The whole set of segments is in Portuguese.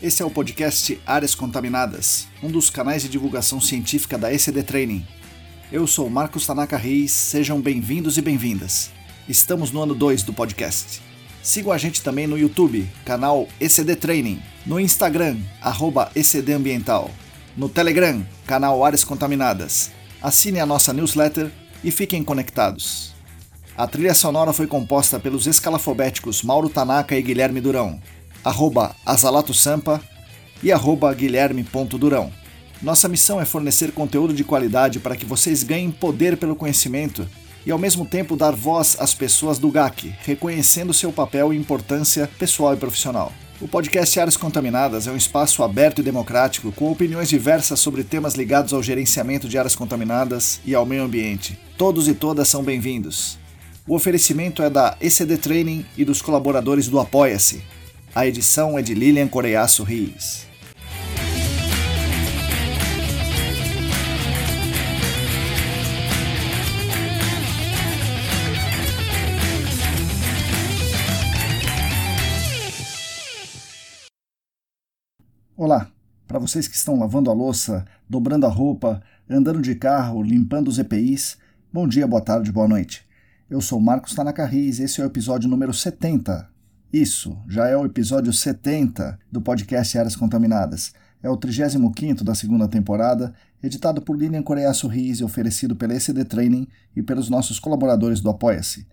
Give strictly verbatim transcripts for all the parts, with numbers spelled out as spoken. Esse é o podcast Áreas Contaminadas, um dos canais de divulgação científica da E C D Training. Eu sou Marcos Tanaka Reis, sejam bem-vindos e bem-vindas. Estamos no ano dois do podcast. Sigam a gente também no YouTube, canal E C D Training, no Instagram, arroba E C D Ambiental, no Telegram, canal Áreas Contaminadas. Assinem a nossa newsletter e fiquem conectados. A trilha sonora foi composta pelos escalafobéticos Mauro Tanaka e Guilherme Durão, arroba Azalato Sampa e arroba guilherme ponto durão. Nossa missão é fornecer conteúdo de qualidade para que vocês ganhem poder pelo conhecimento e ao mesmo tempo dar voz às pessoas do G A C, reconhecendo seu papel e importância pessoal e profissional. O podcast Áreas Contaminadas é um espaço aberto e democrático com opiniões diversas sobre temas ligados ao gerenciamento de áreas contaminadas e ao meio ambiente. Todos e todas são bem-vindos. O oferecimento é da E C D Training e dos colaboradores do Apoia-se. A edição é de Lilian Correia Sorriso. Olá, para vocês que estão lavando a louça, dobrando a roupa, andando de carro, limpando os E P Is, bom dia, boa tarde, boa noite. Eu sou Marcos Tanaka Reis, esse é o episódio número setenta. Isso, já é o episódio setenta do podcast Áreas Contaminadas. É o trigésimo quinto da segunda temporada, editado por Lilian Correia Sorriso e oferecido pela E C D Training e pelos nossos colaboradores do Apoia-se.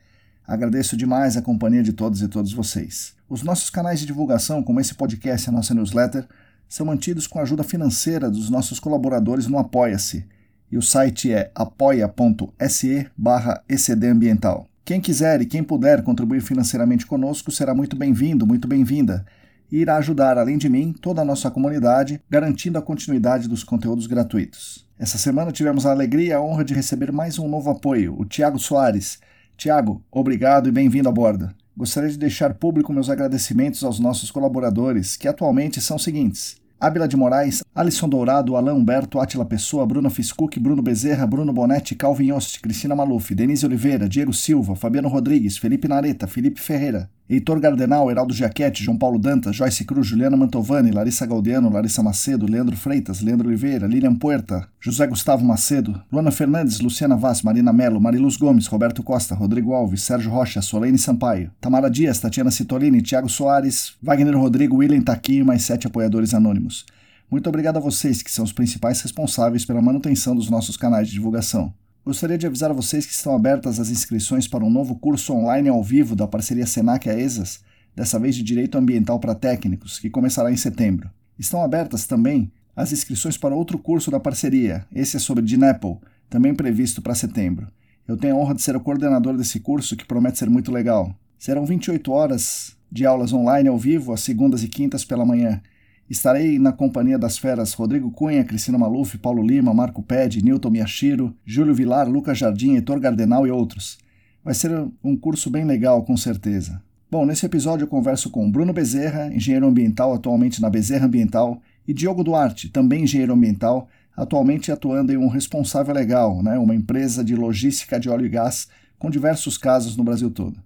Agradeço demais a companhia de todos e todas vocês. Os nossos canais de divulgação, como esse podcast e a nossa newsletter, são mantidos com a ajuda financeira dos nossos colaboradores no Apoia-se, e o site é apoia.se barra E C D Ambiental. Quem quiser e quem puder contribuir financeiramente conosco será muito bem-vindo, muito bem-vinda, e irá ajudar, além de mim, toda a nossa comunidade, garantindo a continuidade dos conteúdos gratuitos. Essa semana tivemos a alegria e a honra de receber mais um novo apoio, o Thiago Soares. Thiago, obrigado e bem-vindo a bordo. Gostaria de deixar público meus agradecimentos aos nossos colaboradores, que atualmente são os seguintes: Ábila de Moraes, Alison Dourado, Allan Umberto, Atila Pessoa, Bruna Fiscuk, Bruno Bezerra, Bruno Bonetti, Calvin Iost, Cristina Maluf, Denise Oliveira, Diego Silva, Fabiano Rodrigues, Felipe Nareta, Felipe Ferreira, Heitor Gardenal, Heraldo Giacchetti, João Paulo Dantas, Joyce Cruz, Juliana Mantovani, Larissa Galdeano, Larissa Macedo, Leandro Freitas, Leandro Oliveira, Lilian Puerta, José Gustavo Macedo, Luana Fernandes, Luciana Vaz, Marina Melo, Mariluz Gomes, Roberto Costa, Rodrigo Alves, Sérgio Rocha, Solene Sampaio, Tamara Dias, Tatiana Citolini, Thiago Soares, Wagner Rodrigo, William Taqui e mais sete apoiadores anônimos. Muito obrigado a vocês que são os principais responsáveis pela manutenção dos nossos canais de divulgação. Gostaria de avisar a vocês que estão abertas as inscrições para um novo curso online ao vivo da parceria Senac e Aesas, dessa vez de Direito Ambiental para Técnicos, que começará em setembro. Estão abertas também as inscrições para outro curso da parceria, esse é sobre D N E P L, também previsto para setembro. Eu tenho a honra de ser o coordenador desse curso, que promete ser muito legal. Serão vinte e oito horas de aulas online ao vivo, às segundas e quintas pela manhã. Estarei na companhia das feras Rodrigo Cunha, Cristina Maluf, Paulo Lima, Marco Pedi, Newton Miyashiro, Júlio Vilar, Lucas Jardim, Heitor Gardenal e outros. Vai ser um curso bem legal, com certeza. Bom, nesse episódio eu converso com Bruno Bezerra, engenheiro ambiental atualmente na Bezerra Ambiental, e Diogo Duarte, também engenheiro ambiental, atualmente atuando em um responsável legal, né, uma empresa de logística de óleo e gás, com diversos casos no Brasil todo.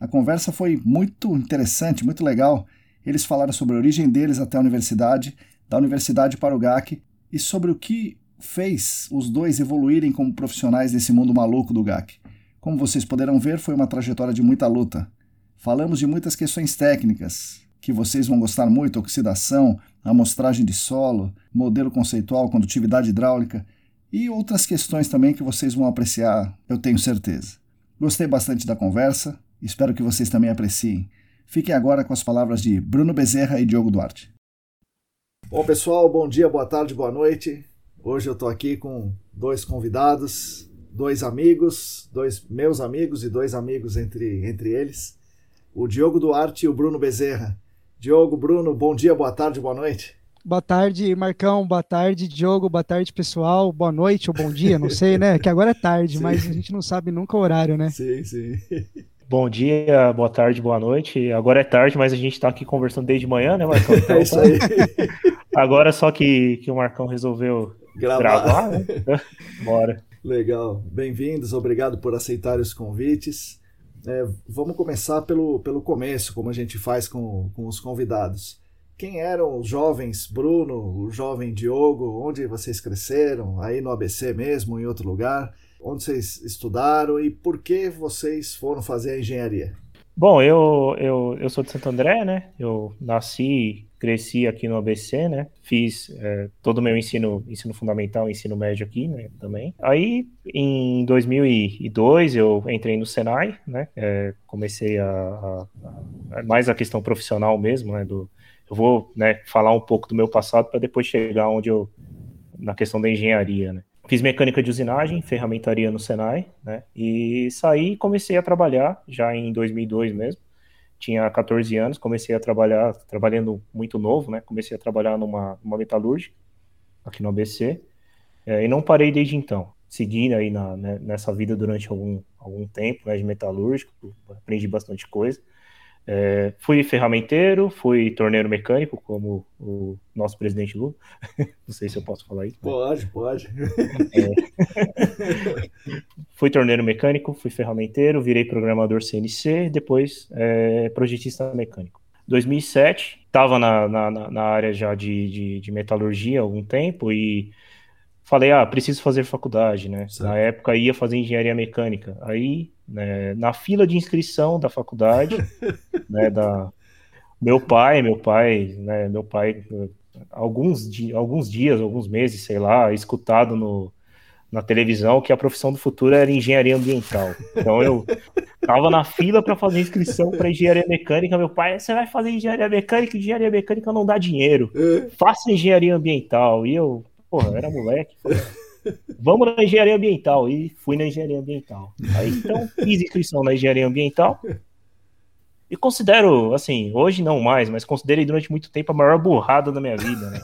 A conversa foi muito interessante, muito legal. Eles falaram sobre a origem deles até a universidade, da universidade para o G A C e sobre o que fez os dois evoluírem como profissionais desse mundo maluco do G A C. Como vocês poderão ver, foi uma trajetória de muita luta. Falamos de muitas questões técnicas, que vocês vão gostar muito, oxidação, amostragem de solo, modelo conceitual, condutividade hidráulica e outras questões também que vocês vão apreciar, eu tenho certeza. Gostei bastante da conversa, espero que vocês também apreciem. Fiquem agora com as palavras de Bruno Bezerra e Diogo Duarte. Bom, pessoal, bom dia, boa tarde, boa noite. Hoje eu estou aqui com dois convidados, dois amigos, dois meus amigos e dois amigos entre, entre eles, o Diogo Duarte e o Bruno Bezerra. Diogo, Bruno, bom dia, boa tarde, boa noite. Boa tarde, Marcão, boa tarde, Diogo, boa tarde, pessoal, boa noite ou bom dia, não sei, né? Que agora é tarde, sim. Mas a gente não sabe nunca o horário, né? Sim, sim. Bom dia, boa tarde, boa noite. Agora é tarde, mas a gente está aqui conversando desde manhã, né, Marcão? Então, é isso aí. Agora só que, que o Marcão resolveu gravar, gravar né? Bora. Legal. Bem-vindos, obrigado por aceitar os convites. É, vamos começar pelo, pelo começo, como a gente faz com, com os convidados. quem eram os jovens Bruno, o jovem Diogo, onde vocês cresceram, aí no A B C mesmo, em outro lugar, onde vocês estudaram e por que vocês foram fazer a engenharia? Bom, eu, eu, eu sou de Santo André, né? Eu nasci, cresci aqui no A B C, né? Fiz é, todo o meu ensino, ensino fundamental, ensino médio aqui, né? Também. Aí, em dois mil e dois, eu entrei no Senai, né? É, comecei a, a, a... mais a questão profissional mesmo, né? Do, eu vou né, falar um pouco do meu passado para depois chegar onde eu... na questão da engenharia, né? Fiz mecânica de usinagem, ferramentaria no Senai, né? E saí e comecei a trabalhar, já em dois mil e dois mesmo. Tinha catorze anos, comecei a trabalhar, trabalhando muito novo, né? Comecei a trabalhar numa, numa metalúrgica, aqui no A B C, é, e não parei desde então. Segui aí na, né, nessa vida durante algum, algum tempo, né, de metalúrgico, aprendi bastante coisa. É, fui ferramenteiro, fui torneiro mecânico, como o nosso presidente Lula. Não sei se eu posso falar isso. Pode, mas... pode. É. Fui torneiro mecânico, fui ferramenteiro, virei programador C N C, depois é, projetista mecânico. dois mil e sete, estava na, na, na área já de, de, de metalurgia há algum tempo e falei, ah, preciso fazer faculdade, né? Certo. Na época ia fazer engenharia mecânica. Aí... Né, na fila de inscrição da faculdade, né, da... meu pai, meu pai, né, meu pai, alguns, di... alguns dias, alguns meses, sei lá, escutado no... na televisão que a profissão do futuro era engenharia ambiental. Então eu tava na fila para fazer inscrição para engenharia mecânica, meu pai, você vai fazer engenharia mecânica, engenharia mecânica não dá dinheiro, faça engenharia ambiental. E eu, porra, era moleque, porra. Vamos na engenharia ambiental, e fui na engenharia ambiental. Aí então fiz inscrição na engenharia ambiental e considero, assim, hoje não mais, mas considerei durante muito tempo a maior burrada da minha vida, né?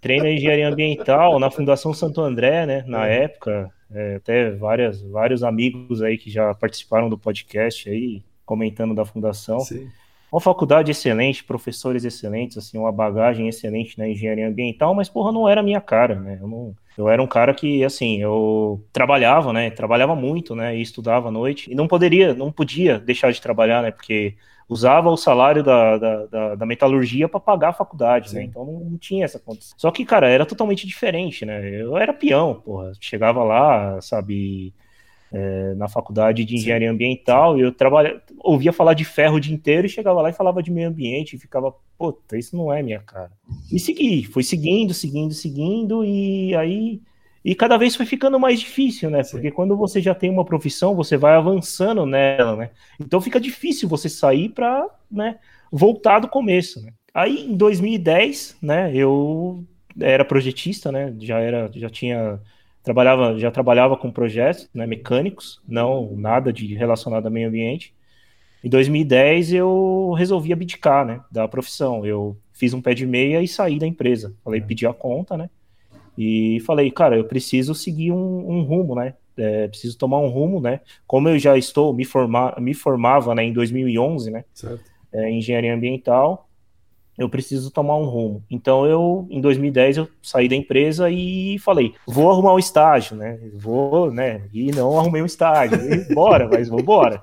Treino em engenharia ambiental na Fundação Santo André, né? Na é. época, é, até várias, vários amigos aí que já participaram do podcast aí, comentando da Fundação. Sim. Uma faculdade excelente, professores excelentes, assim, uma bagagem excelente na engenharia ambiental, mas, porra, não era a minha cara, né? Eu, não, eu era um cara que, assim, eu trabalhava, né? Trabalhava muito, né? E estudava à noite. E não poderia, não podia deixar de trabalhar, né? Porque usava o salário da, da, da, da metalurgia para pagar a faculdade, Sim. né? Então não, não tinha essa condição. Só que, cara, era totalmente diferente, né? Eu era peão, porra. Chegava lá, sabe... É, na faculdade de engenharia Sim. ambiental, e eu trabalha... ouvia falar de ferro o dia inteiro e chegava lá e falava de meio ambiente e ficava, puta, isso não é minha cara. E segui, fui seguindo, seguindo, seguindo, e aí e cada vez foi ficando mais difícil, né? Porque Sim. quando você já tem uma profissão, você vai avançando nela, né? Então fica difícil você sair para, né, voltar do começo, né? Aí em dois mil e dez, né, eu era projetista, né? Já era, já tinha Trabalhava, já trabalhava com projetos, né, mecânicos, não nada de relacionado ao meio ambiente. Em dois mil e dez, eu resolvi abdicar, né, da profissão. Eu fiz um pé de meia e saí da empresa. Falei, é. pedi a conta, né? E falei, cara, eu preciso seguir um, um rumo, né? É, preciso tomar um rumo, né? Como eu já estou, me, forma, me formava, né, em dois mil e onze, né? Certo. É, engenharia ambiental. Eu preciso tomar um rumo. Então, eu, em dois mil e dez, eu saí da empresa e falei, vou arrumar um estágio, né? Vou, né? E não arrumei um estágio. E bora, mas vou embora.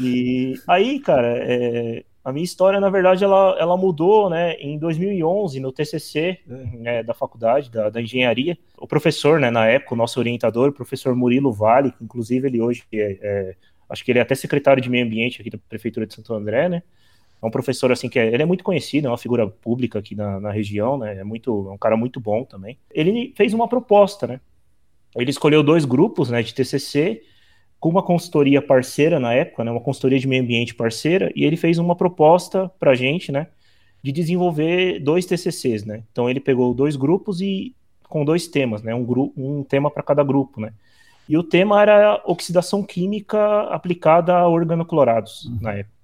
E aí, cara, é, a minha história, na verdade, ela, ela mudou, né? Em dois mil e onze, no T C C, né, da faculdade, da, da engenharia, o professor, né, na época, o nosso orientador, o professor Murilo Vale, que inclusive ele hoje é, é, acho que ele é até secretário de meio ambiente aqui da Prefeitura de Santo André, né? É um professor, assim, que é, ele é muito conhecido, é uma figura pública aqui na, na região, né, é, muito, é um cara muito bom também. Ele fez uma proposta, né, ele escolheu dois grupos, né, de T C C, com uma consultoria parceira na época, né, uma consultoria de meio ambiente parceira, e ele fez uma proposta pra gente, né, de desenvolver dois T C Cs, né, então ele pegou dois grupos e com dois temas, né, um, gru- um tema para cada grupo, né, e o tema era oxidação química aplicada a organoclorados, uhum. na época.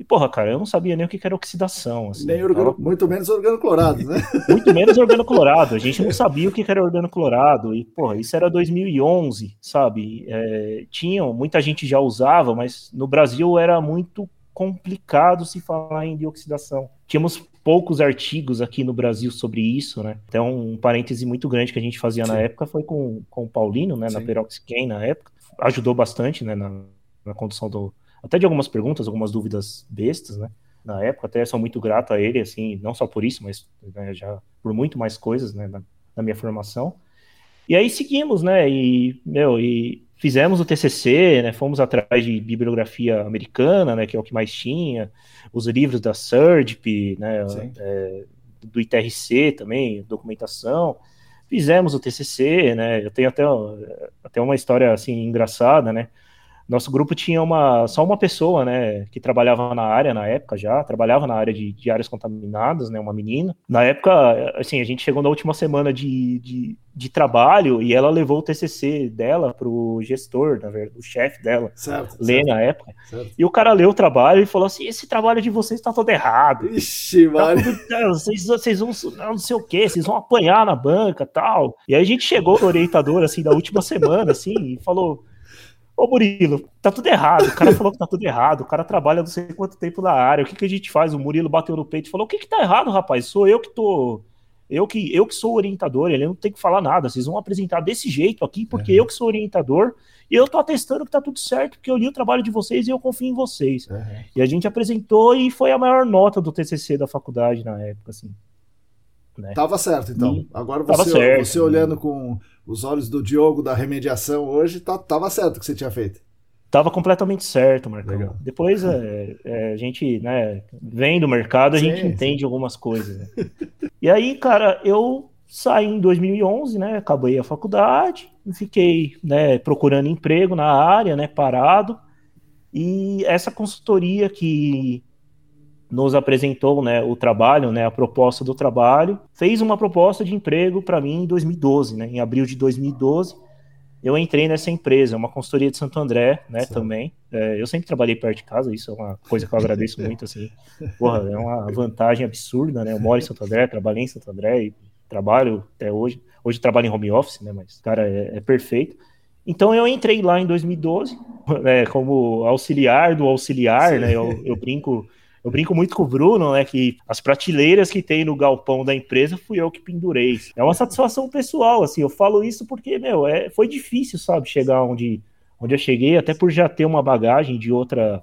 E, porra, cara, eu não sabia nem o que era oxidação. Assim, nem organo... tava... Muito menos organoclorado, né? Muito menos organoclorado. A gente não sabia o que era organoclorado. E, porra, isso era dois mil e onze, sabe? É, tinham, muita gente já usava, mas no Brasil era muito complicado se falar em dioxidação. Tínhamos poucos artigos aqui no Brasil sobre isso, né? Então, um parêntese muito grande que a gente fazia Sim. na época foi com, com o Paulino, né? Sim. Na Peroxicam, na época. Ajudou bastante, né? Na, na condução do... até de algumas perguntas, algumas dúvidas bestas, né? na época, até sou muito grato a ele, assim, não só por isso, mas né, já por muito mais coisas, né, na, na minha formação. E aí seguimos, né, e, meu, e fizemos o T C C, né, fomos atrás de bibliografia americana, né, que é o que mais tinha, os livros da S U R D P, né, é, do I T R C também, documentação, fizemos o T C C, né, eu tenho até, até uma história, assim, engraçada, né, nosso grupo tinha uma, só uma pessoa, né, que trabalhava na área na época já, trabalhava na área de, de áreas contaminadas, né, uma menina. Na época, assim, a gente chegou na última semana de, de, de trabalho e ela levou o T C C dela pro gestor, na verdade, o chefe dela, certo, ler certo, na época. Certo. E o cara leu o trabalho e falou assim, esse trabalho de vocês tá todo errado. Ixi, mano. Tá, vocês, vocês vão, não sei o quê, vocês vão apanhar na banca, tal. E aí a gente chegou no orientador, assim, da última semana, assim, e falou... Ô Murilo, tá tudo errado, o cara falou que tá tudo errado, o cara trabalha não sei quanto tempo na área, o que que a gente faz? O Murilo bateu no peito e falou, o que que tá errado, rapaz? Sou eu que tô, eu que, eu que sou orientador, ele não tem que falar nada, vocês vão apresentar desse jeito aqui, porque é. eu que sou orientador, e eu tô atestando que tá tudo certo, porque eu li o trabalho de vocês e eu confio em vocês. É. E a gente apresentou e foi a maior nota do T C C da faculdade na época, assim. Né? Tava certo, então. E agora você, certo, você olhando com os olhos do Diogo da remediação hoje, tá, tava certo o que você tinha feito. Tava completamente certo, Marcão. Legal. Depois é, é, a gente, né, vem do mercado, a sim, gente entende sim. algumas coisas. Né? E aí, cara, eu saí em dois mil e onze, né, acabei a faculdade, fiquei, né, procurando emprego na área, né, parado, e essa consultoria que nos apresentou, né, o trabalho, né, a proposta do trabalho, fez uma proposta de emprego para mim em dois mil e doze, né, em abril de dois mil e doze, eu entrei nessa empresa, uma consultoria de Santo André, né, Sim. também, é, eu sempre trabalhei perto de casa, isso é uma coisa que eu agradeço muito, assim, porra, é uma vantagem absurda, né, eu moro em Santo André, trabalhei em Santo André e trabalho até hoje, hoje trabalho em home office, né, mas, cara, é, é perfeito. Então eu entrei lá em dois mil e doze, né, como auxiliar do auxiliar, Sim. né, eu, eu brinco... Eu brinco muito com o Bruno, né, que as prateleiras que tem no galpão da empresa fui eu que pendurei. É uma satisfação pessoal, assim, eu falo isso porque, meu, é, foi difícil, sabe, chegar onde, onde eu cheguei, até por já ter uma bagagem de outra,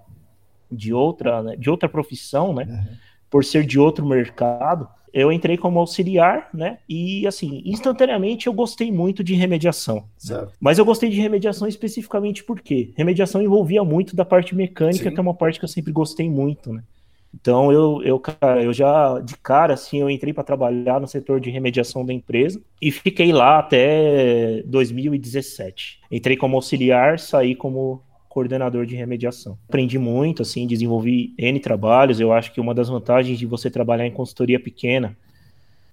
de outra, né, de outra profissão, né, uhum. por ser de outro mercado. Eu entrei como auxiliar, né, e, assim, instantaneamente eu gostei muito de remediação. Certo. Mas eu gostei de remediação especificamente porque remediação envolvia muito da parte mecânica, Sim. que é uma parte que eu sempre gostei muito, né. Então, eu, eu, cara, eu já, de cara, assim, eu entrei para trabalhar no setor de remediação da empresa e fiquei lá até dois mil e dezessete. Entrei como auxiliar, saí como coordenador de remediação. Aprendi muito, assim, desenvolvi N trabalhos. Eu acho que uma das vantagens de você trabalhar em consultoria pequena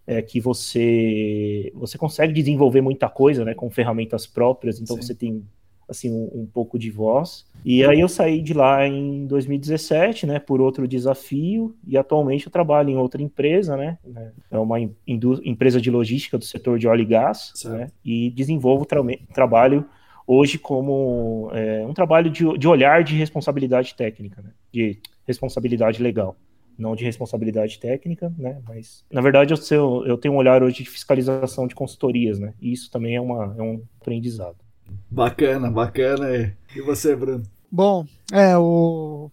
é que você, você consegue desenvolver muita coisa, né, com ferramentas próprias. Então, Sim. você tem... assim, um, um pouco de voz, e aí eu saí de lá em dois mil e dezessete, né, por outro desafio, e atualmente eu trabalho em outra empresa, né, é uma in, empresa de logística do setor de óleo e gás, né, e desenvolvo tra trabalho hoje como é, um trabalho de, de olhar de responsabilidade técnica, né, de responsabilidade legal, não de responsabilidade técnica, né, mas, na verdade, eu, eu, eu tenho um olhar hoje de fiscalização de consultorias, né, e isso também é, uma, é um aprendizado. Bacana, bacana. E você, Bruno? Bom, é, o...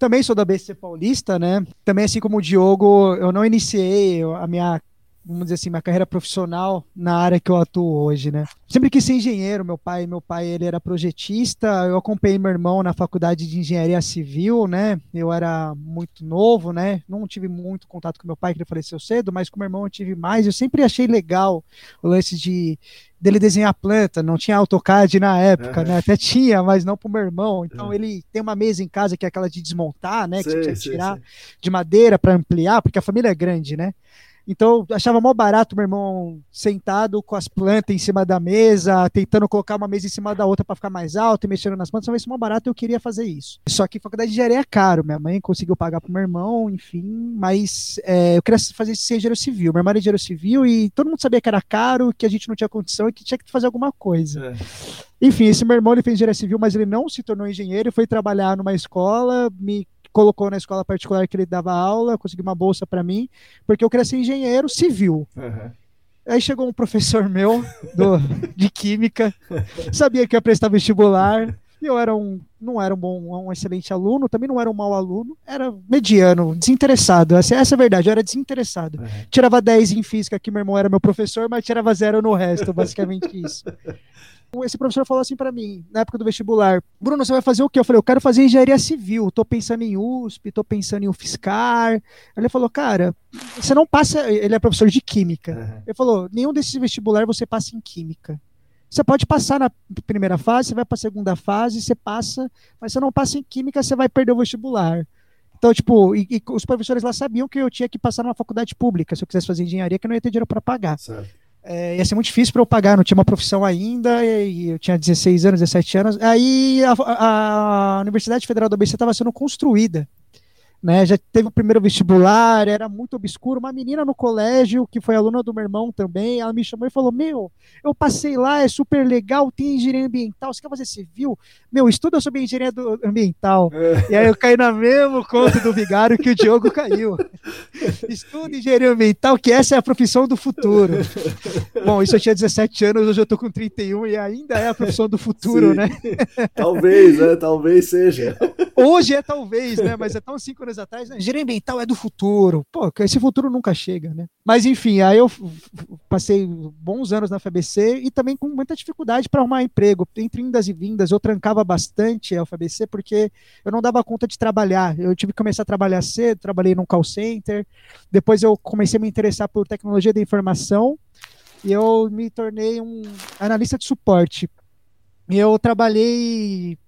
também sou da A B C Paulista, né? Também, assim como o Diogo, eu não iniciei a minha, vamos dizer assim, minha carreira profissional na área que eu atuo hoje, né? Sempre quis ser engenheiro, meu pai, meu pai, ele era projetista, eu acompanhei meu irmão na faculdade de engenharia civil, né? Eu era muito novo, né? Não tive muito contato com meu pai, que ele faleceu cedo, mas com meu irmão eu tive mais, eu sempre achei legal o lance de dele desenhar planta, não tinha AutoCAD na época, uhum. né? Até tinha, mas não pro meu irmão. Então uhum. ele tem uma mesa em casa que é aquela de desmontar, né? Que sei, você tinha que tirar sei, sei. de madeira para ampliar, porque a família é grande, né? Então, achava mó barato meu irmão sentado com as plantas em cima da mesa, tentando colocar uma mesa em cima da outra para ficar mais alto e mexendo nas plantas. Mas isso é mó barato, eu queria fazer isso. Só que faculdade de engenharia é caro. Minha mãe conseguiu pagar pro meu irmão, enfim. Mas é, eu queria fazer isso sem engenheiro civil. Meu irmão era engenheiro civil e todo mundo sabia que era caro, que a gente não tinha condição e que tinha que fazer alguma coisa. É. Enfim, esse meu irmão ele fez engenharia civil, mas ele não se tornou engenheiro. Ele foi trabalhar numa escola, me... colocou na escola particular que ele dava aula, conseguiu uma bolsa para mim, porque eu queria ser engenheiro civil. Uhum. Aí chegou um professor meu do, de química, sabia que eu ia prestar vestibular, e E eu era um, não era um bom, um excelente aluno, também não era um mau aluno, era mediano, desinteressado. Essa, essa é a verdade, eu era desinteressado. Uhum. Tirava dez em física, que meu irmão era meu professor, mas tirava zero no resto, basicamente isso. Esse professor falou assim pra mim, na época do vestibular: Bruno, você vai fazer o quê? Eu falei: eu quero fazer engenharia civil, tô pensando em U S P, tô pensando em UFSCar. Ele falou: cara, você não passa... Ele é professor de química. Uhum. Ele falou: nenhum desses vestibular você passa em química. Você pode passar na primeira fase, você vai pra segunda fase, você passa, mas você não passa em química, você vai perder o vestibular. Então, tipo, e, e os professores lá sabiam que eu tinha que passar numa faculdade pública, se eu quisesse fazer engenharia, que eu não ia ter dinheiro pra pagar. Certo. É, ia ser muito difícil para eu pagar, não tinha uma profissão ainda, e eu tinha dezesseis anos, dezessete anos. Aí a, a Universidade Federal da A B C estava sendo construída, né? Já teve o primeiro vestibular, era muito obscuro. Uma menina no colégio, que foi aluna do meu irmão também, ela me chamou e falou: meu, eu passei lá, é super legal, tem engenharia ambiental, você quer fazer civil? Meu, estuda sobre engenharia do, ambiental. É. E aí eu caí na mesmo conta do vigário que o Diogo caiu. Estuda engenharia ambiental, que essa é a profissão do futuro. Bom, isso eu tinha dezessete anos, hoje eu tô com trinta e um e ainda é a profissão do futuro, sim, né? Talvez, né? Talvez seja. Hoje é talvez, né? Mas é tão cinco anos atrás, né? Engenharia ambiental é do futuro. Pô, esse futuro nunca chega, né? Mas enfim, aí eu passei bons anos na F A B C e também com muita dificuldade para arrumar emprego. Entre indas e vindas, eu trancava bastante a F A B C porque eu não dava conta de trabalhar. Eu tive que começar a trabalhar cedo, trabalhei num call center. Depois eu comecei a me interessar por tecnologia da informação e eu me tornei um analista de suporte. E eu trabalhei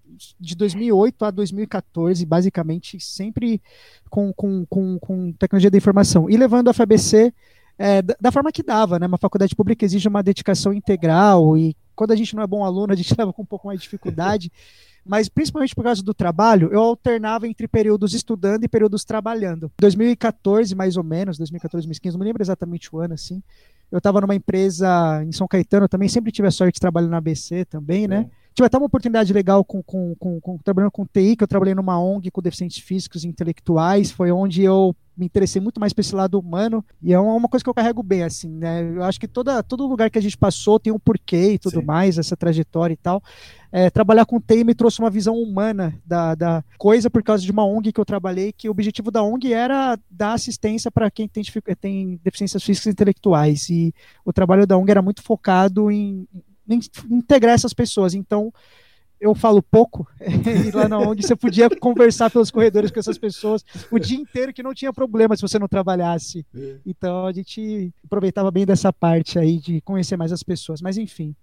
de dois mil e oito a dois mil e quatorze, basicamente, sempre com, com, com, com tecnologia da informação. E levando a F A B C é, da, da forma que dava, né? Uma faculdade pública exige uma dedicação integral e quando a gente não é bom aluno, a gente leva com um pouco mais de dificuldade. Mas principalmente por causa do trabalho, eu alternava entre períodos estudando e períodos trabalhando. Em dois mil e quatorze, mais ou menos, dois mil e quatorze, dois mil e quinze, não lembro exatamente o ano, assim. Eu estava numa empresa em São Caetano também, sempre tive a sorte de trabalhar na A B C também, né? É. Tive até uma oportunidade legal com, com, com, com, trabalhando com T I, que eu trabalhei numa ONG com deficientes físicos e intelectuais, foi onde eu me interessei muito mais para esse lado humano, e é uma coisa que eu carrego bem, assim, né? Eu acho que toda, todo lugar que a gente passou tem um porquê e tudo, sim, mais, essa trajetória e tal. É, trabalhar com T I me trouxe uma visão humana da, da coisa por causa de uma ONG que eu trabalhei, que o objetivo da ONG era dar assistência para quem tem, tem deficiências físicas e intelectuais, e o trabalho da ONG era muito focado em integrar essas pessoas, então eu falo pouco, e lá na ONG você podia conversar pelos corredores com essas pessoas o dia inteiro, que não tinha problema se você não trabalhasse, então a gente aproveitava bem dessa parte aí de conhecer mais as pessoas, mas enfim.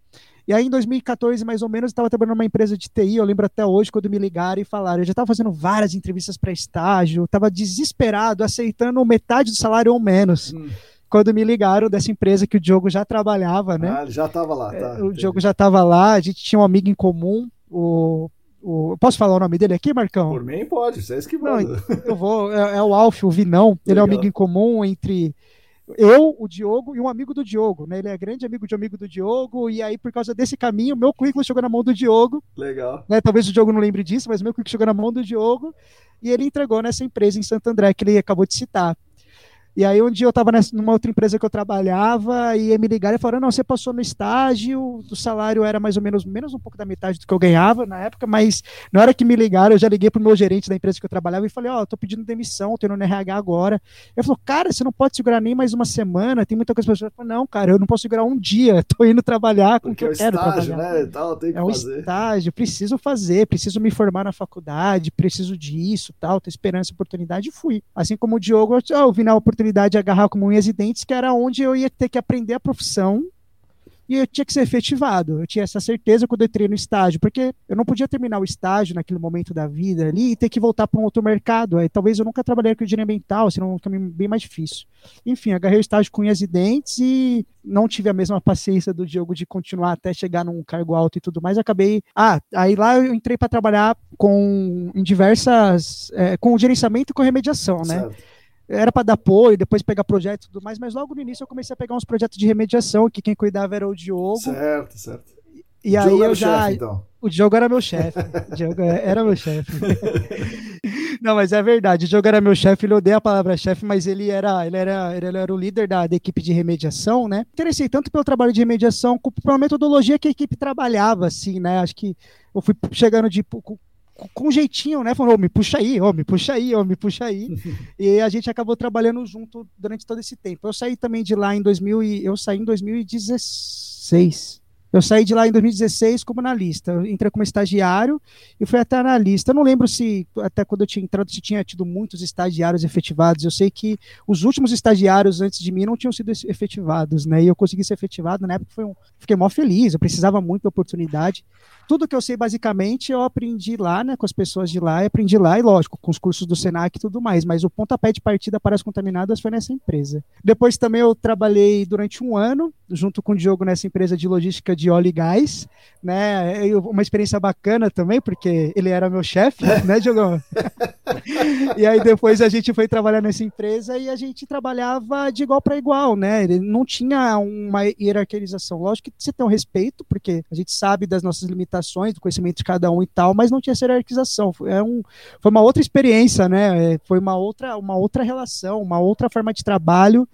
E aí em dois mil e quatorze, mais ou menos, eu estava trabalhando numa empresa de T I, eu lembro até hoje quando me ligaram e falaram, eu já estava fazendo várias entrevistas para estágio, estava desesperado, aceitando metade do salário ou menos, hum. Quando me ligaram dessa empresa que o Diogo já trabalhava, né? Ah, já estava lá, tá. O Diogo já estava lá, a gente tinha um amigo em comum, o... o... Posso falar o nome dele aqui, Marcão? Por mim pode, vocês que mandam. Eu vou, é, é o Alf, o Vinão, ele legal. É um amigo em comum entre eu, o Diogo e um amigo do Diogo, né? Ele é grande amigo de um amigo do Diogo, e aí por causa desse caminho, meu currículo chegou na mão do Diogo. Legal. Né? Talvez o Diogo não lembre disso, mas meu currículo chegou na mão do Diogo, e ele entregou nessa empresa em Santo André, que ele acabou de citar. E aí um dia eu estava numa outra empresa que eu trabalhava e me ligaram e falaram, não, você passou no estágio, o salário era mais ou menos, menos um pouco da metade do que eu ganhava na época, mas na hora que me ligaram, eu já liguei para o meu gerente da empresa que eu trabalhava e falei, ó, oh, tô pedindo demissão, estou indo no R H agora. Ele falou, cara, você não pode segurar nem mais uma semana, tem muita coisa para você. Eu falei, não, cara, eu não posso segurar um dia, estou indo trabalhar com o que eu quero trabalhar. É um estágio, né, e tal, tem que fazer. É um estágio, preciso fazer, preciso me formar na faculdade, preciso disso, tal, tô esperando essa oportunidade e fui. Assim como o Diogo, eu vi na oportunidade de agarrar com unhas e dentes, que era onde eu ia ter que aprender a profissão e eu tinha que ser efetivado. Eu tinha essa certeza quando eu entrei no estágio, porque eu não podia terminar o estágio naquele momento da vida ali e ter que voltar para um outro mercado. Aí, talvez eu nunca trabalharia com engenharia ambiental, seria um caminho bem mais difícil. Enfim, agarrei o estágio com unhas e dentes e não tive a mesma paciência do Diogo de continuar até chegar num cargo alto e tudo mais. Acabei... Ah, aí lá eu entrei para trabalhar com em diversas... É, com o gerenciamento e com remediação, né? Certo. Era para dar apoio, depois pegar projeto e tudo mais, mas logo no início eu comecei a pegar uns projetos de remediação, que quem cuidava era o Diogo. Certo, certo. E Diogo aí eu era já... chefe, então. O Diogo era meu chefe. O Diogo era meu chefe. Não, mas é verdade. O Diogo era meu chefe, ele odeia a palavra chefe, mas ele era, ele era, ele era o líder da, da equipe de remediação, né? Interessei tanto pelo trabalho de remediação, como pela metodologia que a equipe trabalhava, assim, né? Acho que eu fui chegando de... com um jeitinho, né? Falou, oh, me puxa aí, oh, me puxa aí, oh, me puxa aí. E a gente acabou trabalhando junto durante todo esse tempo. Eu saí também de lá em dois mil e... Eu saí em dois mil e dezesseis. Eu saí de lá em dois mil e dezesseis como analista. Eu entrei como estagiário e fui até analista. Eu não lembro se, até quando eu tinha entrado, se tinha tido muitos estagiários efetivados. Eu sei que os últimos estagiários antes de mim não tinham sido efetivados, né? E eu consegui ser efetivado na época, foi um... fiquei mó feliz, eu precisava muito da oportunidade. Tudo que eu sei, basicamente, eu aprendi lá, né, com as pessoas de lá, e aprendi lá, e lógico, com os cursos do Senac e tudo mais, mas o pontapé de partida para as contaminadas foi nessa empresa. Depois também eu trabalhei durante um ano, junto com o Diogo, nessa empresa de logística de óleo e gás, né, uma experiência bacana também, porque ele era meu chefe, né, Diogo? E aí depois a gente foi trabalhar nessa empresa e a gente trabalhava de igual para igual, né, ele não tinha uma hierarquização, lógico que você tem um respeito, porque a gente sabe das nossas limitações, do conhecimento de cada um e tal, mas não tinha hierarquização, foi, é um, foi uma outra experiência, né? Foi uma outra, uma outra relação, uma outra forma de trabalho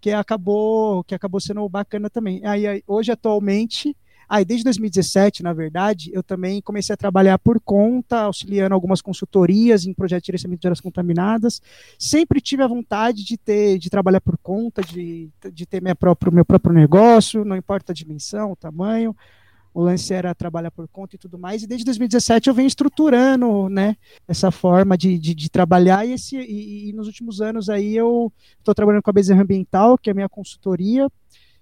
que acabou, que acabou sendo bacana também. Aí, aí hoje, atualmente, aí, desde dois mil e dezessete, na verdade, eu também comecei a trabalhar por conta, auxiliando algumas consultorias em projetos de gerenciamento de áreas contaminadas, sempre tive a vontade de, ter, de trabalhar por conta, de, de ter minha própria, meu próprio negócio, não importa a dimensão, o tamanho. O lance era trabalhar por conta e tudo mais, e desde dois mil e dezessete eu venho estruturando, né, essa forma de, de, de trabalhar, e, esse, e, e nos últimos anos aí eu estou trabalhando com a Bezerra Ambiental, que é a minha consultoria,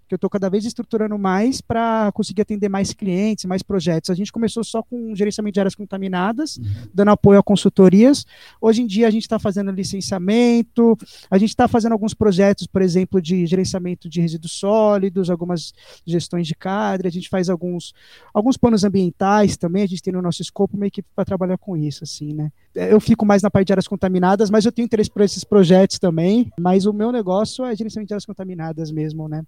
que eu estou cada vez estruturando mais para conseguir atender mais clientes, mais projetos. A gente começou só com gerenciamento de áreas contaminadas, uhum. dando apoio a consultorias. Hoje em dia a gente está fazendo licenciamento, a gente está fazendo alguns projetos, por exemplo, de gerenciamento de resíduos sólidos, algumas gestões de cadre, a gente faz alguns, alguns planos ambientais também, a gente tem no nosso escopo uma equipe para trabalhar com isso, assim, né? Eu fico mais na parte de áreas contaminadas, mas eu tenho interesse por esses projetos também, mas o meu negócio é gerenciamento de áreas contaminadas mesmo, né?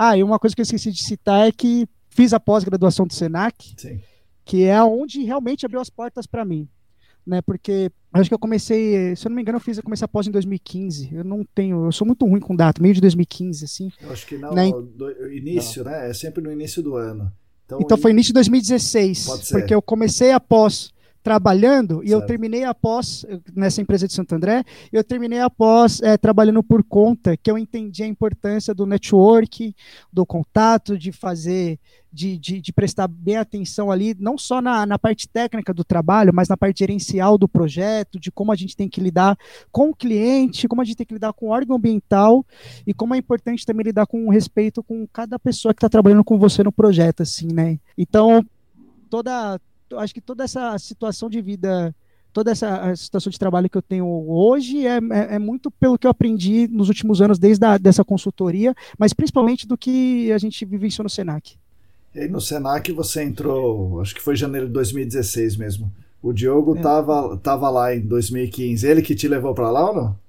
Ah, e uma coisa que eu esqueci de citar é que fiz a pós-graduação do Senac, Sim. que é onde realmente abriu as portas para mim, né? Porque acho que eu comecei, se eu não me engano, eu fiz eu comecei a pós em dois mil e quinze. Eu não tenho, eu sou muito ruim com data, meio de dois mil e quinze, assim. Eu acho que não, né? do, início, não. né? É sempre no início do ano. Então, então foi início de dois mil e dezesseis, pode ser. Porque eu comecei a pós trabalhando, e Sabe. eu terminei após, nessa empresa de Santo André, eu terminei após é, trabalhando por conta, que eu entendi a importância do network, do contato, de fazer, de, de, de prestar bem atenção ali, não só na, na parte técnica do trabalho, mas na parte gerencial do projeto, de como a gente tem que lidar com o cliente, como a gente tem que lidar com o órgão ambiental, e como é importante também lidar com o respeito com cada pessoa que está trabalhando com você no projeto, assim, né? Então, toda... acho que toda essa situação de vida, toda essa situação de trabalho que eu tenho hoje é, é, é muito pelo que eu aprendi nos últimos anos, desde a, dessa consultoria, mas principalmente do que a gente vivenciou no Senac. E aí no Senac você entrou, acho que foi em janeiro de dois mil e dezesseis mesmo. O Diogo estava é. tava lá em dois mil e quinze, ele que te levou para lá ou não?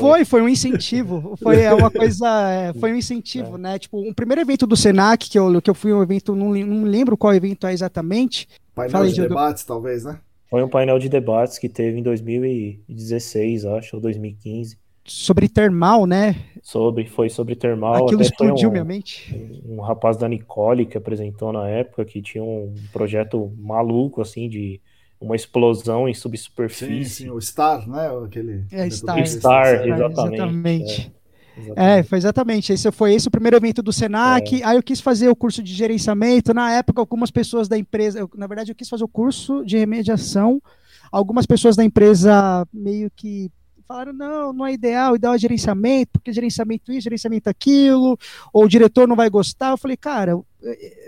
Foi, foi um incentivo, foi uma coisa, foi um incentivo, é. né, tipo, um primeiro evento do Senac, que eu, que eu fui um evento, não, não lembro qual evento é exatamente. Painel Falei de debates, do... talvez, né? Foi um painel de debates que teve em dois mil e dezesseis, acho, ou dois mil e quinze. Sobre termal, né? Sobre, foi sobre termal. Aquilo explodiu um, minha mente. Um rapaz da Nicole que apresentou na época, que tinha um projeto maluco, assim, de... uma explosão em subsuperfície. Sim, sim, o Star, né? Aquele... É, Star. Star, exatamente. exatamente. É, exatamente. é, foi exatamente. Esse foi esse o primeiro evento do Senac. É. Aí eu quis fazer o curso de gerenciamento. Na época, algumas pessoas da empresa... Eu, na verdade, eu quis fazer o curso de remediação. Algumas pessoas da empresa meio que... falaram, não, não é ideal, o ideal é gerenciamento, porque gerenciamento isso, gerenciamento aquilo, ou o diretor não vai gostar. Eu falei, cara,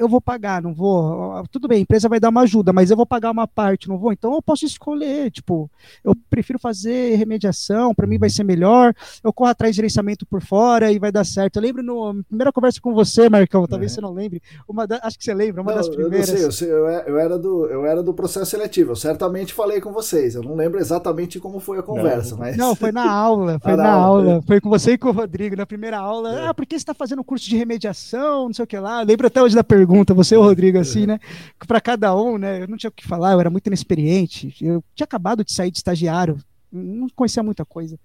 eu vou pagar, não vou, tudo bem, a empresa vai dar uma ajuda, mas eu vou pagar uma parte, não vou, então eu posso escolher, tipo, eu prefiro fazer remediação, para mim vai ser melhor, eu corro atrás de gerenciamento por fora e vai dar certo. Eu lembro, na primeira conversa com você, Marcão, talvez é. você não lembre, uma da, acho que você lembra, uma não, das primeiras. Eu não sei, eu, sei eu, era, eu, era do, eu era do processo seletivo, eu certamente falei com vocês, eu não lembro exatamente como foi a conversa, não. mas... Não, foi na aula, foi ah, na aula, aula. É. Foi com você e com o Rodrigo, na primeira aula, é. ah, por que você está fazendo curso de remediação, não sei o que lá, lembro até hoje da pergunta, você e o Rodrigo, assim, né? Para cada um, né? Eu não tinha o que falar, eu era muito inexperiente. Eu tinha acabado de sair de estagiário, não conhecia muita coisa.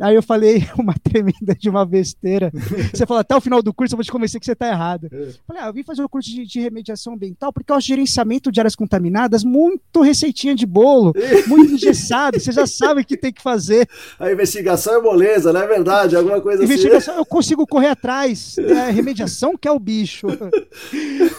Aí eu falei uma tremenda de uma besteira. Você fala, até o final do curso eu vou te convencer que você está errado. Eu falei, ah, eu vim fazer um curso de, de remediação ambiental porque eu acho gerenciamento de áreas contaminadas muito receitinha de bolo, muito engessado, você já sabe o que tem que fazer. A investigação é moleza, não é verdade? Alguma coisa investigação, assim. Eu consigo correr atrás, né? Remediação que é o bicho.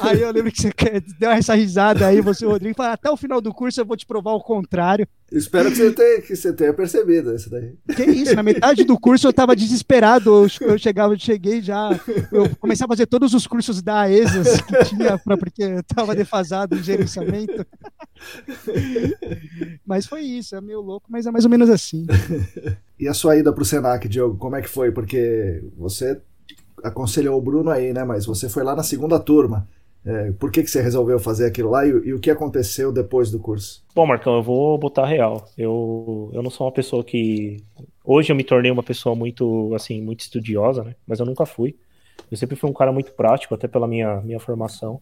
Aí eu lembro que você deu essa risada aí, você, Rodrigo, fala, até o final do curso eu vou te provar o contrário. Espero que você tenha, que você tenha percebido isso daí. Que isso, na metade do curso eu estava desesperado, eu chegava, eu cheguei já, eu comecei a fazer todos os cursos da Aesas que tinha, pra, porque eu estava defasado em gerenciamento. Mas foi isso, é meio louco, mas é mais ou menos assim. E a sua ida para o Senac, Diogo, como é que foi? Porque você aconselhou o Bruno aí, né? Mas você foi lá na segunda turma. É, por que, que você resolveu fazer aquilo lá e, e o que aconteceu depois do curso? Bom, Marcão, eu vou botar real. Eu, eu não sou uma pessoa que... Hoje eu me tornei uma pessoa muito, assim, muito estudiosa, né? Mas eu nunca fui. Eu sempre fui um cara muito prático, até pela minha, minha formação.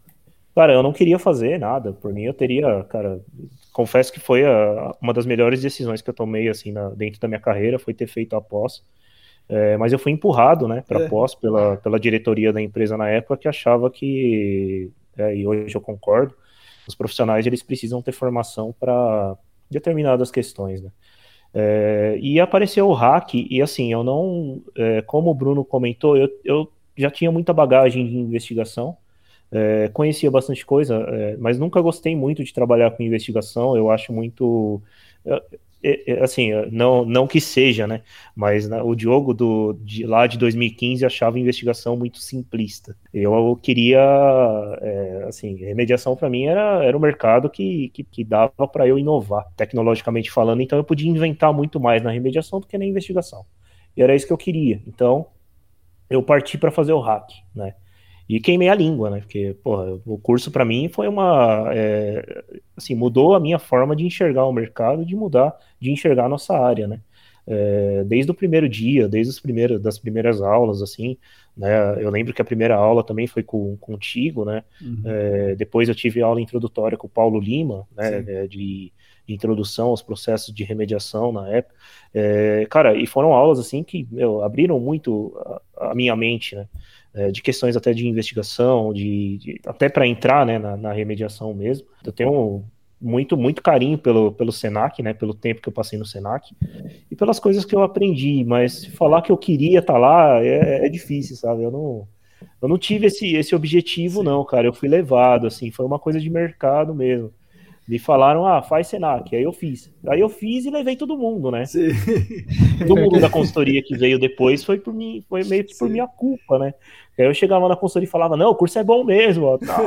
Cara, eu não queria fazer nada. Por mim, eu teria, cara... Confesso que foi a, uma das melhores decisões que eu tomei, assim, na, dentro da minha carreira, foi ter feito a pós. É, mas eu fui empurrado, né, para a pós pela, pela diretoria da empresa na época, que achava que, é, e hoje eu concordo, os profissionais eles precisam ter formação para determinadas questões, né. É, e apareceu o hack, e assim, eu não, é, como o Bruno comentou, eu, eu já tinha muita bagagem de investigação, é, conhecia bastante coisa, é, mas nunca gostei muito de trabalhar com investigação, eu acho muito... Eu, assim, não, não que seja, né, mas né, o Diogo do, de lá de dois mil e quinze achava a investigação muito simplista. Eu queria, é, assim, remediação para mim era, era um mercado que, que, que dava para eu inovar, tecnologicamente falando, então eu podia inventar muito mais na remediação do que na investigação, e era isso que eu queria, então eu parti para fazer o hack, né. E queimei a língua, né? Porque, porra, o curso para mim foi uma... É, assim, mudou a minha forma de enxergar o mercado, de mudar, de enxergar a nossa área, né? É, desde o primeiro dia, desde os primeiros, das primeiras aulas, assim, né? Eu lembro que a primeira aula também foi com, contigo, né? Uhum. É, depois eu tive aula introdutória com o Paulo Lima, né? É, de, de introdução aos processos de remediação na época. É, cara, e foram aulas, assim, que meu, abriram muito a, a minha mente, né? De questões até de investigação, de, de, até para entrar, né, na, na remediação mesmo. Eu tenho muito, muito carinho pelo, pelo Senac, né, pelo tempo que eu passei no Senac, e pelas coisas que eu aprendi, mas falar que eu queria estar tá lá é, é difícil, sabe? Eu não, eu não tive esse, esse objetivo, não, cara. Eu fui levado, assim, foi uma coisa de mercado mesmo. Me falaram, ah, faz Senac, aí eu fiz. Aí eu fiz e levei todo mundo, né? Sim. Todo mundo da consultoria que veio depois foi por mim, foi meio que por Sim. minha culpa, né? Aí eu chegava na consultoria e falava, não, o curso é bom mesmo, ó, tal.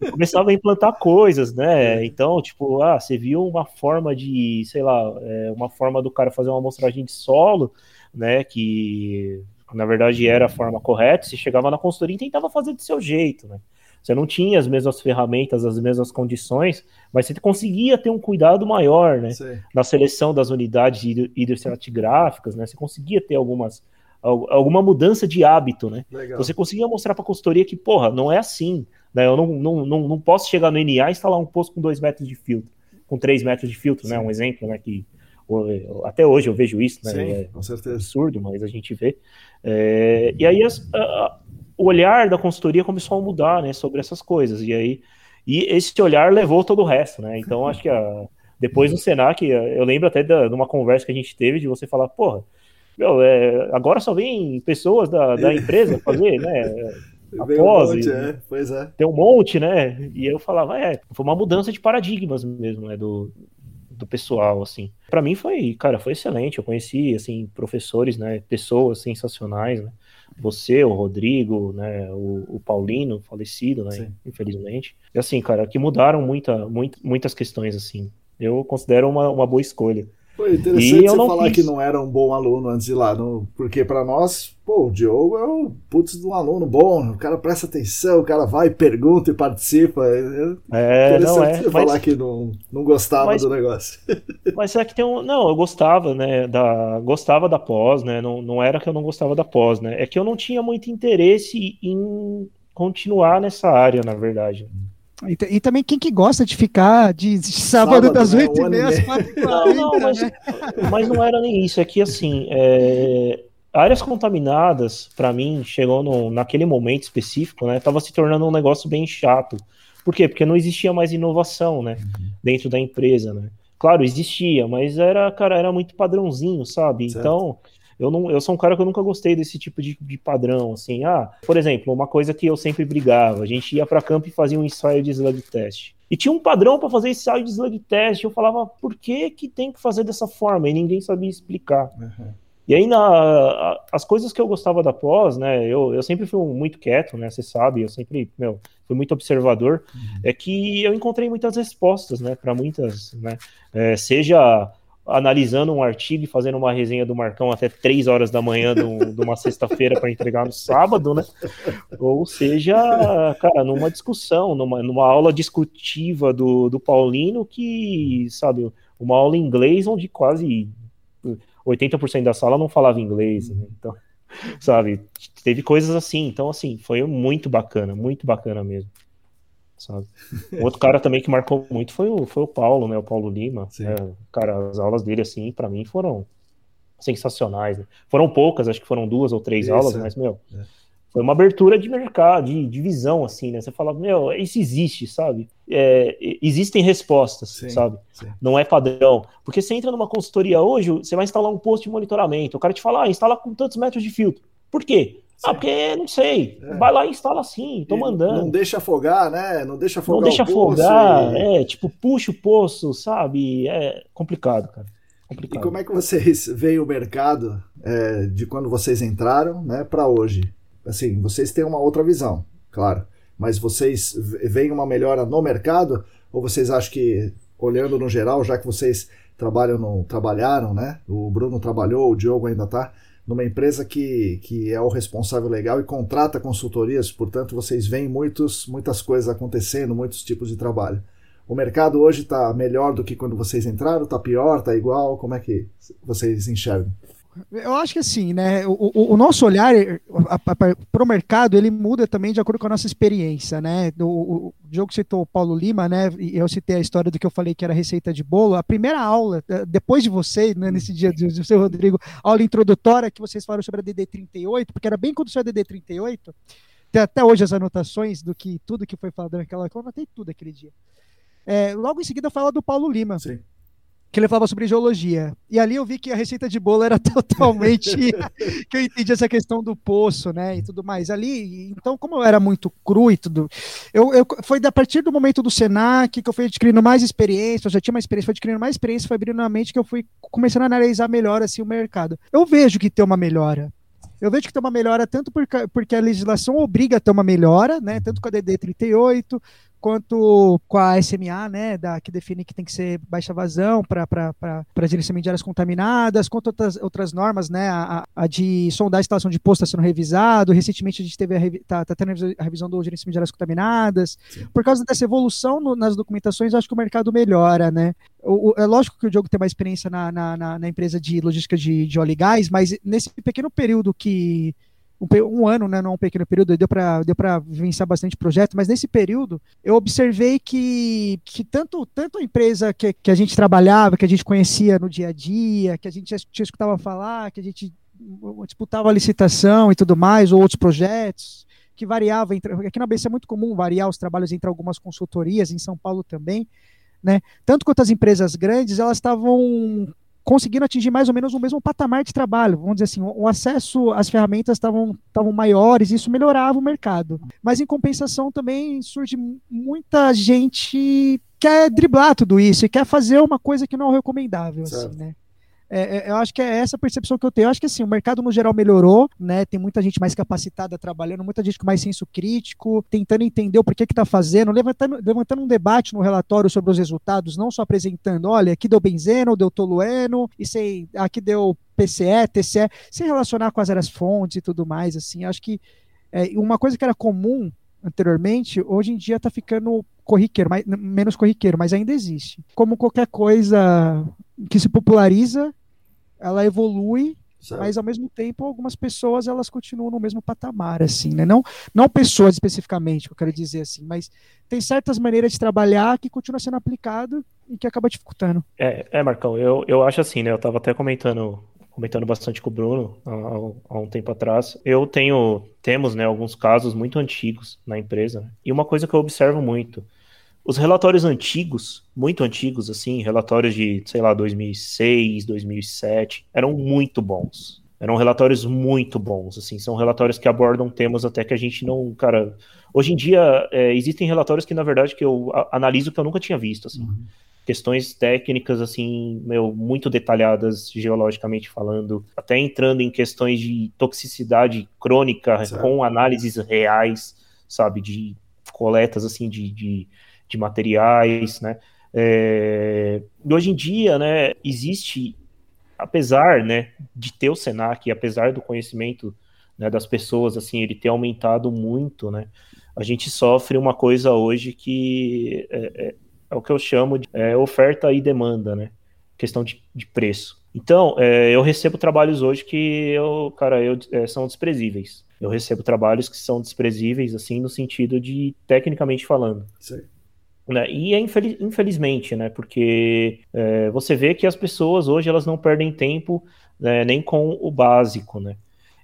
Eu começava a implantar coisas, né? Então, tipo, ah, você viu uma forma de, sei lá, é, uma forma do cara fazer uma amostragem de solo, né, que na verdade era a forma correta, você chegava na consultoria e tentava fazer do seu jeito, né? Você não tinha as mesmas ferramentas, as mesmas condições, mas você conseguia ter um cuidado maior, né? Sim. Na seleção das unidades hidroestratigráficas, né? Você conseguia ter algumas, alguma mudança de hábito, né? Legal. Você conseguia mostrar para a consultoria que, porra, não é assim, né? Eu não, não, não, não posso chegar no N A e instalar um poço com dois metros de filtro, com três metros de filtro, Sim. né? Um exemplo, né? Que até hoje eu vejo isso, né? Sim, é com certeza. Absurdo, mas a gente vê. É, e aí as... A, o olhar da consultoria começou a mudar, né, sobre essas coisas, e aí, e esse olhar levou todo o resto, né, então acho que a, depois do Senac, eu lembro até da, de uma conversa que a gente teve, de você falar, porra, meu, é, agora só vem pessoas da, da empresa fazer, né, a pós, um monte, né? É. Pois é. Tem um monte, né, e eu falava, é, foi uma mudança de paradigmas mesmo, né, do... do pessoal, assim. Pra mim foi, cara, foi excelente. Eu conheci, assim, professores, né, pessoas sensacionais, né? Você, o Rodrigo, né, o, o Paulino, falecido, né, Sim. infelizmente. E assim, cara, que mudaram muita, muita, muitas questões, assim. Eu considero uma, uma boa escolha. Foi interessante você falar fiz... que não era um bom aluno antes de ir lá, não, porque pra nós, pô, o Diogo é um putz de um aluno bom, o cara presta atenção, o cara vai, pergunta e participa. É, é interessante não é, você mas... falar que não, não gostava mas, do negócio. Mas será que tem um... Não, eu gostava, né, da... gostava da pós, né, não, não era que eu não gostava da pós, né, é que eu não tinha muito interesse em... continuar nessa área, na verdade. E, e também quem que gosta de ficar de, de sábado, sábado das oito e meia às quatro e quarenta, mas, né? Mas não era nem isso, é que assim, é, áreas contaminadas, para mim, chegou no, naquele momento específico, né, tava se tornando um negócio bem chato. Por quê? Porque não existia mais inovação, né, uhum. dentro da empresa, né. Claro, existia, mas era, cara, era muito padrãozinho, sabe? Certo. Então, eu, não, eu sou um cara que eu nunca gostei desse tipo de, de padrão, assim. Ah, por exemplo, uma coisa que eu sempre brigava, a gente ia pra campo e fazia um ensaio de slug test. E tinha um padrão pra fazer ensaio de slug test, eu falava, por que que tem que fazer dessa forma? E ninguém sabia explicar. Uhum. E aí, na, a, as coisas que eu gostava da pós, né, eu, eu sempre fui muito quieto, né, você sabe, eu sempre, meu, fui muito observador, uhum. é que eu encontrei muitas respostas, né, para muitas, né, é, seja analisando um artigo e fazendo uma resenha do Marcão até três horas da manhã de, um, de uma sexta-feira para entregar no sábado, né, ou seja, cara, numa discussão, numa, numa aula discutiva do, do Paulino que, sabe, uma aula em inglês onde quase... oitenta por cento da sala não falava inglês, né? Então, sabe, teve coisas assim, então assim, foi muito bacana, muito bacana mesmo, sabe. Outro cara também que marcou muito foi o, foi o Paulo, né, o Paulo Lima, né? Cara, as aulas dele, assim, pra mim foram sensacionais, né? Foram poucas, acho que foram duas ou três Isso, aulas, é. mas, meu, é. foi uma abertura de mercado, de, de visão, assim, né? Você fala, meu, isso existe, sabe? É, existem respostas, sim, sabe? Sim. Não é padrão. Porque você entra numa consultoria hoje, você vai instalar um posto de monitoramento, o cara te fala, ah, instala com tantos metros de filtro. Por quê? Sim. Ah, porque, não sei, é. vai lá e instala assim, tô e mandando. Não deixa afogar, né? Não deixa afogar Não deixa o afogar, e... é, tipo, puxa o poço, sabe? É complicado, cara. Complicado. E como é que vocês veem o mercado é, de quando vocês entraram, né, para hoje? Assim, vocês têm uma outra visão, claro, mas vocês veem uma melhora no mercado ou vocês acham que, olhando no geral, já que vocês trabalham no, trabalharam, né? O Bruno trabalhou, o Diogo ainda está, numa empresa que, que é o responsável legal e contrata consultorias, portanto, vocês veem muitos, muitas coisas acontecendo, muitos tipos de trabalho. O mercado hoje está melhor do que quando vocês entraram? Está pior? Está igual? Como é que vocês enxergam? Eu acho que assim, né, o, o, o nosso olhar para o mercado, ele muda também de acordo com a nossa experiência, né, o, o Diogo citou o Paulo Lima, né, e eu citei a história do que eu falei que era receita de bolo, a primeira aula, depois de você, né, nesse dia do seu Rodrigo, aula introdutória que vocês falaram sobre a D D trinta e oito, porque era bem quando o seu D D trinta e oito, tem até hoje as anotações do que, tudo que foi falado naquela aula, tem tudo aquele dia. É, logo em seguida fala do Paulo Lima. Sim. Que ele falava sobre geologia. E ali eu vi que a receita de bolo era totalmente... que eu entendi essa questão do poço, né? E tudo mais. Ali, então, como eu era muito cru e tudo... Eu, eu, foi a partir do momento do Senac que eu fui adquirindo mais experiência. Eu já tinha mais experiência. Foi adquirindo mais experiência. Foi abrindo a mente que eu fui começando a analisar melhor assim, o mercado. Eu vejo que tem uma melhora. Eu vejo que tem uma melhora tanto porque, porque a legislação obriga a ter uma melhora, né? Tanto com a D D trinta e oito... quanto com a S M A, né, da, que define que tem que ser baixa vazão para gerenciamento de áreas contaminadas, quanto outras, outras normas, né, a, a de sondagem e instalação de posto está sendo revisado, recentemente a gente teve a, tá, tá tendo a revisão do gerenciamento de áreas contaminadas. Sim. Por causa dessa evolução no, nas documentações, eu acho que o mercado melhora, né. O, o, é lógico que o Diogo tem mais experiência na, na, na, na empresa de logística de, de óleo e gás, mas nesse pequeno período que... Um, um ano, né, não um pequeno período, deu para deu para vivenciar bastante projeto, mas nesse período eu observei que, que tanto, tanto a empresa que, que a gente trabalhava, que a gente conhecia no dia a dia, que a gente já escutava falar, que a gente disputava licitação e tudo mais, ou outros projetos, que variava, entre, aqui na A B C é muito comum variar os trabalhos entre algumas consultorias, em São Paulo também, né, tanto quanto as empresas grandes, elas estavam... conseguindo atingir mais ou menos o mesmo patamar de trabalho, vamos dizer assim, o acesso às ferramentas estavam maiores, isso melhorava o mercado. Mas em compensação também surge muita gente que quer driblar tudo isso e quer fazer uma coisa que não é recomendável, assim, né? É, eu acho que é essa percepção que eu tenho. Eu acho que assim, o mercado no geral melhorou, né? Tem muita gente mais capacitada trabalhando, muita gente com mais senso crítico, tentando entender o porquê que está fazendo, levantando, levantando um debate no relatório sobre os resultados, não só apresentando, olha, aqui deu benzeno, deu tolueno, e sei, aqui deu P C E, T C E, sem relacionar com as áreas fontes e tudo mais. Assim, acho que é, uma coisa que era comum anteriormente, hoje em dia está ficando corriqueiro, mas, menos corriqueiro, mas ainda existe. Como qualquer coisa que se populariza, ela evolui Certo. Mas, ao mesmo tempo, algumas pessoas, elas continuam no mesmo patamar, assim, né? Não, não pessoas especificamente, que eu quero dizer assim, mas tem certas maneiras de trabalhar que continuam sendo aplicado e que acaba dificultando. É, é Marcão, eu, eu acho assim, né? Eu estava até comentando, comentando bastante com o Bruno há, há um tempo atrás. Eu tenho, temos, né, alguns casos muito antigos na empresa, e uma coisa que eu observo muito, os relatórios antigos, muito antigos, assim, relatórios de, sei lá, dois mil e seis, dois mil e sete, eram muito bons. Eram relatórios muito bons, assim, são relatórios que abordam temas até que a gente não, cara... Hoje em dia, é, existem relatórios que, na verdade, que eu a, analiso que eu nunca tinha visto, assim. Uhum. Questões técnicas, assim, meu, muito detalhadas, geologicamente falando, até entrando em questões de toxicidade crônica, certo, com análises reais, sabe, de coletas, assim, de... de de materiais, né, é... hoje em dia, né, existe, apesar, né, de ter o Senac, apesar do conhecimento, né, das pessoas, assim, ele ter aumentado muito, né, a gente sofre uma coisa hoje que é, é, é o que eu chamo de é, oferta e demanda, né, questão de, de preço. Então, é, eu recebo trabalhos hoje que eu, cara, eu, é, são desprezíveis, eu recebo trabalhos que são desprezíveis, assim, no sentido de, tecnicamente falando. Sim. Né? E é infeliz, infelizmente, né? Porque é, você vê que as pessoas hoje elas não perdem tempo, né, nem com o básico, né?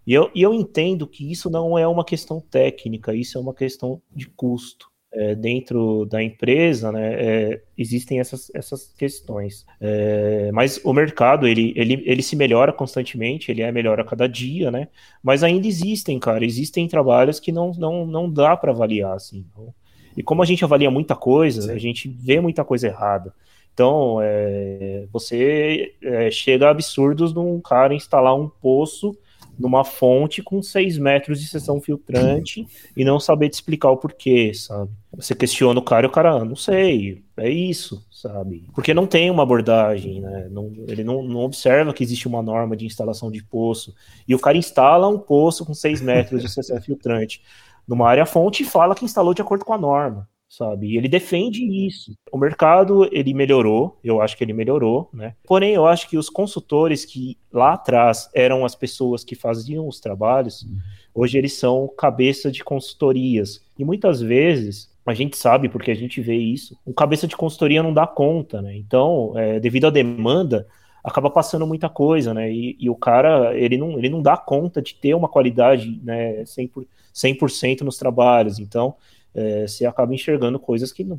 E eu, e eu entendo que isso não é uma questão técnica, isso é uma questão de custo. É, dentro da empresa, né, é, existem essas, essas questões. É, mas o mercado, ele, ele, ele se melhora constantemente, ele é melhor a cada dia, né? Mas ainda existem, cara, existem trabalhos que não, não, não dá para avaliar, assim, não. E como a gente avalia muita coisa, sim, a gente vê muita coisa errada. Então, é, você é, chega a absurdos num cara instalar um poço numa fonte com seis metros de seção filtrante e não saber te explicar o porquê, sabe? Você questiona o cara e o cara, não sei, é isso, sabe? Porque não tem uma abordagem, né? Não, ele não, não observa que existe uma norma de instalação de poço. E o cara instala um poço com seis metros de seção filtrante numa área fonte e fala que instalou de acordo com a norma, sabe? E ele defende isso. O mercado, ele melhorou, eu acho que ele melhorou, né? Porém, eu acho que os consultores que lá atrás eram as pessoas que faziam os trabalhos, hoje eles são cabeça de consultorias. E muitas vezes, a gente sabe, porque a gente vê isso, o cabeça de consultoria não dá conta, né? Então, é, devido à demanda, acaba passando muita coisa, né? E, e o cara, ele não, ele não dá conta de ter uma qualidade, né, cem por cento nos trabalhos. Então, é, você acaba enxergando coisas que não,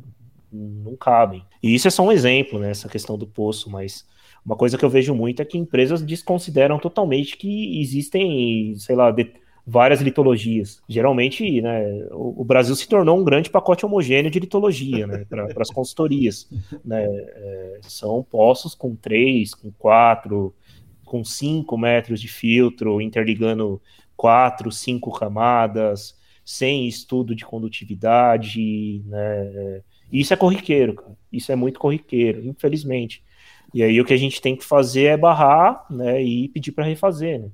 não cabem. E isso é só um exemplo, né? Essa questão do poço, mas uma coisa que eu vejo muito é que empresas desconsideram totalmente que existem, sei lá, de, várias litologias. Geralmente, né, o, o Brasil se tornou um grande pacote homogêneo de litologia, né, para as consultorias. Né, é, são poços com três, com quatro, com cinco metros de filtro, interligando quatro, cinco camadas, sem estudo de condutividade, né? Isso é corriqueiro, cara. Isso é muito corriqueiro, infelizmente. E aí o que a gente tem que fazer é barrar, né, e pedir para refazer, né?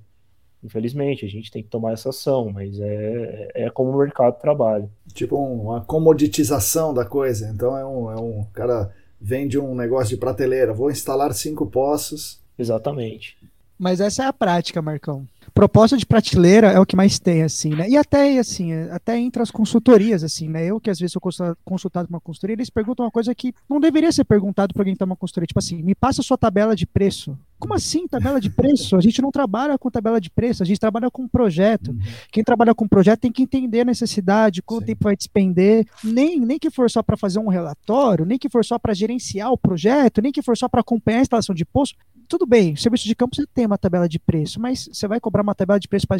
Infelizmente, a gente tem que tomar essa ação, mas é, é como o mercado trabalha. Tipo uma comoditização da coisa. Então é um, é um cara vende um negócio de prateleira, vou instalar cinco poços. Exatamente. Mas essa é a prática, Marcão. Proposta de prateleira é o que mais tem, assim, né? E até, assim, até entre as consultorias, assim, né? Eu que às vezes sou consultado por uma consultoria, eles perguntam uma coisa que não deveria ser perguntado para alguém que está numa consultoria. Tipo assim, me passa a sua tabela de preço. Como assim tabela de preço? A gente não trabalha com tabela de preço, a gente trabalha com projeto. Uhum. Quem trabalha com projeto tem que entender a necessidade, quanto sim, tempo vai despender, nem, nem que for só para fazer um relatório, nem que for só para gerenciar o projeto, nem que for só para acompanhar a instalação de poço. Tudo bem, serviço de campo você tem uma tabela de preço, mas você vai cobrar uma tabela de preço para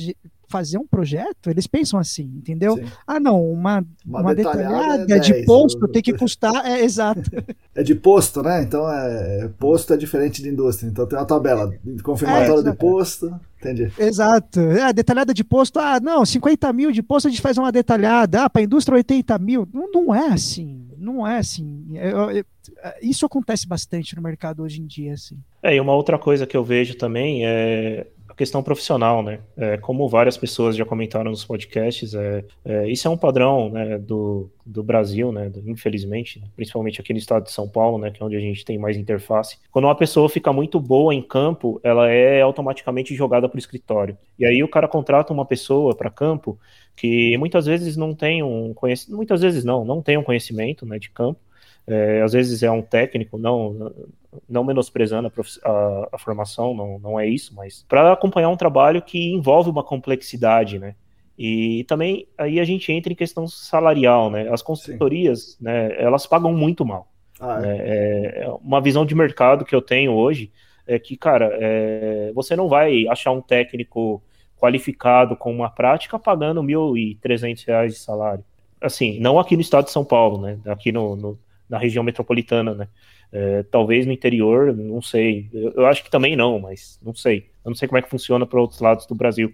fazer um projeto? Eles pensam assim, entendeu? Sim. Ah, não, uma, uma, uma detalhada, detalhada é de dez, posto eu... tem que custar, é exato. É de posto, né? Então, é, posto é diferente de indústria, então tem uma tabela confirmatória é, de posto, entendi. Exato, é, detalhada de posto, ah, não, cinquenta mil de posto a gente faz uma detalhada, ah, para a indústria oitenta mil, não, não é assim, não é assim, eu, eu, isso acontece bastante no mercado hoje em dia, assim. É, e uma outra coisa que eu vejo também é questão profissional, né? É, como várias pessoas já comentaram nos podcasts, é, é, isso é um padrão, né, do, do Brasil, né, do, infelizmente, principalmente aqui no estado de São Paulo, né, que é onde a gente tem mais interface. Quando uma pessoa fica muito boa em campo, ela é automaticamente jogada para o escritório. E aí o cara contrata uma pessoa para campo que muitas vezes não tem um conhecimento, muitas vezes não, não tem um conhecimento, né, de campo. É, às vezes é um técnico, não, não menosprezando a, prof... a, a formação, não, não é isso, mas para acompanhar um trabalho que envolve uma complexidade, né? E também aí a gente entra em questão salarial, né? As consultorias, né, elas pagam muito mal. Ah, né? É. É uma visão de mercado que eu tenho hoje é que, cara, é, você não vai achar um técnico qualificado com uma prática pagando mil e trezentos reais de salário. Assim, não aqui no estado de São Paulo, né? Aqui no... no na região metropolitana, né? É, talvez no interior, não sei. Eu, eu acho que também não, mas não sei. Eu não sei como é que funciona para outros lados do Brasil.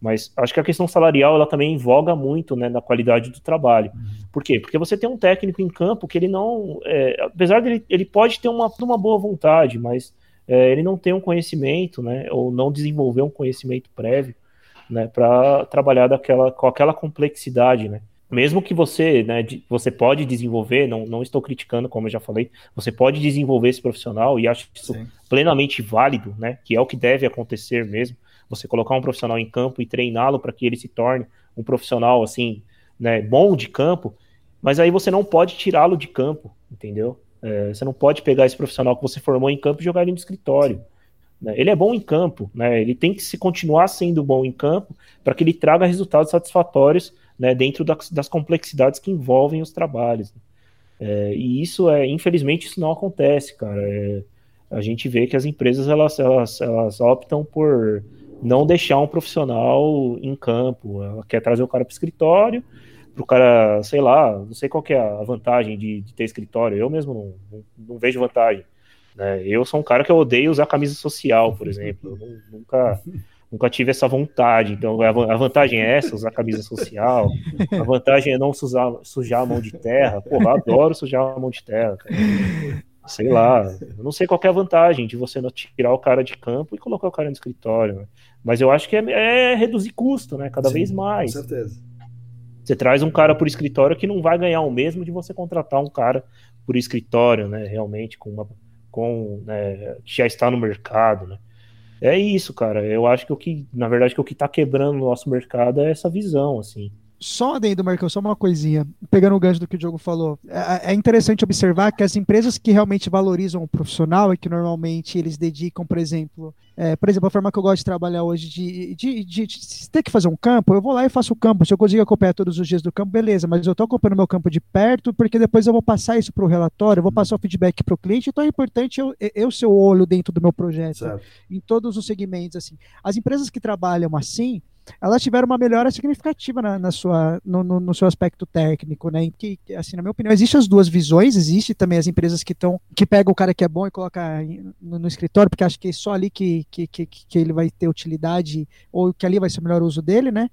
Mas acho que a questão salarial, ela também envolve muito, né, na qualidade do trabalho. Por quê? Porque você tem um técnico em campo que ele não... É, apesar dele, ele pode ter uma, uma boa vontade, mas é, ele não tem um conhecimento, né, ou não desenvolveu um conhecimento prévio, né, para trabalhar daquela, com aquela complexidade, né? Mesmo que você, né, você pode desenvolver, não, não estou criticando, como eu já falei, você pode desenvolver esse profissional e acho isso Sim. plenamente válido, né, que é o que deve acontecer mesmo, você colocar um profissional em campo e treiná-lo para que ele se torne um profissional, assim, né, bom de campo, mas aí você não pode tirá-lo de campo, entendeu? É, você não pode pegar esse profissional que você formou em campo e jogar ele no escritório. Sim. Ele é bom em campo, né? Ele tem que se continuar sendo bom em campo para que ele traga resultados satisfatórios, né, dentro das, das complexidades que envolvem os trabalhos. É, e isso, é, infelizmente, isso não acontece, cara. É, a gente vê que as empresas elas, elas, elas optam por não deixar um profissional em campo. Ela quer trazer o cara para o escritório, para o cara, sei lá, não sei qual que é a vantagem de, de ter escritório. Eu mesmo não, não, não vejo vantagem. Né? Eu sou um cara que eu odeio usar camisa social, por exemplo. Eu nunca, nunca tive essa vontade. Então, a vantagem é essa, usar camisa social. A vantagem é não sujar, sujar a mão de terra. Porra, adoro sujar a mão de terra. Cara. Sei lá. Eu não sei qual é a vantagem de você tirar o cara de campo e colocar o cara no escritório. Né? Mas eu acho que é, é reduzir custo, né? Cada Sim, vez mais. Com certeza. Você traz um cara por escritório que não vai ganhar o mesmo de você contratar um cara por escritório, né? Realmente, com uma... com, né, que já está no mercado, né? É isso, cara. Eu acho que o que, na verdade, que o que está quebrando o nosso mercado é essa visão, assim. Só adendo, Marcão, só uma coisinha, pegando o gancho do que o Diogo falou, é interessante observar que as empresas que realmente valorizam o profissional e que normalmente eles dedicam, por exemplo, é, por exemplo, a forma que eu gosto de trabalhar hoje, de, de, de, de se ter que fazer um campo, eu vou lá e faço o campo, se eu conseguir acompanhar todos os dias do campo, beleza, mas eu estou acompanhando meu campo de perto, porque depois eu vou passar isso para o relatório, eu vou passar o feedback para o cliente, então é importante eu, eu ser o olho dentro do meu projeto, certo, em todos os segmentos, assim. As empresas que trabalham assim, elas tiveram uma melhora significativa na, na sua, no, no, no seu aspecto técnico, né? Que, assim, na minha opinião, existem as duas visões, existe também as empresas que estão, que pegam o cara que é bom e coloca no, no escritório, porque acho que é só ali que, que, que, que ele vai ter utilidade, ou que ali vai ser o melhor uso dele, né?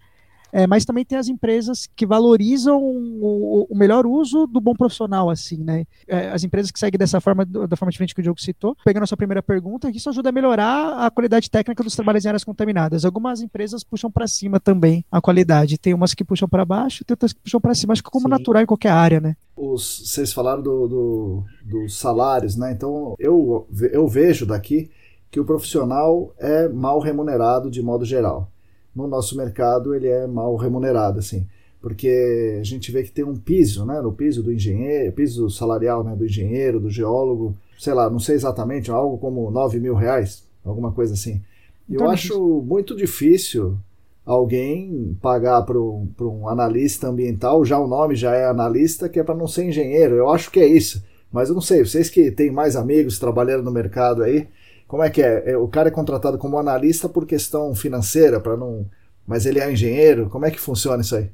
É, mas também tem as empresas que valorizam o, o melhor uso do bom profissional, assim, né? É, as empresas que seguem dessa forma, da forma diferente que o Diogo citou. Pegando a sua primeira pergunta, isso ajuda a melhorar a qualidade técnica dos trabalhos em áreas contaminadas. Algumas empresas puxam para cima também a qualidade. Tem umas que puxam para baixo, tem outras que puxam para cima. Acho que é como Sim. natural em qualquer área, né? Os, vocês falaram do, do, dos salários, né? Então, eu, eu vejo daqui que o profissional é mal remunerado de modo geral. No nosso mercado ele é mal remunerado, assim, porque a gente vê que tem um piso, né, no piso do engenheiro, piso salarial, né, do engenheiro, do geólogo, sei lá, não sei exatamente, algo como nove mil reais, alguma coisa assim. Eu então, acho isso. muito difícil alguém pagar para um analista ambiental, já o nome já é analista, que é para não ser engenheiro, eu acho que é isso, mas eu não sei, vocês que têm mais amigos trabalhando no mercado aí, como é que é? O cara é contratado como analista por questão financeira, para não. Mas ele é engenheiro? Como é que funciona isso aí?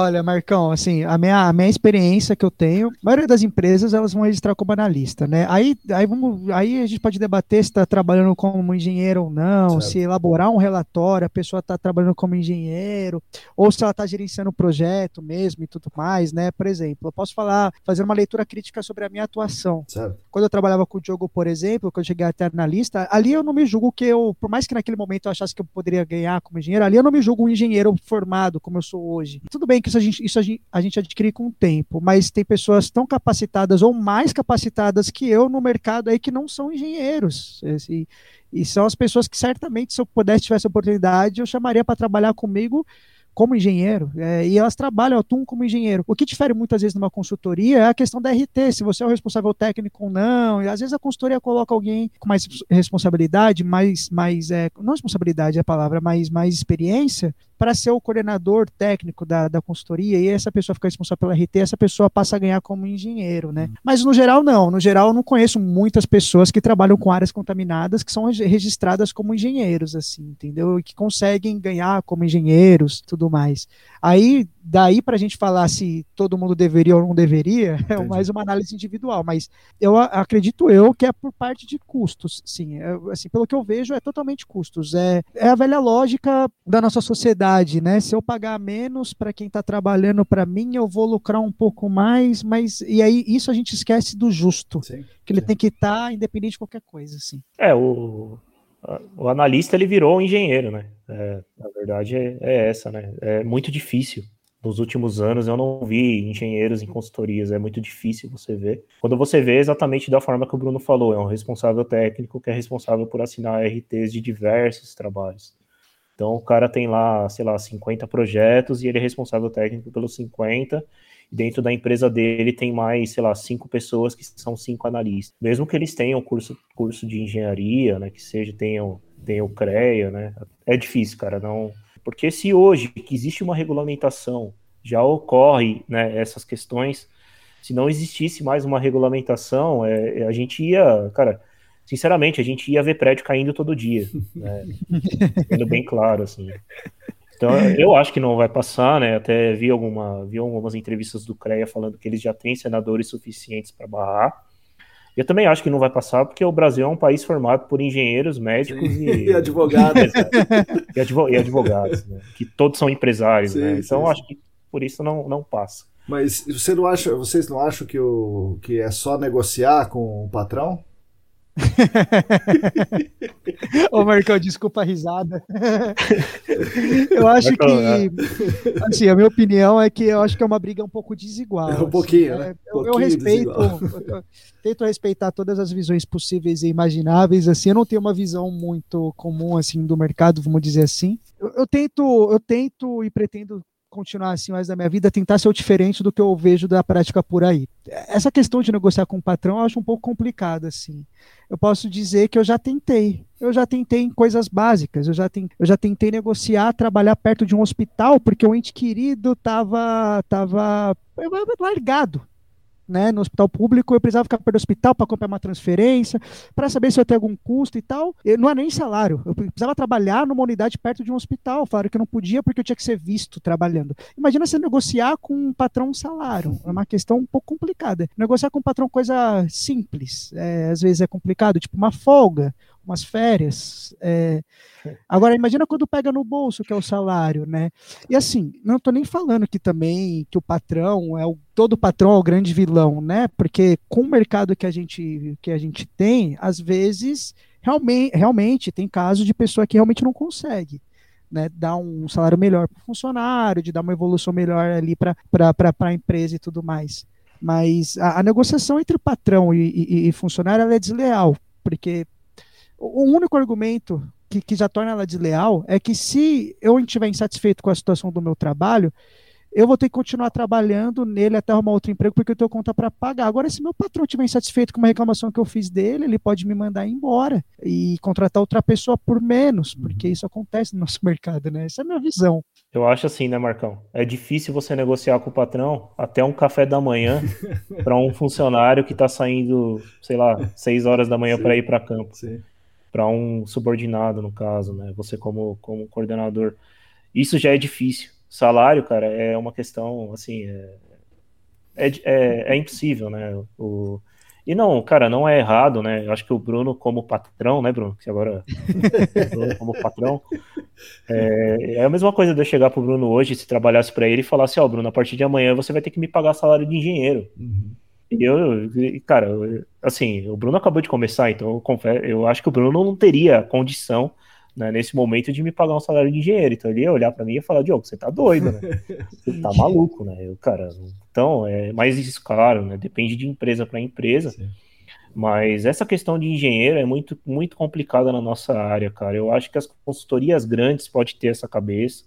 Olha, Marcão, assim, a minha, a minha experiência que eu tenho, a maioria das empresas, elas vão registrar como analista, né? Aí, aí, vamos, aí a gente pode debater se está trabalhando como engenheiro ou não, certo. Se elaborar um relatório, a pessoa está trabalhando como engenheiro, ou se ela está gerenciando o projeto mesmo e tudo mais, né? Por exemplo, eu posso falar, fazer uma leitura crítica sobre a minha atuação. Certo. Quando eu trabalhava com o Diogo, por exemplo, quando eu cheguei até analista, ali eu não me julgo que eu, por mais que naquele momento eu achasse que eu poderia ganhar como engenheiro, ali eu não me julgo um engenheiro formado como eu sou hoje. Tudo bem que isso a gente, isso a gente, a gente adquire com o tempo, mas tem pessoas tão capacitadas ou mais capacitadas que eu no mercado aí que não são engenheiros. Assim, e são as pessoas que certamente, se eu pudesse, tivesse a oportunidade, eu chamaria para trabalhar comigo como engenheiro, é, e elas trabalham, atuam como engenheiro. O que difere muitas vezes numa consultoria é a questão da R T, se você é o responsável técnico ou não, e às vezes a consultoria coloca alguém com mais responsabilidade, mais, mais é, não responsabilidade é a palavra, mas mais experiência, para ser o coordenador técnico da, da consultoria, e essa pessoa fica responsável pela R T, essa pessoa passa a ganhar como engenheiro, né? Hum. Mas no geral não, no geral eu não conheço muitas pessoas que trabalham com áreas contaminadas que são registradas como engenheiros, assim, entendeu? E que conseguem ganhar como engenheiros, tudo mais. Aí, daí pra gente falar se todo mundo deveria ou não deveria, entendi, é mais uma análise individual, mas eu acredito eu que é por parte de custos, sim. É, assim, pelo que eu vejo, é totalmente custos. É, é a velha lógica da nossa sociedade, né? Se eu pagar menos para quem tá trabalhando para mim, eu vou lucrar um pouco mais, mas e aí isso a gente esquece do justo, sim, que ele sim. tem que estar tá independente de qualquer coisa, assim. É, o... O analista, ele virou um engenheiro, né? É, na verdade, é, é essa, né? É muito difícil. Nos últimos anos, eu não vi engenheiros em consultorias. É muito difícil você ver. Quando você vê, exatamente da forma que o Bruno falou, é um responsável técnico que é responsável por assinar R Ts de diversos trabalhos. Então, o cara tem lá, sei lá, cinquenta projetos e ele é responsável técnico pelos cinquenta. Dentro da empresa dele tem mais, sei lá, cinco pessoas que são cinco analistas. Mesmo que eles tenham curso, curso de engenharia, né, que seja, tenham, tenham CREA, né, é difícil, cara, não... Porque se hoje que existe uma regulamentação, já ocorre, né, essas questões, se não existisse mais uma regulamentação, é, a gente ia, cara, sinceramente, a gente ia ver prédio caindo todo dia, né, sendo bem claro, assim. Então, eu acho que não vai passar, né? Até vi, alguma, vi algumas entrevistas do CREA falando que eles já têm senadores suficientes para barrar. Eu também acho que não vai passar, porque o Brasil é um país formado por engenheiros, médicos e... e advogados. E, advo... e advogados, né? Que todos são empresários, sim, né? Então, sim, sim. acho que por isso não, não passa. Mas você não acha, vocês não acham que, o, que é só negociar com o patrão? Ô Marcão, desculpa a risada. Eu acho que, assim, a minha opinião é que eu acho que é uma briga um pouco desigual. É um pouquinho, assim, né? Um pouquinho eu, eu respeito, eu, eu tento respeitar todas as visões possíveis e imagináveis. Assim, eu não tenho uma visão muito comum assim do mercado, vamos dizer assim. Eu, eu tento, eu tento e pretendo continuar assim mais da minha vida, tentar ser o diferente do que eu vejo da prática por aí. Essa questão de negociar com o patrão eu acho um pouco complicada, assim. Eu posso dizer que eu já tentei. Eu já tentei em coisas básicas, eu já, tem, eu já tentei negociar, trabalhar perto de um hospital, porque o ente querido estava tava largado, né, no hospital público. Eu precisava ficar perto do hospital para comprar uma transferência, para saber se eu ia ter algum custo e tal. Eu, não era nem salário, eu precisava trabalhar numa unidade perto de um hospital. Falaram que eu não podia porque eu tinha que ser visto trabalhando. Imagina você negociar com um patrão um salário, é uma questão um pouco complicada. Negociar com um patrão coisa simples, é, às vezes é complicado, tipo uma folga, umas férias. É... Agora, imagina quando pega no bolso, que é o salário, né? E assim, não estou nem falando que também que o patrão, é o, todo patrão é o grande vilão, né? Porque com o mercado que a gente, que a gente tem, às vezes, realmente, realmente tem casos de pessoa que realmente não consegue, né, dar um salário melhor para o funcionário, de dar uma evolução melhor ali para a empresa e tudo mais. Mas a, a negociação entre o patrão e, e, e funcionário, ela é desleal, porque... O único argumento que, que já torna ela desleal é que se eu estiver insatisfeito com a situação do meu trabalho, eu vou ter que continuar trabalhando nele até arrumar outro emprego, porque eu tenho conta para pagar. Agora, se meu patrão estiver insatisfeito com uma reclamação que eu fiz dele, ele pode me mandar embora e contratar outra pessoa por menos, porque isso acontece no nosso mercado, né? Essa é a minha visão. Eu acho assim, né, Marcão? É difícil você negociar com o patrão até um café da manhã para um funcionário que está saindo, sei lá, seis horas da manhã para ir para campo. Sim. Para um subordinado, no caso, né? Você como, como coordenador. Isso já é difícil. salário, cara, é uma questão, assim, é, é, é, é impossível, né? O, e não, cara, não é errado, né? Eu acho que o Bruno como patrão, né, Bruno? Que agora o Bruno como patrão, é, é a mesma coisa de eu chegar pro Bruno hoje, se trabalhasse para ele e falar assim, ó, oh, Bruno, a partir de amanhã você vai ter que me pagar salário de engenheiro. Uhum. E eu, cara, assim, o Bruno acabou de começar, então eu, confesso, eu acho que o Bruno não teria condição, né, nesse momento, de me pagar um salário de engenheiro. Então ele ia olhar pra mim e ia falar, Diogo, você tá doido, né? Você tá maluco, né? Eu, cara, então, é mais isso, claro, né? Depende de empresa para empresa. Sim. Mas essa questão de engenheiro é muito, muito complicada na nossa área, cara. Eu acho que as consultorias grandes podem ter essa cabeça,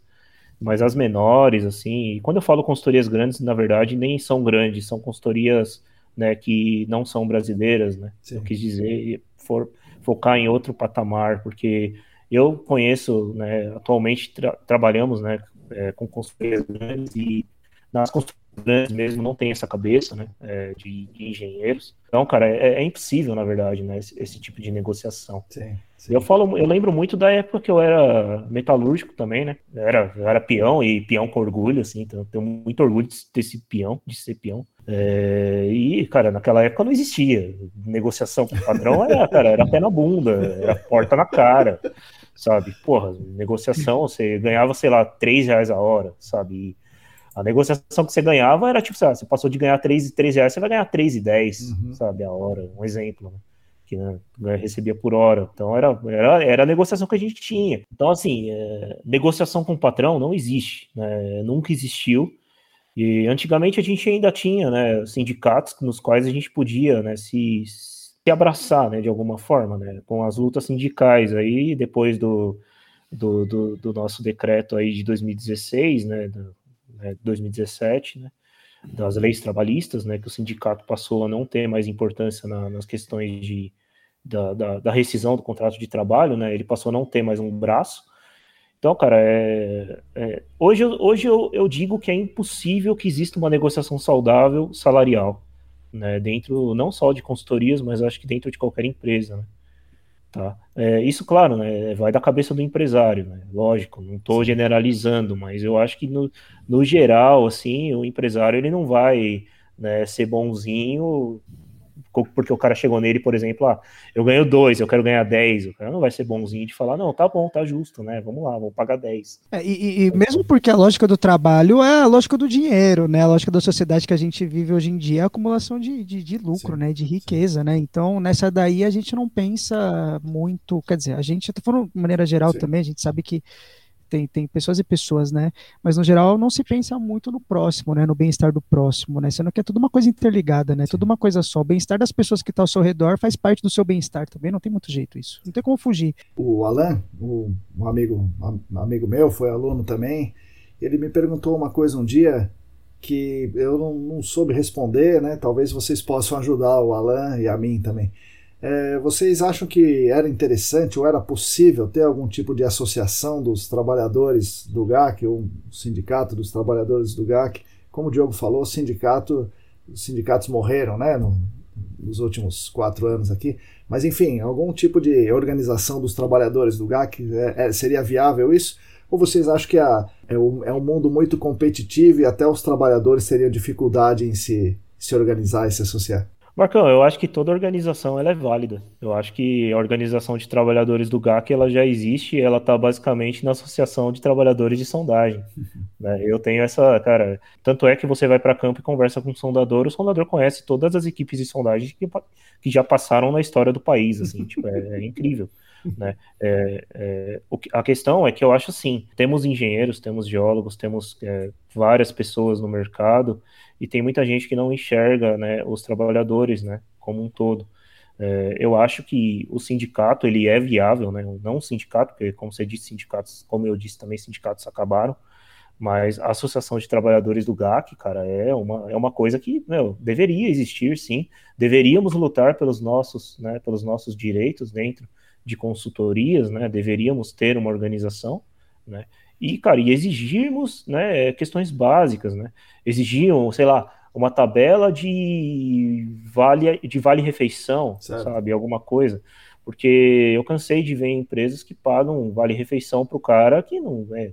mas as menores, assim, e quando eu falo consultorias grandes, na verdade, nem são grandes, são consultorias, né, que não são brasileiras, né? Sim. Eu quis dizer, for, focar em outro patamar, porque eu conheço, né, atualmente tra- trabalhamos, né, é, com consultorias grandes, e nas consultorias grandes mesmo não tem essa cabeça, né, é, de, de engenheiros. Então, cara, é, é impossível, na verdade, né, esse, esse tipo de negociação. Sim, sim. Eu falo, eu lembro muito da época que eu era metalúrgico também, né, eu era, eu era peão, e peão com orgulho, assim, então eu tenho muito orgulho de ter sido peão, de ser peão. É, e, cara, naquela época não existia negociação com o padrão, era, cara, era pé na bunda, era porta na cara, sabe, porra, negociação, você ganhava, sei lá, três reais a hora, sabe, e a negociação que você ganhava era tipo, sei lá, você passou de ganhar três reais, você vai ganhar três e dez, uhum, sabe, a hora, um exemplo, né? Que, né, recebia por hora, então era, era, era a negociação que a gente tinha. Então, assim, é, negociação com o patrão não existe, né? Nunca existiu. E antigamente a gente ainda tinha, né, sindicatos nos quais a gente podia, né, se, se abraçar, né, de alguma forma, né, com as lutas sindicais. Aí depois do, do, do, do nosso decreto aí de dois mil e dezesseis, né, do, né, dois mil e dezessete, né, das leis trabalhistas, né, que o sindicato passou a não ter mais importância na, nas questões de, da, da, da rescisão do contrato de trabalho, né, ele passou a não ter mais um braço. Então, cara, é, é, hoje, hoje eu, eu digo que é impossível que exista uma negociação saudável salarial, né, dentro não só de consultorias, mas acho que dentro de qualquer empresa, né, tá? É, isso, claro, né, vai da cabeça do empresário, né, lógico, não estou generalizando, mas eu acho que no, no geral, assim, o empresário ele não vai, né, ser bonzinho porque o cara chegou nele, por exemplo, ah, eu ganho dois, eu quero ganhar dez, o cara não vai ser bonzinho de falar, não, tá bom, tá justo, né, vamos lá, vou pagar dez. É, e, e mesmo porque a lógica do trabalho é a lógica do dinheiro, né, a lógica da sociedade que a gente vive hoje em dia é a acumulação de, de, de lucro, sim, né, de riqueza, sim, né, então nessa daí a gente não pensa muito, quer dizer, a gente, de maneira geral, sim, também, a gente sabe que Tem, tem pessoas e pessoas, né? Mas, no geral, não se pensa muito no próximo, né? No bem-estar do próximo, né? Sendo que é tudo uma coisa interligada, né? Sim. Tudo uma coisa só. O bem-estar das pessoas que estão ao seu redor faz parte do seu bem-estar também. Não tem muito jeito isso. Não tem como fugir. O Allan, um amigo, um amigo meu, foi aluno também, ele me perguntou uma coisa um dia que eu não, não soube responder, né? Talvez vocês possam ajudar o Allan e a mim também. É, vocês acham que era interessante ou era possível ter algum tipo de associação dos trabalhadores do G A C, ou um sindicato dos trabalhadores do G A C? Como o Diogo falou, sindicato, os sindicatos morreram, né, no, nos últimos quatro anos aqui, mas enfim, algum tipo de organização dos trabalhadores do G A C, é, é, seria viável isso? Ou vocês acham que a, é, um, é um mundo muito competitivo e até os trabalhadores teriam dificuldade em se, se organizar e se associar? Marcão, eu acho que toda organização ela é válida. Eu acho que a organização de trabalhadores do G A C ela já existe, ela está basicamente na Associação de Trabalhadores de Sondagem. Né? Eu tenho essa, cara, tanto é que você vai para campo e conversa com o sondador, o sondador conhece todas as equipes de sondagem que, que já passaram na história do país, assim, tipo, é, é incrível. Né? É, é, o, a questão é que eu acho assim, temos engenheiros, temos geólogos, temos é, várias pessoas no mercado e tem muita gente que não enxerga, né, os trabalhadores, né, como um todo. É, eu acho que o sindicato ele é viável, né? Não o sindicato, porque como você disse, sindicatos, como eu disse também, sindicatos acabaram, mas a Associação de Trabalhadores do G A C, cara, é uma, é uma coisa que, meu, deveria existir, sim, deveríamos lutar pelos nossos, né, pelos nossos direitos dentro de consultorias, né, deveríamos ter uma organização, né, e, cara, e exigirmos, né, questões básicas, né, exigiam, sei lá, uma tabela de vale, de vale-refeição, certo, sabe, alguma coisa, porque eu cansei de ver empresas que pagam vale-refeição pro cara que não é,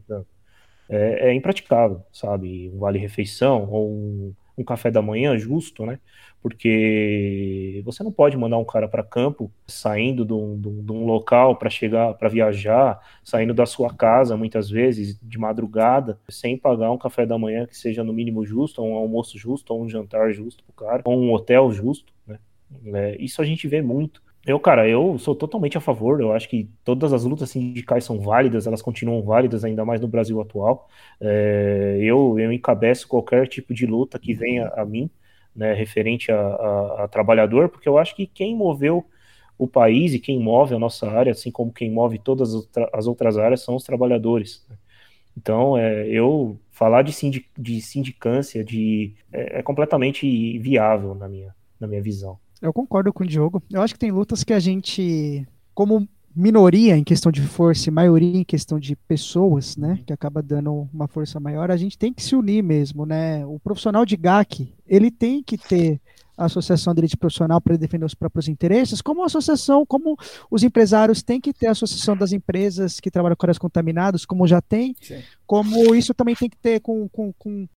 é, é impraticável, sabe? Um vale-refeição ou um, um café da manhã justo, né? Porque você não pode mandar um cara para campo saindo de um, de um local para chegar, para viajar, saindo da sua casa muitas vezes de madrugada, sem pagar um café da manhã que seja no mínimo justo, ou um almoço justo, ou um jantar justo pro cara, ou um hotel justo, né? É, isso a gente vê muito. Eu, cara, eu sou totalmente a favor, eu acho que todas as lutas sindicais são válidas, elas continuam válidas, ainda mais no Brasil atual. É, eu, eu encabeço qualquer tipo de luta que venha a mim, né, referente a, a, a trabalhador, porque eu acho que quem moveu o país e quem move a nossa área, assim como quem move todas as outras áreas, são os trabalhadores. Então, é, eu falar de, sindic, de sindicância de, é, é completamente viável na minha, na minha visão. Eu concordo com o Diogo. Eu acho que tem lutas que a gente, como minoria em questão de força e maioria em questão de pessoas, né, que acaba dando uma força maior, a gente tem que se unir mesmo, né? O profissional de G A C, ele tem que ter a associação de direito profissional para defender os próprios interesses, como a associação, como os empresários têm que ter a associação das empresas que trabalham com áreas contaminadas, como já tem, sim, como isso também tem que ter com... com, com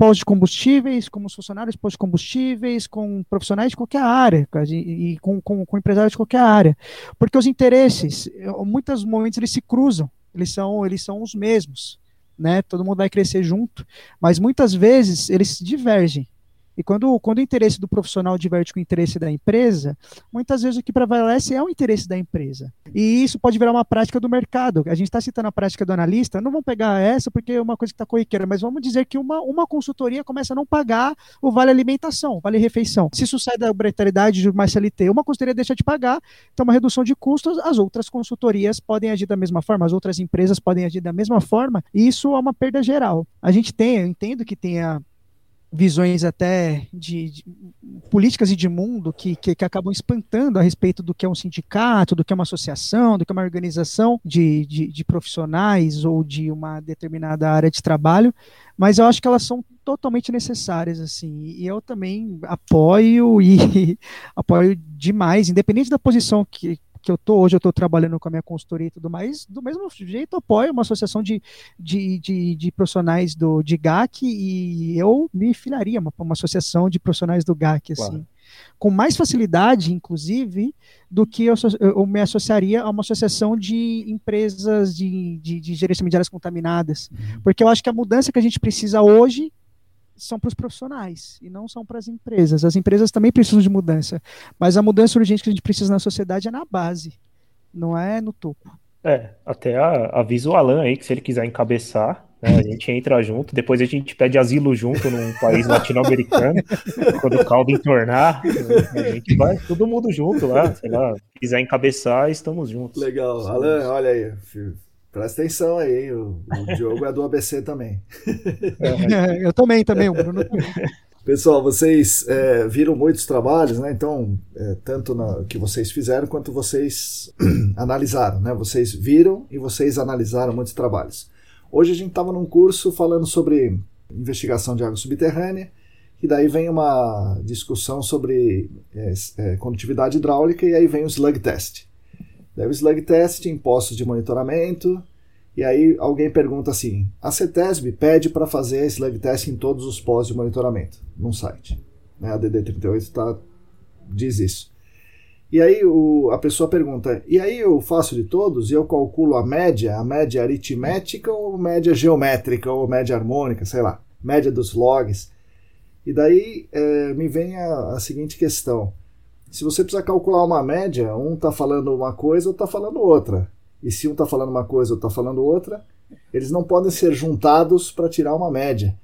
postos de combustíveis, como os funcionários de postos de combustíveis, com profissionais de qualquer área, e com, com, com empresários de qualquer área. Porque os interesses, em muitos momentos, eles se cruzam, eles são, eles são os mesmos, né? Todo mundo vai crescer junto, mas muitas vezes eles divergem. E quando, quando o interesse do profissional diverge com o interesse da empresa, muitas vezes o que prevalece é o interesse da empresa. E isso pode virar uma prática do mercado. A gente está citando a prática do analista, não vamos pegar essa porque é uma coisa que está corriqueira, mas vamos dizer que uma, uma consultoria começa a não pagar o vale alimentação, vale refeição. Se isso sai da obrigatoriedade de uma C L T, uma consultoria deixa de pagar, então uma redução de custos, as outras consultorias podem agir da mesma forma, as outras empresas podem agir da mesma forma, e isso é uma perda geral. A gente tem, eu entendo que tenha visões até de, de políticas e de mundo que, que, que acabam espantando a respeito do que é um sindicato, do que é uma associação, do que é uma organização de, de, de profissionais ou de uma determinada área de trabalho, mas eu acho que elas são totalmente necessárias, assim, e eu também apoio e apoio demais, independente da posição que que eu estou hoje, eu estou trabalhando com a minha consultoria e tudo mais, do mesmo jeito eu apoio uma associação de, de, de, de profissionais do, de G A C, e eu me filiaria a uma, uma associação de profissionais do G A C, assim, claro, com mais facilidade, inclusive, do que eu, eu me associaria a uma associação de empresas de, de, de gerenciamento de áreas contaminadas, porque eu acho que a mudança que a gente precisa hoje são para os profissionais e não são para as empresas. As empresas também precisam de mudança, mas a mudança urgente que a gente precisa na sociedade é na base, não é no topo. É, até avisa o Allan aí que se ele quiser encabeçar, né, a gente entra junto, depois a gente pede asilo junto num país latino-americano, quando o caldo entornar, a gente vai todo mundo junto lá, sei lá, se quiser encabeçar, estamos juntos. Legal, Allan, olha aí, filho. Presta atenção aí, o, o Diogo é do A B C também. É, eu também, também, o Bruno também. Pessoal, vocês é, viram muitos trabalhos, né? Então, é, tanto na, que vocês fizeram quanto vocês analisaram, né? Vocês viram e vocês analisaram muitos trabalhos. Hoje a gente estava num curso falando sobre investigação de água subterrânea, e daí vem uma discussão sobre é, é, condutividade hidráulica, e aí vem o slug test. Daí o slug test em postos de monitoramento, e aí alguém pergunta assim, a CETESB pede para fazer slug test em todos os postos de monitoramento, num site. Né? A D D trinta e oito tá, diz isso. E aí o, a pessoa pergunta, e aí eu faço de todos e eu calculo a média, a média aritmética ou média geométrica ou média harmônica, sei lá, média dos logs. E daí é, me vem a, a seguinte questão. Se você precisa calcular uma média, um está falando uma coisa, outro está falando outra. E se um está falando uma coisa, outro está falando outra, eles não podem ser juntados para tirar uma média.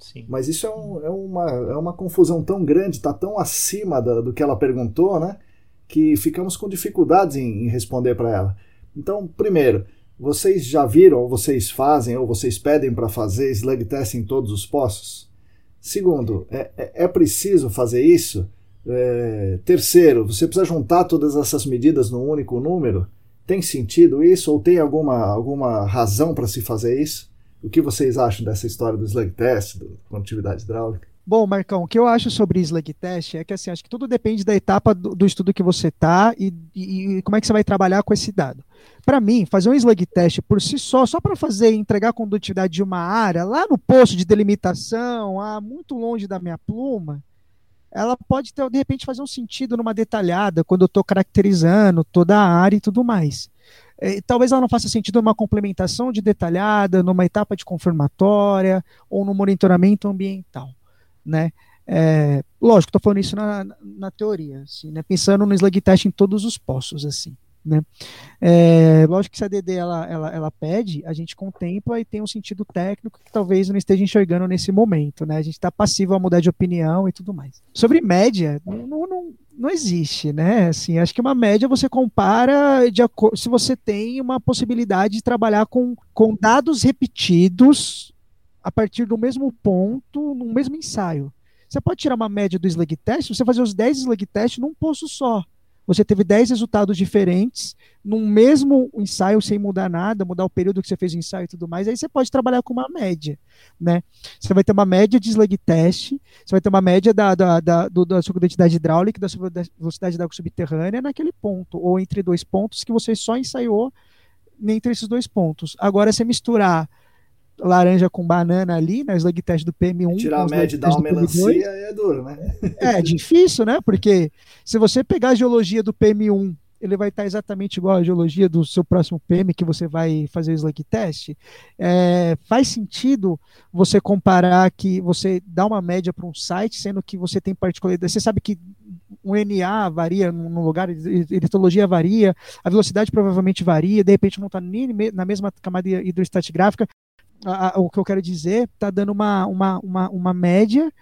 Sim. Mas isso é, um, é, uma, é uma confusão tão grande, está tão acima da, do que ela perguntou, né, que ficamos com dificuldades em, em responder para ela. Então, primeiro, vocês já viram, ou vocês fazem, ou vocês pedem para fazer slug test em todos os postos? Segundo, é, é, é preciso fazer isso? É, terceiro, você precisa juntar todas essas medidas num único número? Tem sentido isso? Ou tem alguma, alguma razão para se fazer isso? O que vocês acham dessa história do slug test, da condutividade hidráulica? Bom, Marcão, o que eu acho sobre slug test é que assim, acho que tudo depende da etapa do, do estudo que você está e, e como é que você vai trabalhar com esse dado. Para mim, fazer um slug test por si só, só para fazer entregar a condutividade de uma área, lá no posto de delimitação, ah, muito longe da minha pluma, ela pode, ter, de repente, fazer um sentido numa detalhada, quando eu estou caracterizando toda a área e tudo mais. E talvez ela não faça sentido numa complementação de detalhada, numa etapa de confirmatória ou no monitoramento ambiental, né? É, lógico, estou falando isso na, na teoria, assim, né? Pensando no slug test em todos os postos, assim, né? É, lógico que se a D D ela, ela, ela pede, a gente contempla e tem um sentido técnico que talvez não esteja enxergando nesse momento, né? A gente está passivo a mudar de opinião e tudo mais. Sobre média, não, não, não, não existe, né? Assim, acho que uma média você compara de acordo, se você tem uma possibilidade de trabalhar com, com dados repetidos a partir do mesmo ponto, no mesmo ensaio. Você pode tirar uma média do slug test, você fazer os dez slug test num poço só. Você teve dez resultados diferentes, num mesmo ensaio, sem mudar nada, mudar o período que você fez o ensaio e tudo mais, aí você pode trabalhar com uma média, né? Você vai ter uma média de slug test, você vai ter uma média da, da, da, do, da sua condutividade hidráulica, da sua velocidade da água subterrânea naquele ponto, ou entre dois pontos que você só ensaiou entre esses dois pontos. Agora, você misturar laranja com banana ali, né, slug test do P M um... Tirar a média e dar uma melancia é duro, né? É difícil, né? Porque se você pegar a geologia do P M um, ele vai estar exatamente igual à geologia do seu próximo P M que você vai fazer o slug test. É, faz sentido você comparar que você dá uma média para um site, sendo que você tem particularidade. Você sabe que o N A varia num lugar, a hidrologia varia, a velocidade provavelmente varia, de repente não está nem na mesma camada hidroestratigráfica. A, a, o que eu quero dizer, está dando uma, uma, uma, uma média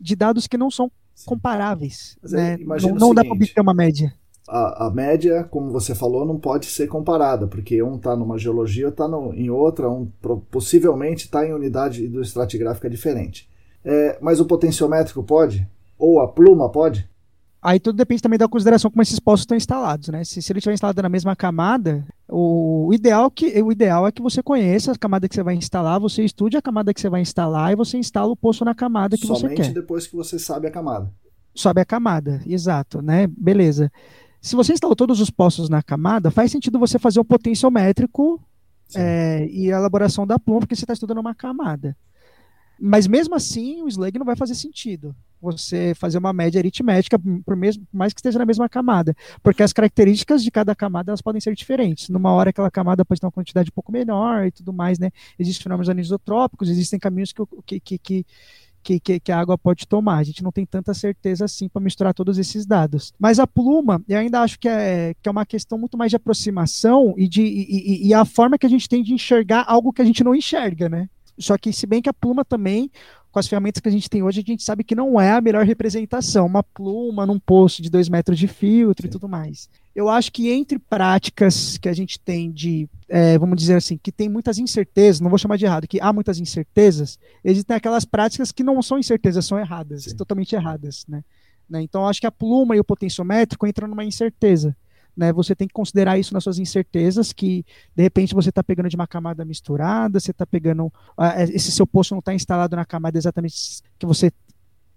de dados que não são comparáveis. Mas né? Não, não dá para obter uma média. A, a média, como você falou, não pode ser comparada, porque um está numa geologia, está em outra, um possivelmente está em unidade hidroestratigráfica diferente. É, mas o potenciométrico pode? Ou a pluma pode? Aí tudo depende também da consideração como esses postos estão instalados, né? Se, se ele estiver instalado na mesma camada, o, o, ideal que, o ideal é que você conheça a camada que você vai instalar, você estude a camada que você vai instalar e você instala o poço na camada que somente você quer. Somente depois que você sabe a camada. Sabe a camada, exato, né? Beleza. Se você instalou todos os postos na camada, faz sentido você fazer um potenciométrico é, e a elaboração da pluma, porque você está estudando uma camada. Mas mesmo assim, o slug não vai fazer sentido. Você fazer uma média aritmética, por, mesmo, por mais que esteja na mesma camada, porque as características de cada camada elas podem ser diferentes. Numa hora, aquela camada pode ter uma quantidade um pouco menor e tudo mais, né? Existem fenômenos anisotrópicos, existem caminhos que, que, que, que, que, que a água pode tomar. A gente não tem tanta certeza assim para misturar todos esses dados. Mas a pluma, eu ainda acho que é, que é uma questão muito mais de aproximação e, de, e, e, e a forma que a gente tem de enxergar algo que a gente não enxerga, né? Só que, se bem que a pluma também, com as ferramentas que a gente tem hoje, a gente sabe que não é a melhor representação. Uma pluma num poço de dois metros de filtro. Sim. E tudo mais. Eu acho que entre práticas que a gente tem de, é, vamos dizer assim, que tem muitas incertezas, não vou chamar de errado, que há muitas incertezas, existem aquelas práticas que não são incertezas, são erradas, Sim. totalmente erradas, né? Né? Então, eu acho que a pluma e o potenciométrico entram numa incerteza. Né, você tem que considerar isso nas suas incertezas, que de repente você está pegando de uma camada misturada, você está pegando, esse seu poço não está instalado na camada exatamente que você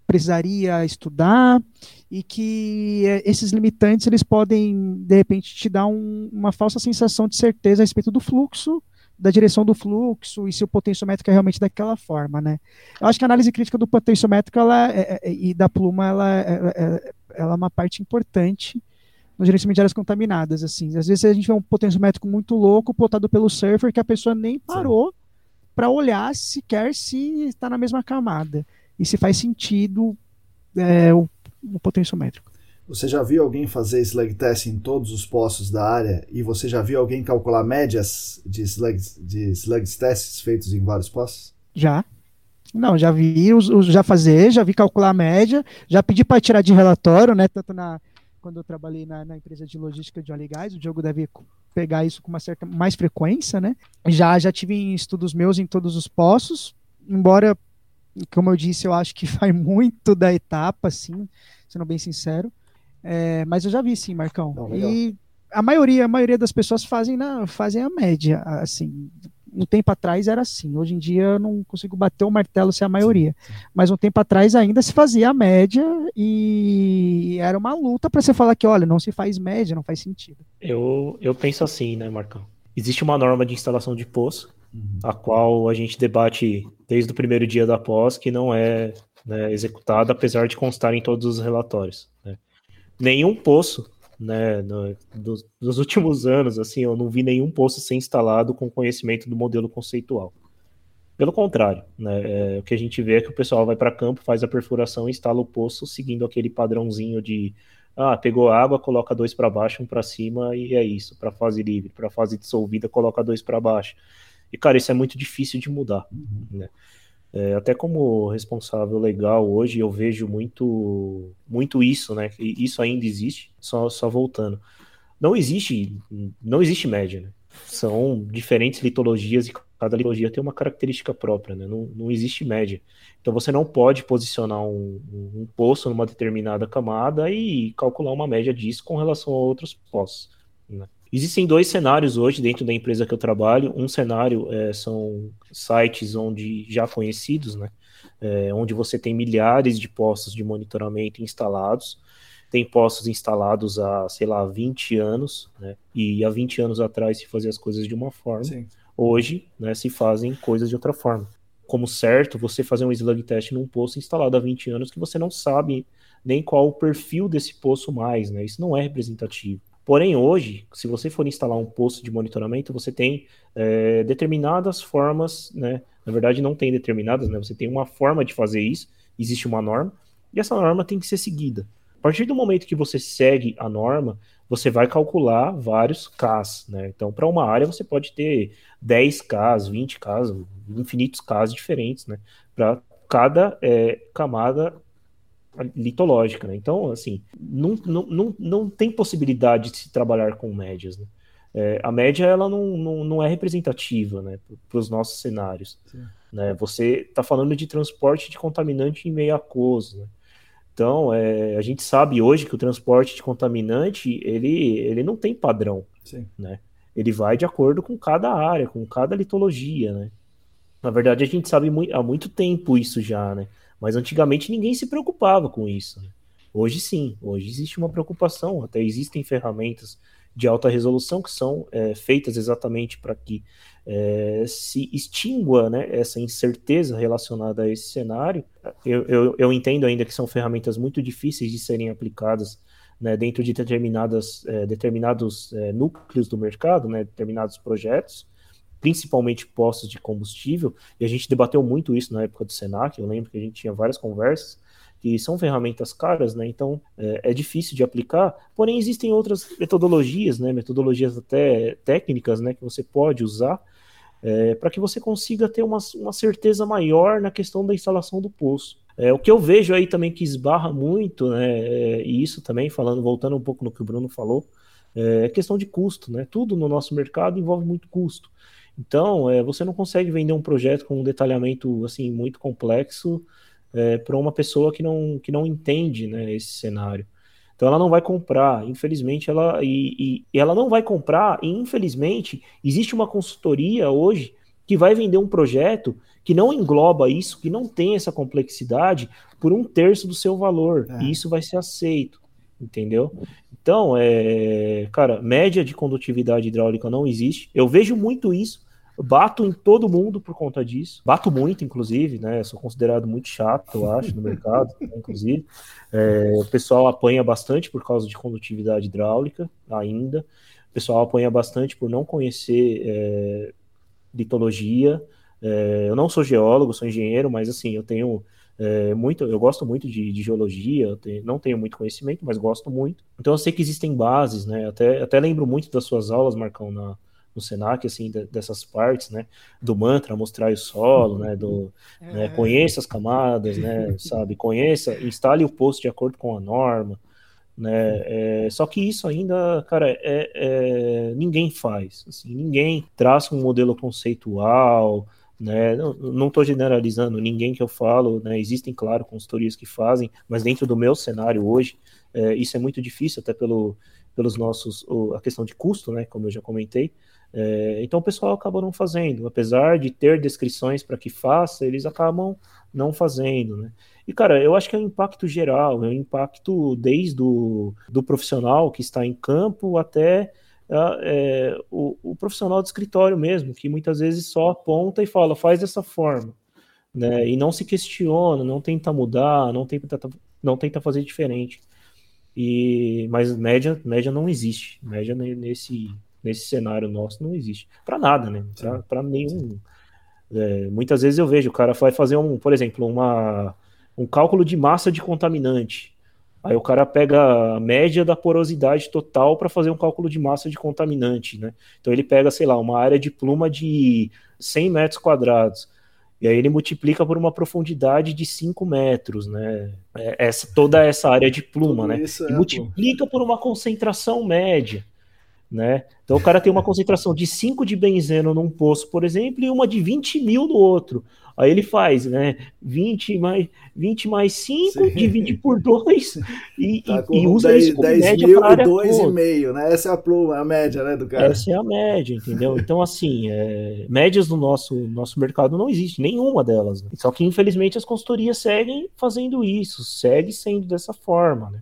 precisaria estudar, e que esses limitantes eles podem de repente te dar um, uma falsa sensação de certeza a respeito do fluxo, da direção do fluxo, e se o potenciométrico é realmente daquela forma, né? Eu acho que a análise crítica do potenciométrico ela é, é, e da pluma ela, ela, é, ela é uma parte importante no gerenciamento de áreas contaminadas, assim. Às vezes a gente vê um potenciométrico muito louco, plotado pelo surfer, que a pessoa nem parou para olhar sequer se está na mesma camada. E se faz sentido é, o, o potenciométrico. Você já viu alguém fazer slug test em todos os postos da área? E você já viu alguém calcular médias de slug, de slug tests feitos em vários postos? Já. Não, já vi os, os, já fazer, já vi calcular a média, já pedi para tirar de relatório, né? Tanto na... quando eu trabalhei na, na empresa de logística de óleo e gás, o Diogo deve pegar isso com uma certa mais frequência, né? Já, já tive em estudos meus em todos os postos, embora, como eu disse, eu acho que vai muito da etapa, assim, sendo bem sincero, é, mas eu já vi sim, Marcão. Não, e a maioria, a maioria das pessoas fazem, na, fazem a média, assim, um tempo atrás era assim, hoje em dia eu não consigo bater o martelo se é a maioria, sim, sim. Mas um tempo atrás ainda se fazia a média e era uma luta para você falar que, olha, não se faz média, não faz sentido. Eu, eu penso assim, né, Marcão? Existe uma norma de instalação de poço, uhum. a qual a gente debate desde o primeiro dia da pós, que não é, né, executada, apesar de constar em todos os relatórios, né? Nenhum poço, né, no, do, dos últimos anos, assim, eu não vi nenhum poço ser instalado com conhecimento do modelo conceitual. Pelo contrário, né, é, o que a gente vê é que o pessoal vai para campo, faz a perfuração e instala o poço seguindo aquele padrãozinho de, ah, pegou água, coloca dois para baixo, um para cima e é isso, para fase livre, para fase dissolvida, coloca dois para baixo. E, cara, isso é muito difícil de mudar, uhum. né? É, até como responsável legal hoje eu vejo muito, muito isso, né? E isso ainda existe, só, só voltando. Não existe, não existe média, né? São diferentes litologias e cada litologia tem uma característica própria, né? Não, não existe média. Então você não pode posicionar um, um poço numa determinada camada e calcular uma média disso com relação a outros poços, né? Existem dois cenários hoje dentro da empresa que eu trabalho. Um cenário é, são sites onde já conhecidos, né? É, onde você tem milhares de postos de monitoramento instalados. Tem postos instalados há, sei lá, vinte anos, né? E há vinte anos atrás se fazia as coisas de uma forma. Sim. Hoje, né, se fazem coisas de outra forma. Como certo, você fazer um slug test num posto instalado há vinte anos que você não sabe nem qual o perfil desse poço mais, né? Isso não é representativo. Porém, hoje, se você for instalar um posto de monitoramento, você tem é, determinadas formas, né? Na verdade, não tem determinadas, né? Você tem uma forma de fazer isso, existe uma norma, e essa norma tem que ser seguida. A partir do momento que você segue a norma, você vai calcular vários Ks, né? Então, para uma área, você pode ter dez Ks, vinte Ks, infinitos Ks diferentes, né? Para cada é, camada litológica, né? Então, assim, não, não, não, não tem possibilidade de se trabalhar com médias, né? É, a média, ela não, não, não é representativa, né, para os nossos cenários, né? Você está falando de transporte de contaminante em meio aquoso, né? Então, é, a gente sabe hoje que o transporte de contaminante, ele, ele não tem padrão, sim, né? Ele vai de acordo com cada área, com cada litologia, né? Na verdade, a gente sabe muito, há muito tempo isso já, né? Mas antigamente ninguém se preocupava com isso, né? Hoje sim, hoje existe uma preocupação, até existem ferramentas de alta resolução que são é, feitas exatamente para que é, se extingua, né, essa incerteza relacionada a esse cenário. Eu, eu, eu entendo ainda que são ferramentas muito difíceis de serem aplicadas, né, dentro de determinadas, é, determinados é, núcleos do mercado, né, determinados projetos, principalmente postos de combustível, e a gente debateu muito isso na época do Senac. Eu lembro que a gente tinha várias conversas, que são ferramentas caras, né? Então é, é difícil de aplicar, porém existem outras metodologias, né? Metodologias até técnicas, né? Que você pode usar é, para que você consiga ter uma, uma certeza maior na questão da instalação do poço. É, o que eu vejo aí também que esbarra muito, né? É, e isso também, falando, voltando um pouco no que o Bruno falou, é questão de custo, né? Tudo no nosso mercado envolve muito custo. Então, é, você não consegue vender um projeto com um detalhamento assim, muito complexo é, para uma pessoa que não, que não entende, né, esse cenário. Então, ela não vai comprar, infelizmente, ela, e, e ela não vai comprar, e infelizmente, existe uma consultoria hoje que vai vender um projeto que não engloba isso, que não tem essa complexidade, por um terço do seu valor, é. E isso vai ser aceito, entendeu? Então, é, cara, média de condutividade hidráulica não existe, eu vejo muito isso. Bato em todo mundo por conta disso. Bato muito, inclusive, né? Sou considerado muito chato, eu acho, no mercado, né? Inclusive. É, o pessoal apanha bastante por causa de condutividade hidráulica, ainda. O pessoal apanha bastante por não conhecer é, litologia. É, eu não sou geólogo, sou engenheiro, mas assim, eu tenho é, muito... Eu gosto muito de, de geologia, eu tenho, não tenho muito conhecimento, mas gosto muito. Então eu sei que existem bases, né? Até, até lembro muito das suas aulas, Marcão, na... no Senac, assim, dessas partes, né, do mantra, mostrar o solo, né, do, é. né, conheça as camadas, né, sabe, conheça, instale o posto de acordo com a norma, né, é, só que isso ainda, cara, é, é, ninguém faz, assim, ninguém traça um modelo conceitual, né, não estou generalizando ninguém que eu falo, né, existem, claro, consultorias que fazem, mas dentro do meu cenário hoje, é, isso é muito difícil, até pelo... pelos nossos, a questão de custo, né, como eu já comentei. É, então o pessoal acaba não fazendo, apesar de ter descrições para que faça, eles acabam não fazendo, né? E cara, eu acho que é um impacto geral, é um impacto desde o do profissional que está em campo até é, o, o profissional de escritório mesmo, que muitas vezes só aponta e fala, faz dessa forma, né? E não se questiona, não tenta mudar, não tenta, não tenta fazer diferente. E, mas média, média não existe, média nesse... nesse cenário nosso não existe, para nada, né, para nenhum, é, muitas vezes eu vejo, o cara vai fazer um, por exemplo, uma, um cálculo de massa de contaminante, aí o cara pega a média da porosidade total para fazer um cálculo de massa de contaminante, né, então ele pega, sei lá, uma área de pluma de cem metros quadrados, e aí ele multiplica por uma profundidade de cinco metros, né? Essa, toda essa área de pluma, tudo, né, é, e multiplica por uma concentração média, né? Então o cara tem uma concentração de cinco de benzeno num poço, por exemplo, e uma de vinte mil no outro. Aí ele faz, né? vinte mais, vinte mais cinco, sim, divide por dois e, tá, e, e usa dez, isso como média mil para a área toda. dois vírgula cinco, né? Essa é a pluma, a média, né, do cara. Essa é a média, entendeu? Então, assim, é, médias no nosso, nosso mercado não existe, nenhuma delas. Né? Só que, infelizmente, as consultorias seguem fazendo isso, seguem sendo dessa forma, né?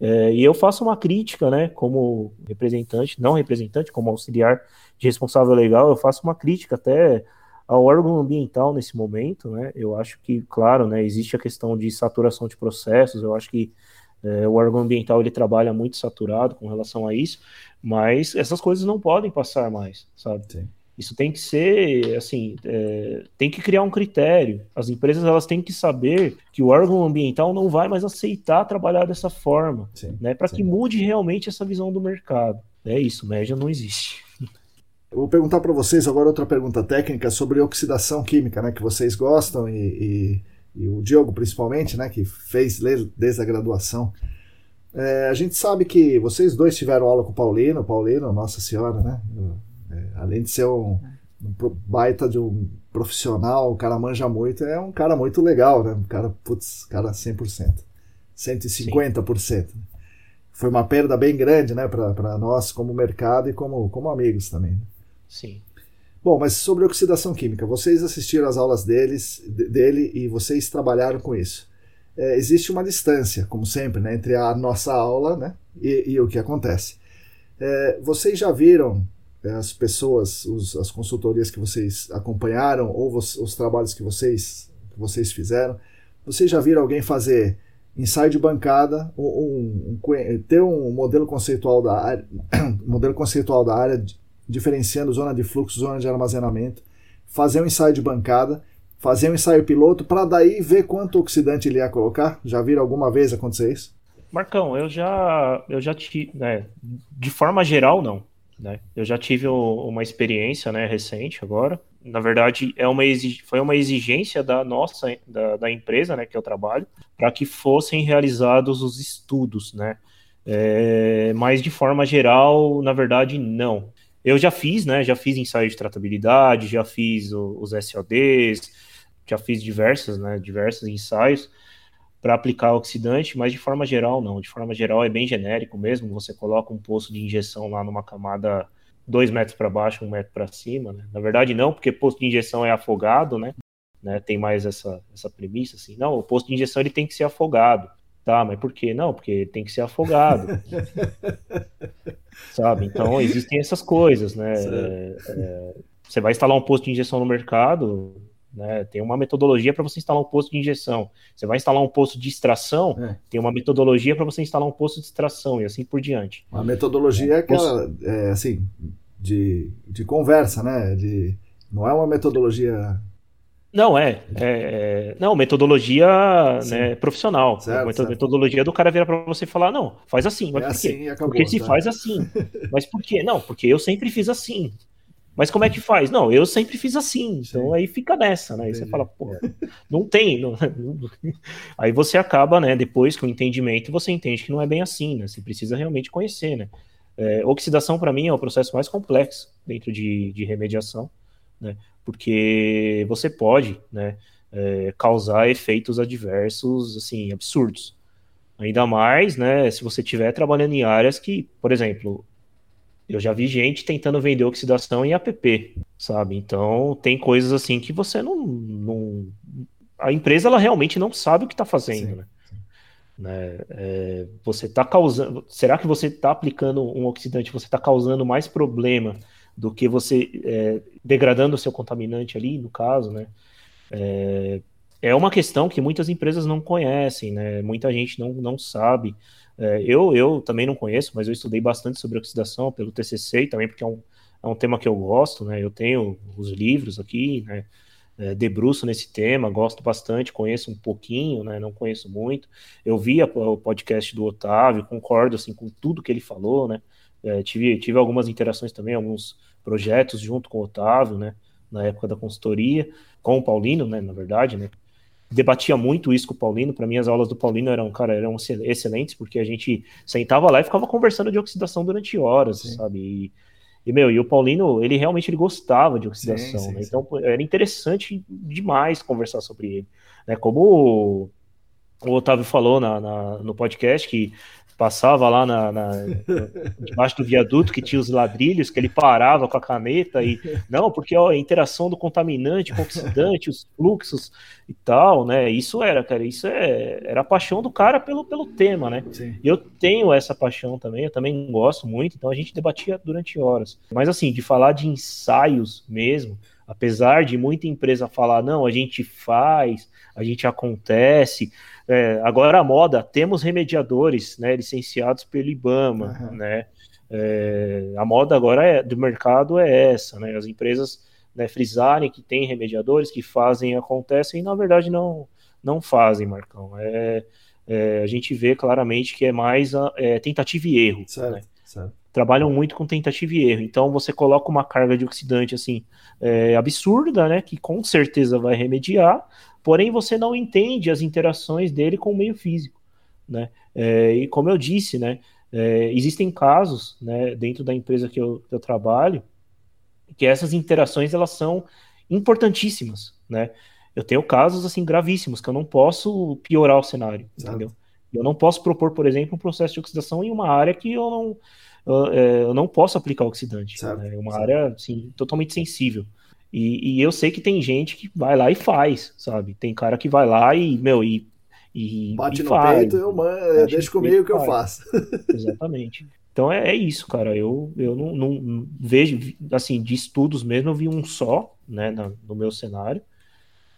É, e eu faço uma crítica, né, como representante, não representante, como auxiliar de responsável legal, eu faço uma crítica até ao órgão ambiental nesse momento, né, eu acho que, claro, né, existe a questão de saturação de processos, eu acho que é, o órgão ambiental, ele trabalha muito saturado com relação a isso, mas essas coisas não podem passar mais, sabe? Sim. Isso tem que ser, assim, é, tem que criar um critério. As empresas, elas têm que saber que o órgão ambiental não vai mais aceitar trabalhar dessa forma, sim, né? Para que mude realmente essa visão do mercado. É isso, média não existe. Eu vou perguntar para vocês agora outra pergunta técnica sobre oxidação química, né? Que vocês gostam e, e, e o Diogo, principalmente, né? Que fez desde a graduação. É, a gente sabe que vocês dois tiveram aula com o Paulino, Paulino, nossa senhora, né? Além de ser um, um baita de um profissional, o cara manja muito, é um cara muito legal, né? Um cara, putz, cara cem por cento, cento e cinquenta por cento. Sim. Foi uma perda bem grande, né, para nós como mercado e como, como amigos também. Né? Sim. Bom, mas sobre oxidação química, vocês assistiram às aulas deles, dele e vocês trabalharam com isso. É, existe uma distância, como sempre, né, entre a nossa aula, né, e, e o que acontece. É, vocês já viram as pessoas, os, as consultorias que vocês acompanharam ou vos, os trabalhos que vocês, que vocês fizeram, vocês já viram alguém fazer ensaio de bancada, um, um, ter um modelo conceitual da área, modelo conceitual da área diferenciando zona de fluxo, zona de armazenamento, fazer um ensaio de bancada, fazer um ensaio piloto para daí ver quanto oxidante ele ia colocar? Já viram alguma vez acontecer isso? Marcão, eu já, eu já te, né, de forma geral, não. Né? Eu já tive o, uma experiência, né, recente agora, na verdade é uma exig... foi uma exigência da nossa, da, da empresa, né, que eu trabalho, para que fossem realizados os estudos, né, é... mas de forma geral, na verdade, não. Eu já fiz, né, já fiz ensaio de tratabilidade, já fiz o, os S O Ds, já fiz diversos, né, diversos ensaios para aplicar oxidante, mas de forma geral não, de forma geral é bem genérico mesmo, você coloca um poço de injeção lá numa camada dois metros para baixo, um metro para cima, né? Na verdade não, porque poço de injeção é afogado, né? né? Tem mais essa, essa premissa, assim, não, o poço de injeção ele tem que ser afogado, tá, mas por quê? Não, porque tem que ser afogado, sabe, então existem essas coisas, né, é, é, você vai instalar um poço de injeção no mercado, né, tem uma metodologia para você instalar um posto de injeção. Você vai instalar um posto de extração, é. Tem uma metodologia para você instalar um posto de extração e assim por diante. A metodologia é, é aquela posto... é, assim, de, de conversa, né? De, não é uma metodologia. Não, é. é, é não, metodologia né, profissional. Certo, Meto, certo. Metodologia do cara virar para você e falar: não, faz assim. Mas é por assim quê? Acabou, porque tá? Se faz assim. Mas por quê? Não, porque eu sempre fiz assim. Mas como é que faz? Não, eu sempre fiz assim, então sim. Aí fica nessa, né? Aí entendi. Você fala, pô, não tem. Não... Aí você acaba, né? Depois com o entendimento, você entende que não é bem assim, né? Você precisa realmente conhecer, né? É, oxidação, para mim, é o processo mais complexo dentro de, de remediação, né? Porque você pode, né? É, causar efeitos adversos, assim, absurdos. Ainda mais, né, se você estiver trabalhando em áreas que, por exemplo, eu já vi gente tentando vender oxidação em app, sabe? Então, tem coisas assim que você não... não... A empresa, ela realmente não sabe o que está fazendo, sim, né? Sim. Né? É, você está causando... Será que você está aplicando um oxidante, você está causando mais problema do que você é, degradando o seu contaminante ali, no caso, né? É... É uma questão que muitas empresas não conhecem, né? Muita gente não, não sabe. É, eu, eu também não conheço, mas eu estudei bastante sobre oxidação pelo T C C e também porque é um, é um tema que eu gosto, né? Eu tenho os livros aqui, né? É, debruço nesse tema, gosto bastante, conheço um pouquinho, né? Não conheço muito. Eu vi a, o podcast do Otávio, concordo assim, com tudo que ele falou, né? É, tive, tive algumas interações também, alguns projetos junto com o Otávio, né? Na época da consultoria, com o Paulino, né? Na verdade, né? Debatia muito isso com o Paulino. Para mim, as aulas do Paulino eram, cara, eram excelentes, porque a gente sentava lá e ficava conversando de oxidação durante horas, sim, sabe? E, e, meu, e o Paulino, ele realmente ele gostava de oxidação, sim, sim, né? Então, sim, era interessante demais conversar sobre ele, né? Como o Otávio falou na, na, no podcast, que passava lá na, na, debaixo do viaduto, que tinha os ladrilhos, que ele parava com a caneta e... Não, porque ó, a interação do contaminante com o oxidante, os fluxos e tal, né? Isso era, cara, isso é, era a paixão do cara pelo, pelo tema, né? Sim. Eu tenho essa paixão também, eu também gosto muito, então a gente debatia durante horas. Mas assim, de falar de ensaios mesmo, apesar de muita empresa falar, não, a gente faz, a gente acontece... É, agora a moda, temos remediadores, né, licenciados pelo IBAMA, uhum, né, é, a moda agora é, do mercado é essa, né, as empresas, né, frisarem que tem remediadores, que fazem, acontecem, e na verdade não, não fazem, Marcão, é, é, a gente vê claramente que é mais a, é, tentativa e erro, certo, né? Certo. Trabalham muito com tentativa e erro, então você coloca uma carga de oxidante assim, é, absurda, né, que com certeza vai remediar, porém você não entende as interações dele com o meio físico, né? É, e como eu disse, né, é, existem casos, né, dentro da empresa que eu, que eu trabalho, que essas interações elas são importantíssimas, né? Eu tenho casos assim gravíssimos que eu não posso piorar o cenário, exato, entendeu? Eu não posso propor, por exemplo, um processo de oxidação em uma área que eu não, eu, eu não posso aplicar oxidante, exato, né? É uma, exato, área assim, totalmente sensível. E, e eu sei que tem gente que vai lá e faz, sabe? Tem cara que vai lá e, meu, e... e bate e no faz, peito, eu mando, deixa comigo que eu faço. Exatamente. Então é, é isso, cara. Eu, eu não, não, não vejo, assim, de estudos mesmo, eu vi um só, né, na, no meu cenário.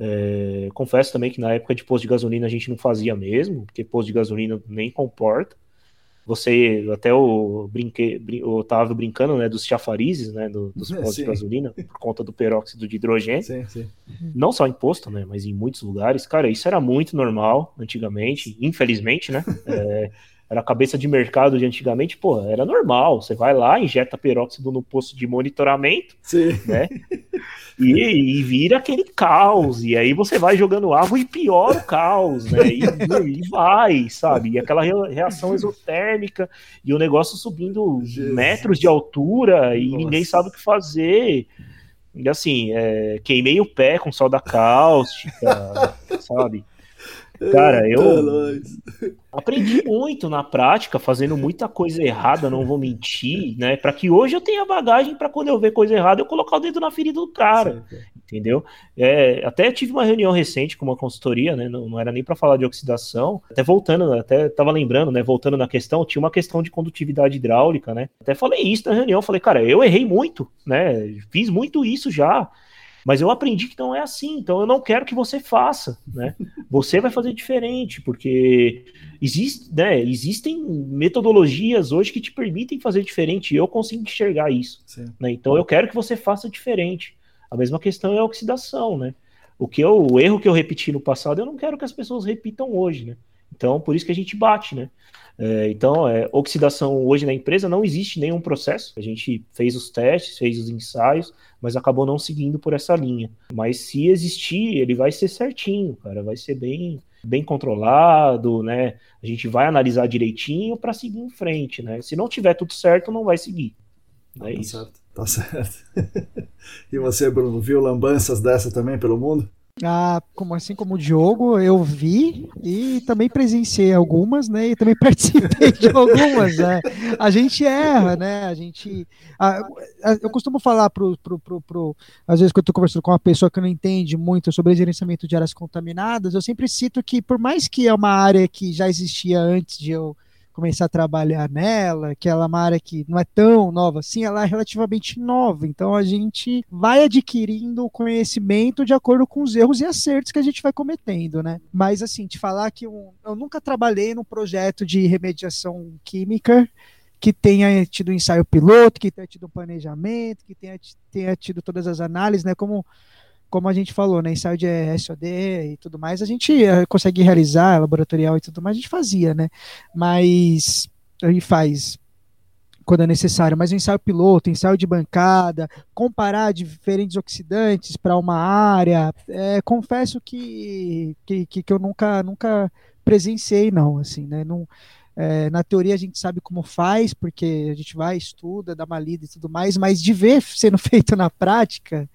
É, confesso também que na época de posto de gasolina a gente não fazia mesmo, porque posto de gasolina nem comporta. Você, até o, brinque, o Otávio brincando, né, dos chafarizes, né, do, dos postos, sim, de gasolina, por conta do peróxido de hidrogênio, sim, sim, não só em posto, né, mas em muitos lugares, cara, isso era muito normal antigamente, infelizmente, né, é, era a cabeça de mercado de antigamente, pô, era normal, você vai lá, injeta peróxido no posto de monitoramento, sim, né, e, e vira aquele caos, e aí você vai jogando água e piora o caos, né, e, e vai, sabe, e aquela reação exotérmica, e o negócio subindo, Jesus, metros de altura, e nossa, ninguém sabe o que fazer, e assim, é, queimei o pé com soda cáustica, sabe, cara, eu aprendi muito na prática, fazendo muita coisa errada, não vou mentir, né? Para que hoje eu tenha bagagem para quando eu ver coisa errada, eu colocar o dedo na ferida do cara, certo, entendeu? É, até tive uma reunião recente com uma consultoria, né? Não, não era nem para falar de oxidação. Até voltando, até tava lembrando, né? Voltando na questão, tinha uma questão de condutividade hidráulica, né? Até falei isso na reunião, falei, cara, eu errei muito, né? Fiz muito isso já. Mas eu aprendi que não é assim, então eu não quero que você faça, né? Você vai fazer diferente, porque existe, né, existem metodologias hoje que te permitem fazer diferente, e eu consigo enxergar isso, né? Então eu quero que você faça diferente. A mesma questão é a oxidação, né? O, que eu, o erro que eu repeti no passado, eu não quero que as pessoas repitam hoje, né? Então, por isso que a gente bate, né? É, então, é, oxidação hoje na empresa não existe nenhum processo. A gente fez os testes, fez os ensaios, mas acabou não seguindo por essa linha. Mas se existir, ele vai ser certinho, cara. Vai ser bem, bem controlado, né? A gente vai analisar direitinho para seguir em frente, né? Se não tiver tudo certo, não vai seguir. Não, é tá isso. Certo, tá certo. E você, Bruno, viu lambanças dessa também pelo mundo? Ah, como, assim como o Diogo, eu vi e também presenciei algumas, né? E também participei de algumas, né? A gente erra, né? A gente... A, a, eu costumo falar pro, pro, pro, pro... Às vezes, quando eu tô conversando com uma pessoa que não entende muito sobre gerenciamento de áreas contaminadas, eu sempre cito que, por mais que é uma área que já existia antes de eu começar a trabalhar nela, que ela é uma área que não é tão nova assim, ela é relativamente nova, então a gente vai adquirindo conhecimento de acordo com os erros e acertos que a gente vai cometendo, né? Mas assim, te falar que eu, eu nunca trabalhei num projeto de remediação química que tenha tido ensaio piloto, que tenha tido planejamento, que tenha, tenha tido todas as análises, né? Como Como a gente falou, né, ensaio de S O D e tudo mais, a gente consegue realizar laboratorial e tudo mais, a gente fazia, né, mas a gente faz quando é necessário, mas o ensaio piloto, ensaio de bancada, comparar diferentes oxidantes para uma área, é, confesso que, que, que eu nunca, nunca presenciei, não, assim, né, não... É, na teoria a gente sabe como faz, porque a gente vai, estuda, dá uma lida e tudo mais, mas de ver sendo feito na prática,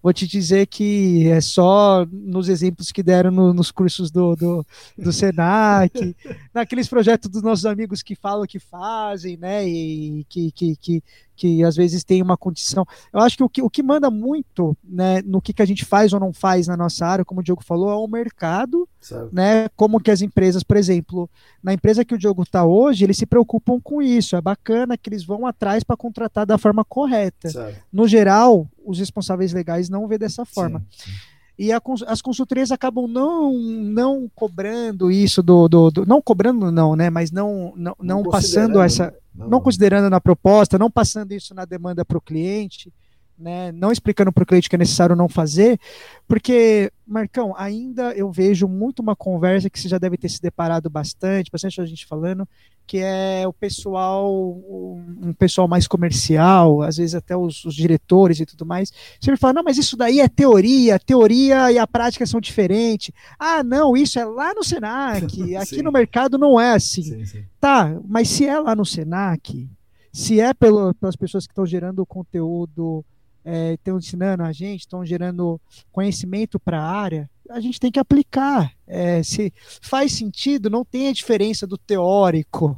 vou te dizer que é só nos exemplos que deram no, nos cursos do, do, do Senac, naqueles projetos dos nossos amigos que falam que fazem, né, e que, que, que, que às vezes tem uma condição. Eu acho que o que, o que manda muito, né, no que, que a gente faz ou não faz na nossa área, como o Diogo falou, é o mercado, sabe? Né, como que as empresas, por exemplo, na empresa que o Diogo está hoje, eles se preocupam com isso, é bacana que eles vão atrás para contratar da forma correta. Sabe? No geral, os responsáveis legais não vê dessa forma. Sim, sim. E a, as consultorias acabam não, não cobrando isso, do, do, do não cobrando não, né, mas não, não, não, não passando essa, não. não considerando na proposta, não passando isso na demanda para o cliente, né, não explicando para o cliente que é necessário não fazer, porque, Marcão, ainda eu vejo muito uma conversa que você já deve ter se deparado bastante, bastante a gente falando, que é o pessoal, um pessoal mais comercial, às vezes até os, os diretores e tudo mais, sempre falam, não, mas isso daí é teoria, a teoria e a prática são diferentes. Ah, não, isso é lá no Senac, aqui no mercado não é assim. Sim, sim. Tá, mas se é lá no Senac, se é pelo, pelas pessoas que estão gerando o conteúdo, é, estão ensinando a gente, estão gerando conhecimento para a área, a gente tem que aplicar. É, se faz sentido, não tem a diferença do teórico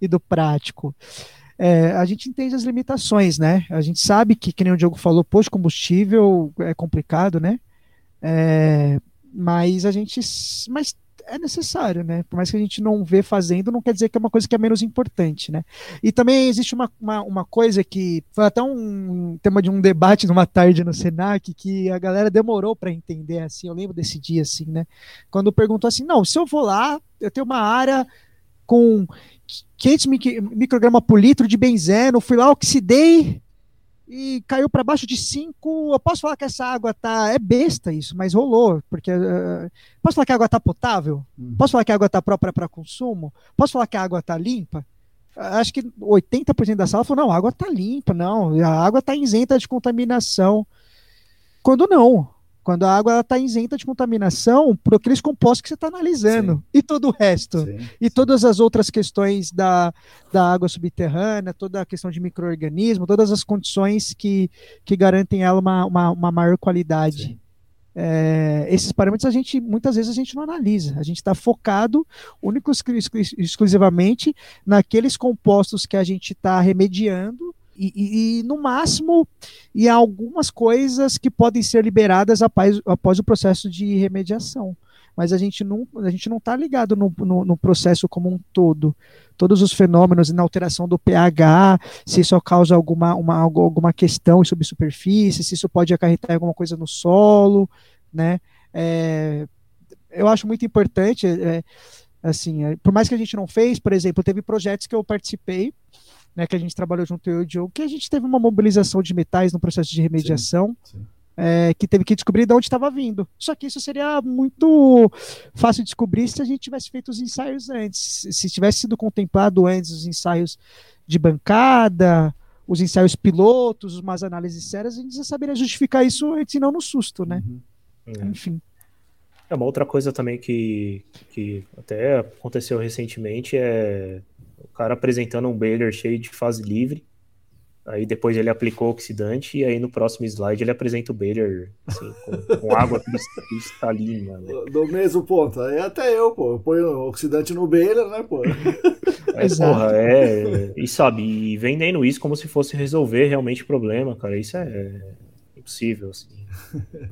e do prático. É, a gente entende as limitações, né? A gente sabe que, que nem o Diogo falou, posto combustível é complicado, né? É, mas a gente... Mas é necessário, né? Por mais que a gente não vê fazendo, não quer dizer que é uma coisa que é menos importante, né? E também existe uma, uma, uma coisa que foi até um tema de um debate numa tarde no Senac que a galera demorou para entender, assim, eu lembro desse dia, assim, né? Quando perguntou assim, não, se eu vou lá, eu tenho uma área com quinhentos microgramas por litro de benzeno, fui lá, oxidei e caiu para baixo de cinco, eu posso falar que essa água tá, é besta isso, mas rolou, porque uh, posso falar que a água tá potável? Hum. Posso falar que a água tá própria para consumo? Posso falar que a água tá limpa? Acho que oitenta por cento da sala falou, não, a água tá limpa, não, a água tá isenta de contaminação. Quando não, quando a água tá isenta de contaminação por aqueles compostos que você está analisando, sim, e todo o resto, sim, e todas as outras questões da, da água subterrânea, toda a questão de micro-organismo, todas as condições que, que garantem ela uma, uma, uma maior qualidade. É, esses parâmetros a gente, muitas vezes a gente não analisa, a gente está focado único exclusivamente naqueles compostos que a gente está remediando. E, e, e, no máximo, e algumas coisas que podem ser liberadas após, após o processo de remediação. Mas a gente não a gente não está ligado no, no, no processo como um todo. Todos os fenômenos, na alteração do pH, se isso causa alguma, uma, alguma questão em subsuperfície, se isso pode acarretar alguma coisa no solo, né? É, eu acho muito importante, é, assim, é, por mais que a gente não fez, por exemplo, teve projetos que eu participei, né, que a gente trabalhou junto eu e o Diogo, que a gente teve uma mobilização de metais no processo de remediação, sim, sim. É, que teve que descobrir de onde estava vindo. Só que isso seria muito fácil de descobrir se a gente tivesse feito os ensaios antes, se tivesse sido contemplado antes os ensaios de bancada, os ensaios pilotos, umas análises sérias, a gente já saberia justificar isso antes e não no susto, né? Uhum. É. Enfim. É uma outra coisa também que, que até aconteceu recentemente é... o cara apresentando um baler cheio de fase livre Aí depois ele aplicou o oxidante e aí no próximo slide ele apresenta o Baylor assim, com, com água cristalina. Né? Do mesmo ponto. Aí até eu, pô. Eu ponho o oxidante no Baylor, né, pô? Mas, porra, é... E sabe, e vendendo isso como se fosse resolver realmente o problema, cara. Isso é impossível, assim.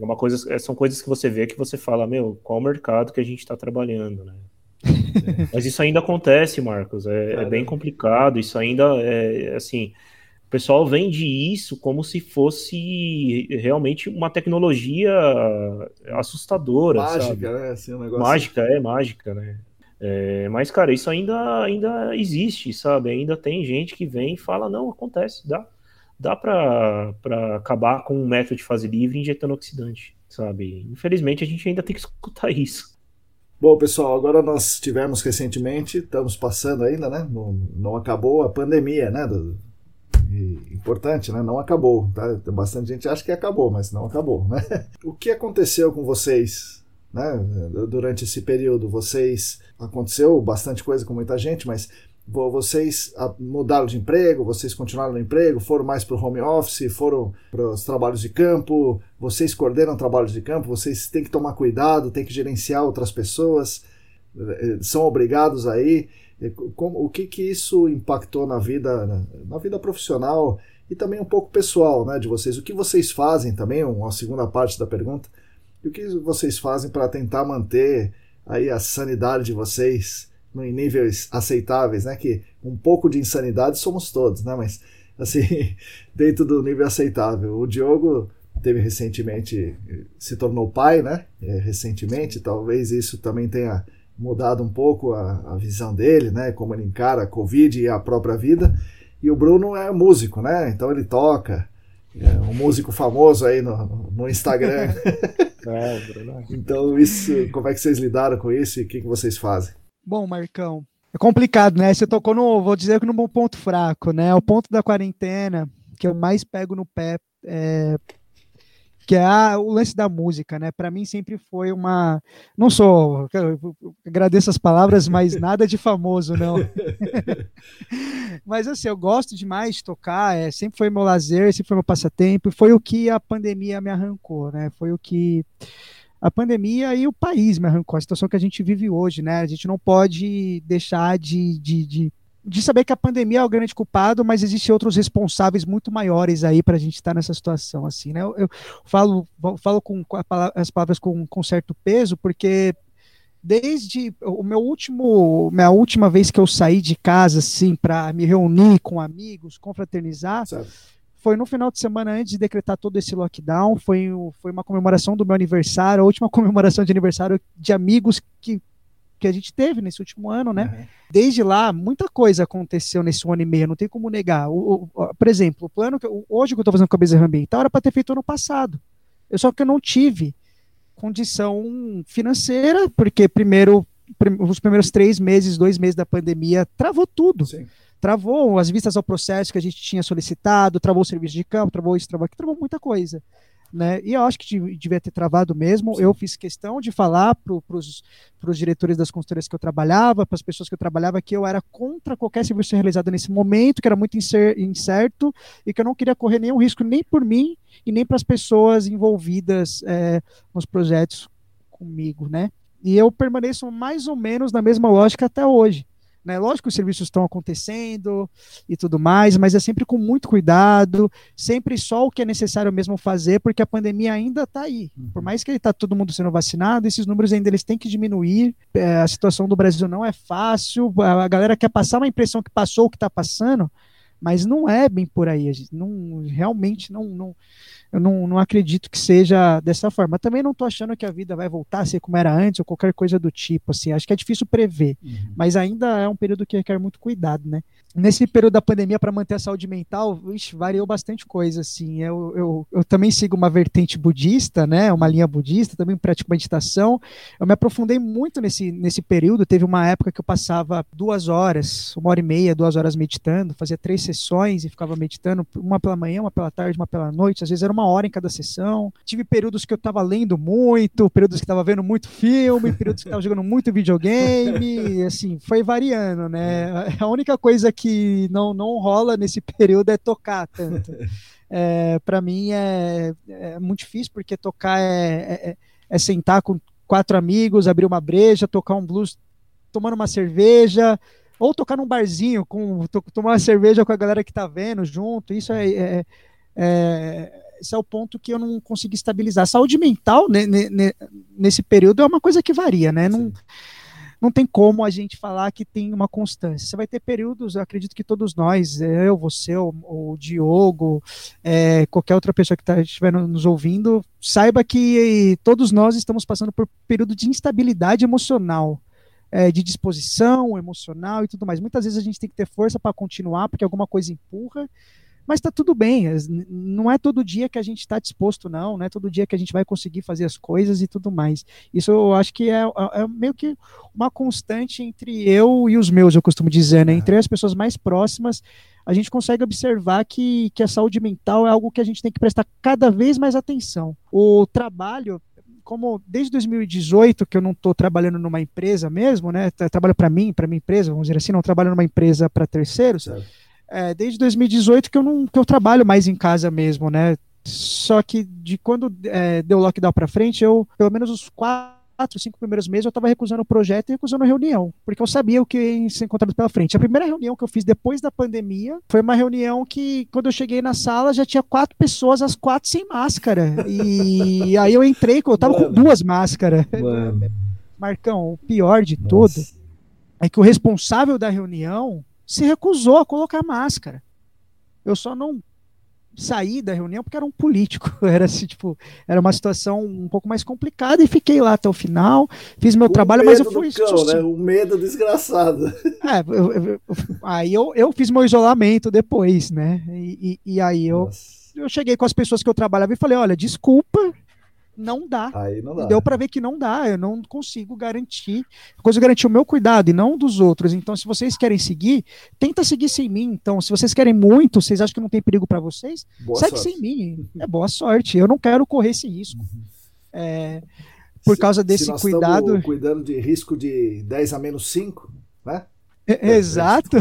Uma coisa, são coisas que você vê que você fala, meu, qual o mercado que a gente tá trabalhando, né? É. Mas isso ainda acontece, Marcos. É, é bem complicado. Isso ainda é, assim... O pessoal vende isso como se fosse realmente uma tecnologia assustadora. Mágica, sabe? Né? Assim, um negócio... Mágica, é mágica, né? É, mas, cara, isso ainda, ainda existe, sabe? Ainda tem gente que vem e fala, não, acontece, dá, dá pra, pra acabar com um método de fase livre injetando oxidante, sabe? Infelizmente, a gente ainda tem que escutar isso. Bom, pessoal, agora nós tivemos recentemente, estamos passando ainda, né? Não, não acabou a pandemia, né, Dudu? Importante, né? Não acabou, tá? Tem bastante gente que acha que acabou, mas não acabou, né? O que aconteceu com vocês, né? Durante esse período, vocês... Aconteceu bastante coisa com muita gente, mas vocês mudaram de emprego, vocês continuaram no emprego, foram mais para o home office, foram para os trabalhos de campo, vocês coordenam trabalhos de campo, vocês têm que tomar cuidado, têm que gerenciar outras pessoas, são obrigados aí... Como, o que que isso impactou na vida, na, na vida profissional e também um pouco pessoal, né, de vocês? O que vocês fazem também, uma segunda parte da pergunta, o que vocês fazem para tentar manter aí a sanidade de vocês em níveis aceitáveis, né, que um pouco de insanidade somos todos, né, mas assim, dentro do nível aceitável. O Diogo teve recentemente, se tornou pai, né, recentemente, talvez isso também tenha... mudado um pouco a, a visão dele, né, como ele encara a Covid e a própria vida, e o Bruno é músico, né, então ele toca, é um músico famoso aí no, no Instagram, é, Bruno. Então isso, como é que vocês lidaram com isso e o que, que vocês fazem? Bom, Marcão, é complicado, né, você tocou no, vou dizer que no bom ponto fraco, né, o ponto da quarentena que eu mais pego no pé, é... que é a, o lance da música, né? Para mim sempre foi uma... Não sou... Eu agradeço as palavras, mas nada de famoso, não. Mas assim, eu gosto demais de tocar, é, sempre foi meu lazer, sempre foi meu passatempo, foi o que a pandemia me arrancou, né? Foi o que... A pandemia e o país me arrancou, a situação que a gente vive hoje, né? A gente não pode deixar de... de, de... de saber que a pandemia é o grande culpado, mas existem outros responsáveis muito maiores aí para a gente estar nessa situação, assim, né? Eu, eu falo, falo com a, as palavras com, com certo peso, porque desde o meu último, minha última vez que eu saí de casa, assim, para me reunir com amigos, confraternizar, sabe? Foi no final de semana antes de decretar todo esse lockdown, foi, foi uma comemoração do meu aniversário, a última comemoração de aniversário de amigos que que a gente teve nesse último ano, né? Uhum. Desde lá, muita coisa aconteceu nesse um ano e meio, não tem como negar. O, o, por exemplo, o plano que eu, hoje que eu estou fazendo com a Bezerra Ambiental era para ter feito ano passado. Eu, só que eu não tive condição financeira, porque primeiro, prim, os primeiros três meses, dois meses da pandemia, travou tudo. Sim. Travou as vistas ao processo que a gente tinha solicitado, travou o serviço de campo, travou isso, travou aquilo, travou muita coisa. Né? E eu acho que devia ter travado mesmo. Sim. Eu fiz questão de falar para os diretores das consultorias que eu trabalhava, para as pessoas que eu trabalhava, que eu era contra qualquer serviço realizado nesse momento, que era muito incerto e que eu não queria correr nenhum risco nem por mim e nem para as pessoas envolvidas é, nos projetos comigo, né? E eu permaneço mais ou menos na mesma lógica até hoje. Né? Lógico que os serviços estão acontecendo e tudo mais, mas é sempre com muito cuidado, sempre só o que é necessário mesmo fazer, porque a pandemia ainda está aí. Por mais que está todo mundo sendo vacinado, esses números ainda eles têm que diminuir, é, a situação do Brasil não é fácil, a galera quer passar uma impressão que passou o que está passando, mas não é bem por aí, a gente não, realmente não, não, eu não, não acredito que seja dessa forma. Também não estou achando que a vida vai voltar a ser como era antes ou qualquer coisa do tipo, assim, acho que é difícil prever, uhum. Mas ainda é um período que requer muito cuidado, né? Nesse período da pandemia, para manter a saúde mental, ixi, variou bastante coisa, assim, eu, eu, eu também sigo uma vertente budista, né, uma linha budista, também pratico meditação, eu me aprofundei muito nesse, nesse período, teve uma época que eu passava duas horas, uma hora e meia, duas horas meditando, fazia três sessões sessões e ficava meditando, uma pela manhã, uma pela tarde, uma pela noite, às vezes era uma hora em cada sessão. Tive períodos que eu estava lendo muito, períodos que estava vendo muito filme, períodos que estava jogando muito videogame, assim, foi variando, né? A única coisa que não, não rola nesse período é tocar tanto. É, para mim é, é muito difícil, porque tocar é, é, é sentar com quatro amigos, abrir uma breja, tocar um blues tomando uma cerveja, ou tocar num barzinho, com, to, tomar uma cerveja com a galera que tá vendo junto. Isso é, é, é, esse é o ponto que eu não consegui estabilizar. A saúde mental, né, nesse período é uma coisa que varia, né? Não, não tem como a gente falar que tem uma constância. Você vai ter períodos, eu acredito que todos nós, eu, você, o, o Diogo, é, qualquer outra pessoa que tá, estiver nos ouvindo, saiba que todos nós estamos passando por período de instabilidade emocional. É, de disposição emocional e tudo mais. Muitas vezes a gente tem que ter força para continuar, porque alguma coisa empurra, mas está tudo bem, não é todo dia que a gente está disposto, não, não é todo dia que a gente vai conseguir fazer as coisas e tudo mais. Isso eu acho que é, é meio que uma constante entre eu e os meus, eu costumo dizer, né? Entre as pessoas mais próximas, a gente consegue observar que, que a saúde mental é algo que a gente tem que prestar cada vez mais atenção. O trabalho... Como desde dois mil e dezoito que eu não estou trabalhando numa empresa mesmo, né? Trabalho para mim, para minha empresa, vamos dizer assim, não trabalho numa empresa para terceiros. É, desde dois mil e dezoito que eu não que eu trabalho mais em casa mesmo, né? Só que de quando é, deu lockdown para frente, eu pelo menos os quatro, cinco primeiros meses eu estava recusando o projeto e recusando a reunião, porque eu sabia o que ia ser encontrado pela frente. A primeira reunião que eu fiz depois da pandemia foi uma reunião que, quando eu cheguei na sala, já tinha quatro pessoas, as quatro sem máscara. E aí eu entrei, eu tava Mano. com duas máscaras. Mano. Marcão, o pior de Nossa. tudo é que o responsável da reunião se recusou a colocar máscara. Eu só não saí da reunião porque era um político, era assim, tipo, era uma situação um pouco mais complicada e fiquei lá até o final, fiz meu o trabalho, mas eu fui... Cão, né? O medo desgraçado. É, eu, eu, eu, aí eu, eu fiz meu isolamento depois, né, e, e, e aí eu, eu cheguei com as pessoas que eu trabalhava e falei, olha, desculpa, não dá. Aí não dá. Deu para ver que não dá, eu não consigo garantir, eu consigo garantir o meu cuidado e não dos outros, então se vocês querem seguir, tenta seguir sem mim, então se vocês querem muito, vocês acham que não tem perigo para vocês, boa segue sorte. Sem mim, é boa sorte, eu não quero correr esse risco, uhum. é, por se, causa desse cuidado. Se nós cuidado... estamos cuidando de risco de dez a menos cinco, né? Exato.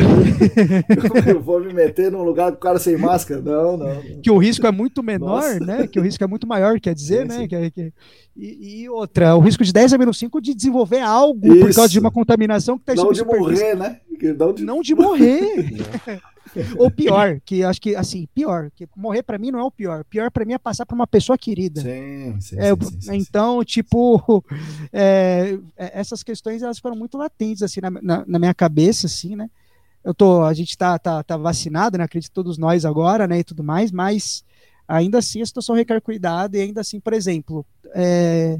Eu vou me meter num lugar com o cara sem máscara? Não, não. Que o risco é muito menor, Nossa. né? Que o risco é muito maior, quer dizer, sim, né? Sim. Que, que... E, e outra, o risco de dez a menos cinco de desenvolver algo Isso. por causa de uma contaminação que está Não de morrer, né? Não de, não de morrer. Ou pior, que acho que, assim, pior, que morrer pra mim não é o pior. Pior pra mim é passar pra uma pessoa querida. Sim, sim, é, sim, sim Então, sim. tipo, é, essas questões, elas foram muito latentes, assim, na, na, na minha cabeça, assim, né? Eu tô, a gente tá, tá, tá vacinado, né? Acredito todos nós agora, né? E tudo mais, mas ainda assim a situação requer cuidado e ainda assim, por exemplo, é,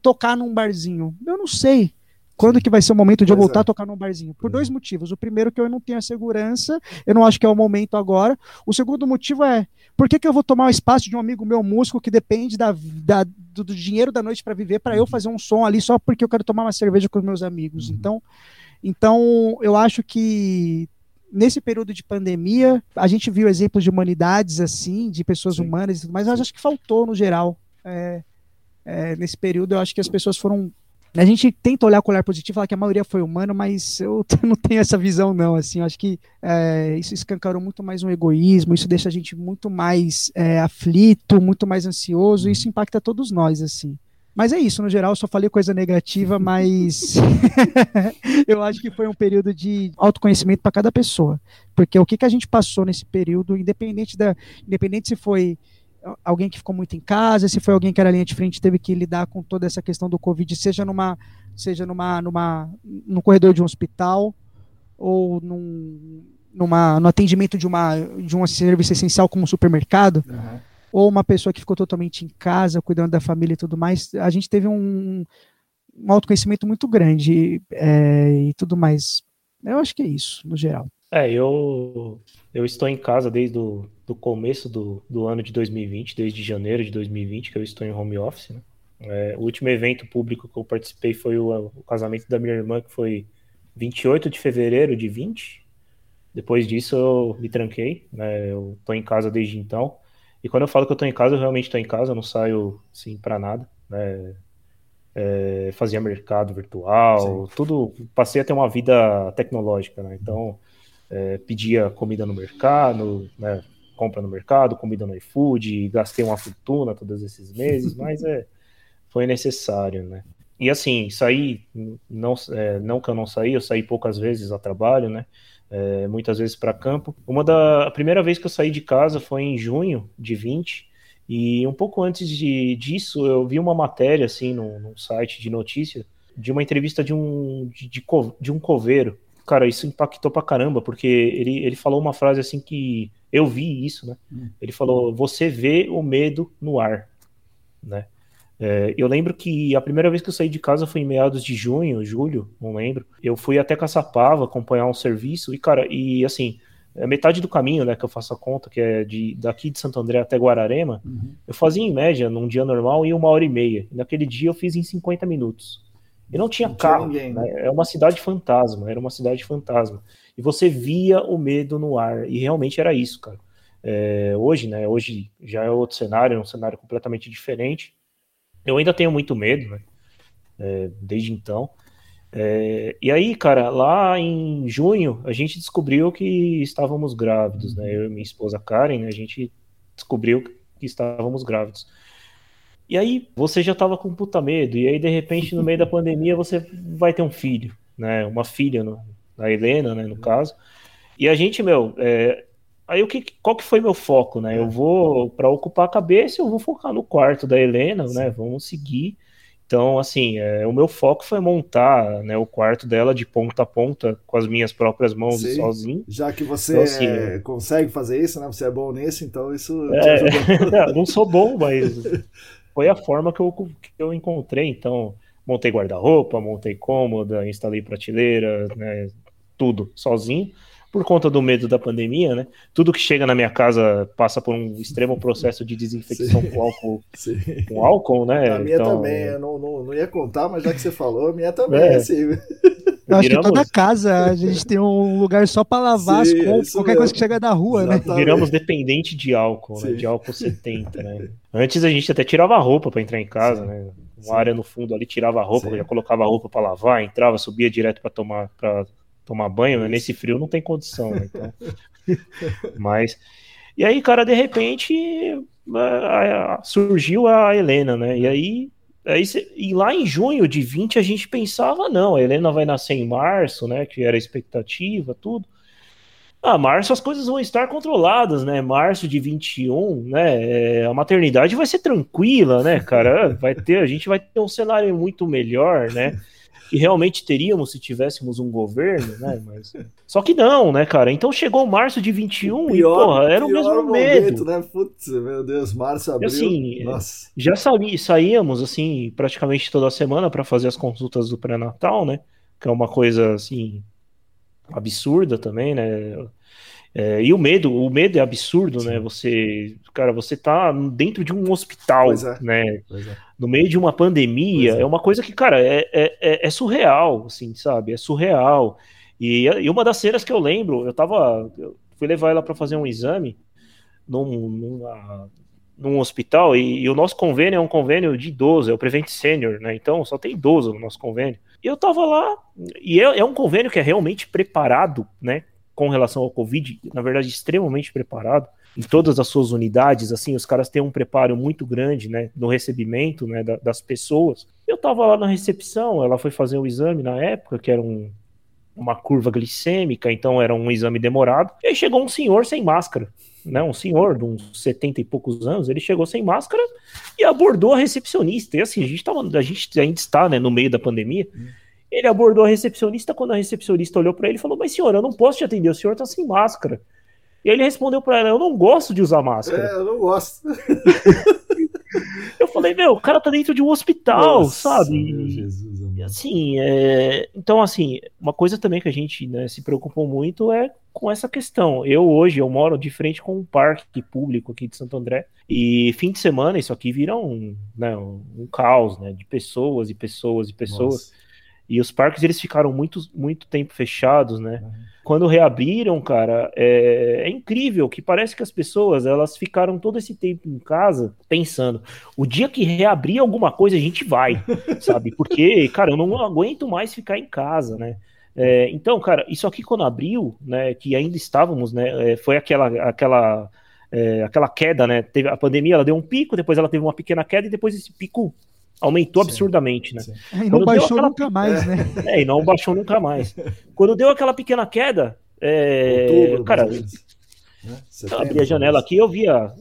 tocar num barzinho. Eu não sei. Quando que vai ser o momento de eu voltar a tocar num barzinho? Por dois motivos. O primeiro que eu não tenho a segurança, eu não acho que é o momento agora. O segundo motivo é, por que que eu vou tomar o espaço de um amigo meu músico que depende da, da, do, do dinheiro da noite para viver, para eu fazer um som ali só porque eu quero tomar uma cerveja com os meus amigos? Então, então eu acho que nesse período de pandemia, a gente viu exemplos de humanidades assim, de pessoas Sim. humanas e tudo mais, mas acho que faltou no geral. É, é, nesse período eu acho que as pessoas foram... A gente tenta olhar com o olhar positivo, falar que a maioria foi humano, mas eu não tenho essa visão não, assim, eu acho que é, isso escancarou muito mais um egoísmo, isso deixa a gente muito mais é, aflito, muito mais ansioso, e isso impacta todos nós, assim. Mas é isso, no geral, eu só falei coisa negativa, mas eu acho que foi um período de autoconhecimento para cada pessoa, porque o que, que a gente passou nesse período, independente da, independente se foi... alguém que ficou muito em casa, se foi alguém que era linha de frente, teve que lidar com toda essa questão do Covid, seja numa, seja numa, numa, no corredor de um hospital, ou num, numa, no atendimento de, uma, de um serviço essencial como um supermercado, uhum. ou uma pessoa que ficou totalmente em casa, cuidando da família e tudo mais, a gente teve um, um autoconhecimento muito grande é, e tudo mais. Eu acho que é isso, no geral. É, eu, eu estou em casa desde o do começo do, do ano de dois mil e vinte, desde janeiro de dois mil e vinte, que eu estou em home office, né? É, o último evento público que eu participei foi o, o casamento da minha irmã, que foi vinte e oito de fevereiro de vinte, Depois disso eu me tranquei, né? Eu tô em casa desde então. E quando eu falo que eu tô em casa, eu realmente tô em casa, eu não saio, assim, pra nada, né? É, fazia mercado virtual, sim, tudo. Passei a ter uma vida tecnológica, né? Então, é, pedia comida no mercado, né? Compra no mercado, comida no iFood, gastei uma fortuna todos esses meses, mas é, foi necessário, né? E assim, saí, não, é, não que eu não saí, eu saí poucas vezes a trabalho, né? É, muitas vezes para campo. Uma da, a primeira vez que eu saí de casa foi em junho de vinte, e um pouco antes de, disso eu vi uma matéria, assim, num, num site de notícia, de uma entrevista de um, de, de, co, de um coveiro. Cara, isso impactou pra caramba, porque ele, ele falou uma frase assim que... Eu vi isso, né? Hum. Ele falou, você vê o medo no ar, né? É, eu lembro que a primeira vez que eu saí de casa foi em meados de junho, julho, não lembro. Eu fui até Caçapava acompanhar um serviço e, cara, e assim, é metade do caminho, né, que eu faço a conta, que é de, daqui de Santo André até Guararema, uhum. eu fazia em média, num dia normal, em uma hora e meia. Naquele dia eu fiz em cinquenta minutos. E não tinha não carro, tinha ninguém, né? É uma cidade fantasma, era uma cidade fantasma. E você via o medo no ar, e realmente era isso, cara. É, hoje, né, hoje já é outro cenário, é um cenário completamente diferente. Eu ainda tenho muito medo, né? É, desde então. É, e aí, cara, lá em junho, a gente descobriu que estávamos grávidos, né? Eu e minha esposa Karen, né, a gente descobriu que estávamos grávidos. E aí, você já estava com puta medo, e aí, de repente, no meio da pandemia, você vai ter um filho, né? Uma filha, no, a Helena, né, no caso. E a gente, meu... É, aí o que, qual que foi meu foco, né? Eu vou, para ocupar a cabeça, eu vou focar no quarto da Helena, sim, né? Vamos seguir. Então, assim, é, o meu foco foi montar, né, o quarto dela de ponta a ponta com as minhas próprias mãos, sim, sozinho. Já que você então, assim, é, consegue fazer isso, né? Você é bom nisso, então isso... É, não sou bom, mas foi a forma que eu, que eu encontrei. Então, montei guarda-roupa, montei cômoda, instalei prateleira, né? Tudo sozinho. Por conta do medo da pandemia, né? Tudo que chega na minha casa passa por um extremo processo de desinfecção, sim, com álcool, sim, com álcool, né? A minha então... também, eu não, não, não ia contar, mas já que você falou, a minha também, é, assim. Eu acho viramos... que toda casa a gente tem um lugar só para lavar, sim, as compras, qualquer mesmo, coisa que chega da rua, exatamente, né? Viramos dependente de álcool, né? De álcool setenta, né? Antes a gente até tirava a roupa para entrar em casa, sim, né? Uma, sim, área no fundo ali, tirava a roupa, já colocava a roupa para lavar, entrava, subia direto para tomar... Pra... tomar banho, né? Nesse frio não tem condição, né? Então... Mas, e aí, cara, de repente a, a, surgiu a Helena, né? E aí, aí e lá em junho de vinte a gente pensava, não, a Helena vai nascer em março, né? Que era a expectativa, tudo. Ah, março as coisas vão estar controladas, né? Março de vinte e um, né? A maternidade vai ser tranquila, né, cara? Vai ter, a gente vai ter um cenário muito melhor, né? Que realmente teríamos se tivéssemos um governo, né? Mas... Só que não, né, cara? Então chegou março de vinte e um pior, e, porra, era o mesmo momento, medo, né? Putz, meu Deus, março, abril... Assim, nossa. Já saí, saíamos, assim, praticamente toda semana para fazer as consultas do pré-natal, né? Que é uma coisa, assim, absurda também, né? É, e o medo, o medo é absurdo, sim, né? Você, cara, você tá dentro de um hospital, pois é, né? Pois é. No meio de uma pandemia, é. é uma coisa que, cara, é, é, é surreal, assim, sabe? É surreal. E, e uma das cenas que eu lembro, eu tava... Eu fui levar ela para fazer um exame num, numa, num hospital, e, e o nosso convênio é um convênio de idoso, é o Prevent Senior, né? Então, só tem idoso no nosso convênio. E eu tava lá, e é, é um convênio que é realmente preparado, né? Com relação ao Covid, na verdade, extremamente preparado. Em todas as suas unidades, assim, os caras têm um preparo muito grande, né, no recebimento, né, da, das pessoas. Eu tava lá na recepção, ela foi fazer o exame na época, que era um, uma curva glicêmica, então era um exame demorado, e aí chegou um senhor sem máscara, né, um senhor de uns setenta e poucos anos, ele chegou sem máscara e abordou a recepcionista, e assim, a gente, tava, a gente ainda está, né, no meio da pandemia. Ele abordou a recepcionista, quando a recepcionista olhou para ele e falou, mas senhor, eu não posso te atender, o senhor tá sem máscara. E ele respondeu pra ela, eu não gosto de usar máscara. É, eu não gosto. Eu falei, meu, o cara tá dentro de um hospital, nossa, sabe? Meu Jesus, e, assim, é... Então, assim, uma coisa também que a gente, né, se preocupou muito é com essa questão. Eu hoje, eu moro de frente com um parque público aqui de Santo André, e fim de semana isso aqui vira um, né, um caos, né, de pessoas e pessoas e pessoas. Nossa. E os parques, eles ficaram muito, muito tempo fechados, né? Uhum. Quando reabriram, cara, é, é incrível que parece que as pessoas, elas ficaram todo esse tempo em casa pensando, o dia que reabrir alguma coisa a gente vai, sabe? Porque, cara, eu não aguento mais ficar em casa, né? É, então, cara, isso aqui quando abriu, né, que ainda estávamos, né, foi aquela... aquela É, aquela queda, né? Teve a pandemia, ela deu um pico, depois ela teve uma pequena queda e depois esse pico aumentou sim, absurdamente, né? Sim. É, e não baixou aquela... nunca mais, né? É, e não baixou nunca mais. Quando deu aquela pequena queda, é... Outubro, cara, eu abri a janela aqui, eu via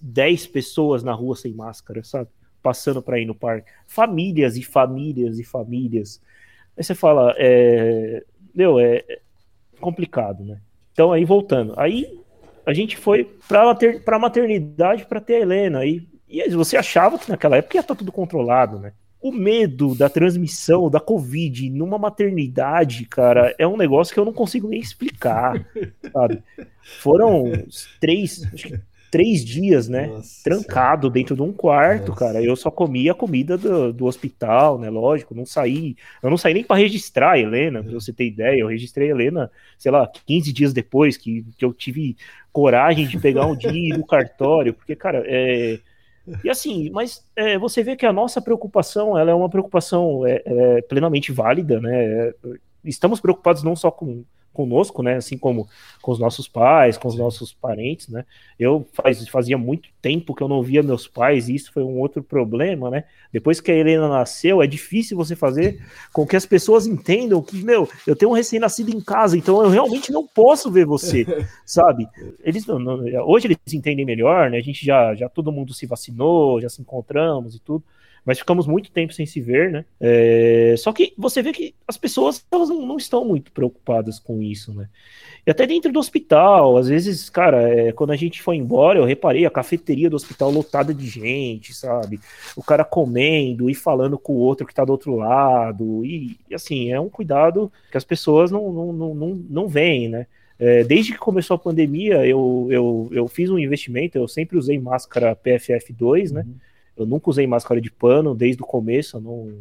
dez pessoas na rua sem máscara, sabe? Passando para ir no parque. Famílias e famílias e famílias. Aí você fala, é... meu, é complicado, né? Então aí voltando, aí a gente foi para a maternidade para ter a Helena. E, e você achava que naquela época ia estar tudo controlado, né? O medo da transmissão da Covid numa maternidade, cara, é um negócio que eu não consigo nem explicar, sabe? Foram três, acho que três dias, né? Nossa, trancado sim. dentro de um quarto, nossa. Cara. Eu só comia a comida do, do hospital, né? Lógico, não saí. Eu não saí nem para registrar a Helena, pra você ter ideia. Eu registrei a Helena, sei lá, quinze dias depois que, que eu tive... coragem de pegar um dia no cartório, porque, cara, é... E assim, mas é, você vê que a nossa preocupação, ela é uma preocupação é, é, plenamente válida, né? Estamos preocupados não só com, conosco, né? Assim como com os nossos pais, com os nossos parentes, né? Eu faz, fazia muito tempo que eu não via meus pais, e isso foi um outro problema, né? Depois que a Helena nasceu, é difícil você fazer com que as pessoas entendam que, meu, eu tenho um recém-nascido em casa, então eu realmente não posso ver você, sabe? Eles não, não, hoje eles entendem melhor, né? A gente já, já todo mundo se vacinou, já se encontramos e tudo. Mas ficamos muito tempo sem se ver, né? É, só que você vê que as pessoas elas não, não estão muito preocupadas com isso, né? E até dentro do hospital, às vezes, cara, é, quando a gente foi embora, eu reparei a cafeteria do hospital lotada de gente, sabe? O cara comendo e falando com o outro que tá do outro lado. E, assim, é um cuidado que as pessoas não, não, não, não, não veem, né? É, desde que começou a pandemia, eu, eu, eu fiz um investimento, eu sempre usei máscara P F F dois, né? Uhum. Eu nunca usei máscara de pano desde o começo, eu, não,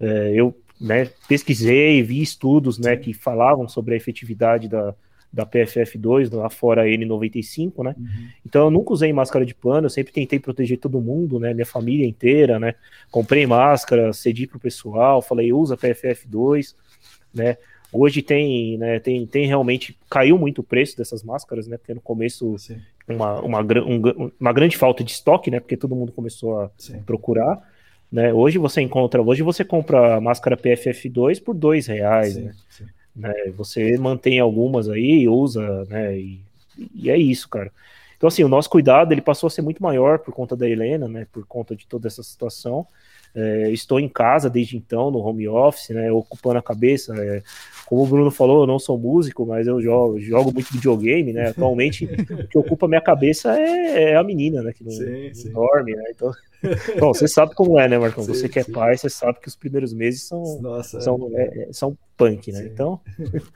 é, eu né, pesquisei, vi estudos né, que falavam sobre a efetividade da, da P F F dois, lá fora a N noventa e cinco, né? Uhum. Então eu nunca usei máscara de pano, eu sempre tentei proteger todo mundo, né, minha família inteira, né? Comprei máscara, cedi pro pessoal, falei, usa P F F dois, né? Hoje tem, né, tem, tem realmente, caiu muito o preço dessas máscaras, né, porque no começo uma, uma, um, uma grande falta de estoque, né, porque todo mundo começou a sim. procurar, né, hoje você encontra, hoje você compra a máscara P F F dois por dois reais, sim, né? Sim. Né, você mantém algumas aí, usa, né, e, e é isso, cara. Então, assim, o nosso cuidado, ele passou a ser muito maior por conta da Helena, né, por conta de toda essa situação. É, estou em casa desde então, no home office, né, ocupando a cabeça, é, como o Bruno falou, eu não sou músico, mas eu jogo, jogo muito videogame, né, atualmente o que ocupa a minha cabeça é, é a menina, né, que não, sim, não sim. dorme, né, então, bom, você sabe como é, né, Marcão, sim, você que é sim. pai, você sabe que os primeiros meses são, nossa, são, é, são punk, né, sim. então,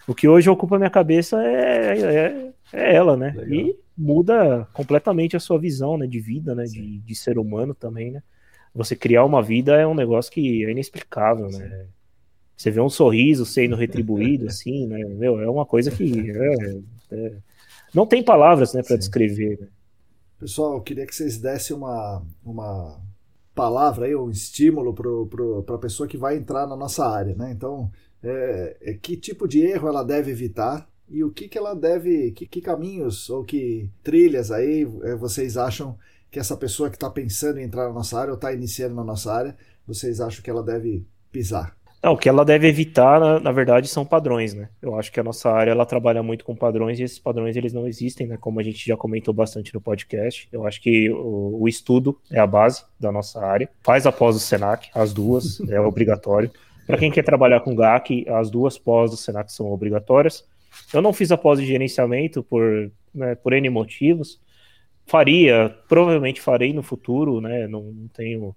o que hoje ocupa a minha cabeça é, é, é ela, né, legal. E muda completamente a sua visão, né, de vida, né, de, de ser humano também, né. Você criar uma vida é um negócio que é inexplicável, sim. né? Você vê um sorriso sendo retribuído, assim, né? Meu, é uma coisa que é, é... não tem palavras, né, para descrever. Né? Pessoal, eu queria que vocês dessem uma, uma palavra aí, um estímulo para a pessoa que vai entrar na nossa área, né? Então, é, é, que tipo de erro ela deve evitar e o que, que ela deve, que, que caminhos ou que trilhas aí é, vocês acham que essa pessoa que está pensando em entrar na nossa área ou está iniciando na nossa área, vocês acham que ela deve pisar? Não, o que ela deve evitar, na, na verdade, são padrões, né? Eu acho que a nossa área, ela trabalha muito com padrões e esses padrões, eles não existem, né? Como a gente já comentou bastante no podcast. Eu acho que o, o estudo é a base da nossa área. Faz a pós do Senac, as duas, é obrigatório. Para quem quer trabalhar com G A C, as duas pós do Senac são obrigatórias. Eu não fiz a pós de gerenciamento por, né, por N motivos. Faria, provavelmente farei no futuro, né, não, não tenho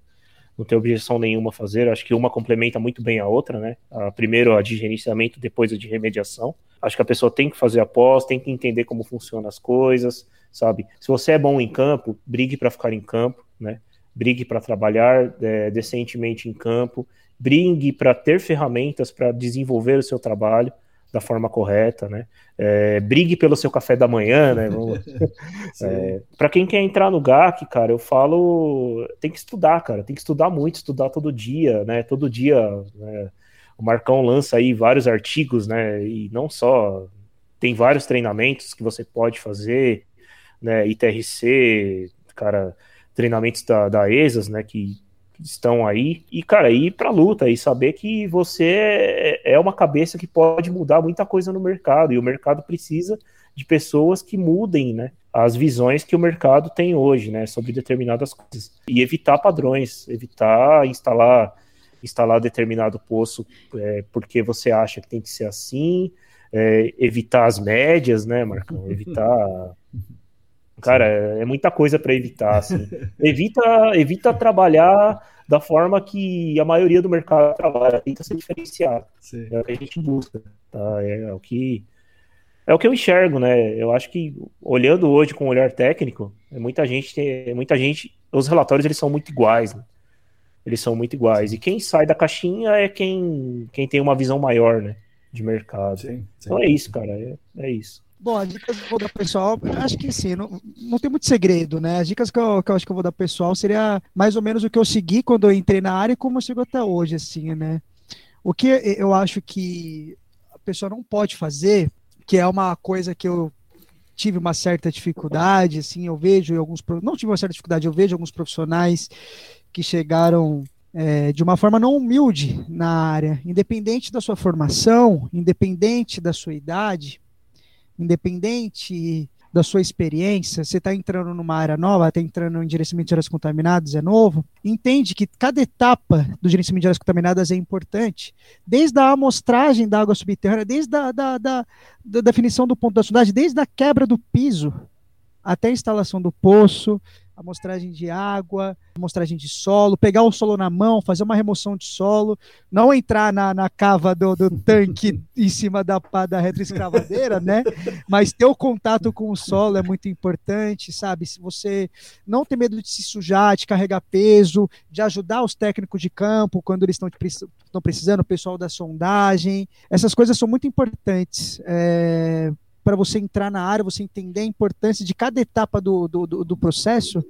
não tenho objeção nenhuma a fazer, acho que uma complementa muito bem a outra, né, a, primeiro a de gerenciamento, depois a de remediação, acho que a pessoa tem que fazer a pós, tem que entender como funcionam as coisas, sabe, se você é bom em campo, brigue para ficar em campo, né, brigue para trabalhar é, decentemente em campo, brigue para ter ferramentas para desenvolver o seu trabalho, da forma correta, né? É, brigue pelo seu café da manhã, né? É, para quem quer entrar no G A C, cara, eu falo, tem que estudar, cara, tem que estudar muito, estudar todo dia, né? Todo dia, né? O Marcão lança aí vários artigos, né? E não só, tem vários treinamentos que você pode fazer, né? I T R C, cara, treinamentos da, da Aesas, né? Que estão aí, e cara, ir pra luta e saber que você é uma cabeça que pode mudar muita coisa no mercado, e o mercado precisa de pessoas que mudem, né, as visões que o mercado tem hoje, né, sobre determinadas coisas, e evitar padrões, evitar instalar, instalar determinado poço é, porque você acha que tem que ser assim, é, evitar as médias, né, Marcão, evitar... Cara, é muita coisa para evitar, assim. Evita, evita trabalhar da forma que a maioria do mercado trabalha, tenta ser diferenciado. Sim. É o que a gente busca, tá? É, é, o que, é o que eu enxergo, né? Eu acho que, olhando hoje com um olhar técnico, muita gente, tem, muita gente os relatórios, eles são muito iguais, né? Eles são muito iguais. E quem sai da caixinha é quem, quem tem uma visão maior, né, de mercado. Sim, sim. Então é isso, cara, é, é isso. Bom, as dicas que eu vou dar pessoal, acho que sim, não, não tem muito segredo, né? As dicas que eu, que eu acho que eu vou dar pessoal seria mais ou menos o que eu segui quando eu entrei na área e como eu sigo até hoje, assim, né? O que eu acho que a pessoa não pode fazer, que é uma coisa que eu tive uma certa dificuldade, assim, eu vejo alguns... Não tive uma certa dificuldade, eu vejo alguns profissionais que chegaram... É, de uma forma não humilde na área, independente da sua formação, independente da sua idade, independente da sua experiência, você está entrando numa área nova, está entrando em gerenciamento de áreas contaminadas, é novo, entende que cada etapa do gerenciamento de áreas contaminadas é importante, desde a amostragem da água subterrânea, desde a da, da, da definição do ponto da sondagem, desde a quebra do piso até a instalação do poço, amostragem de água, amostragem de solo, pegar o solo na mão, fazer uma remoção de solo, não entrar na, na cava do, do tanque em cima da, da retroescavadeira, né? Mas ter o contato com o solo é muito importante, sabe? Se você não ter medo de se sujar, de carregar peso, de ajudar os técnicos de campo quando eles estão, estão precisando, o pessoal da sondagem, essas coisas são muito importantes. É... para você entrar na área, você entender a importância de cada etapa do, do, do, do processo,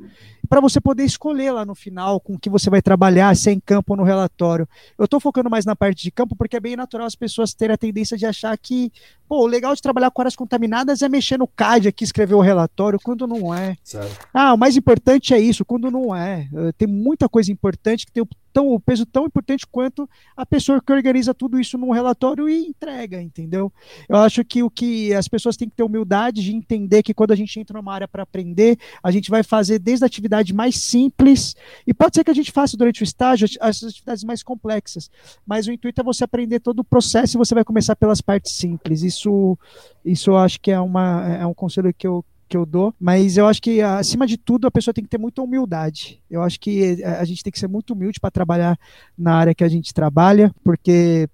para você poder escolher lá no final com o que você vai trabalhar, se é em campo ou no relatório. Eu estou focando mais na parte de campo, porque é bem natural as pessoas terem a tendência de achar que, pô, o legal de trabalhar com áreas contaminadas é mexer no C A D aqui, escrever o relatório, quando não é. Sabe? Ah, o mais importante é isso, quando não é. Tem muita coisa importante que tem o, tão, o peso tão importante quanto a pessoa que organiza tudo isso num relatório e entrega, entendeu? Eu acho que o que as pessoas pessoas têm que ter humildade de entender que quando a gente entra numa área para aprender, a gente vai fazer desde a atividade mais simples, e pode ser que a gente faça durante o estágio as atividades mais complexas, mas o intuito é você aprender todo o processo e você vai começar pelas partes simples. Isso, isso eu acho que é, uma, é um conselho que eu, que eu dou, mas eu acho que, acima de tudo, a pessoa tem que ter muita humildade. Eu acho que a gente tem que ser muito humilde para trabalhar na área que a gente trabalha, porque...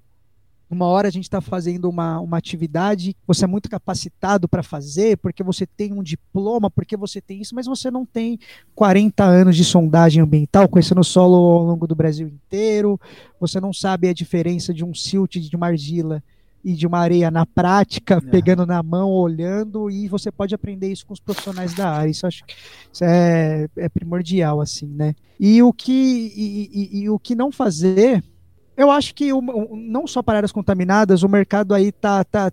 Uma hora a gente está fazendo uma, uma atividade, você é muito capacitado para fazer, porque você tem um diploma, porque você tem isso, mas você não tem quarenta anos de sondagem ambiental, conhecendo o solo ao longo do Brasil inteiro, você não sabe a diferença de um silt, de uma argila e de uma areia na prática, é. Pegando na mão, olhando, e você pode aprender isso com os profissionais da área. Isso acho que isso é, é primordial, assim, né? E o que, e, e, e o que não fazer... Eu acho que o, não só para áreas contaminadas, o mercado aí tá, tá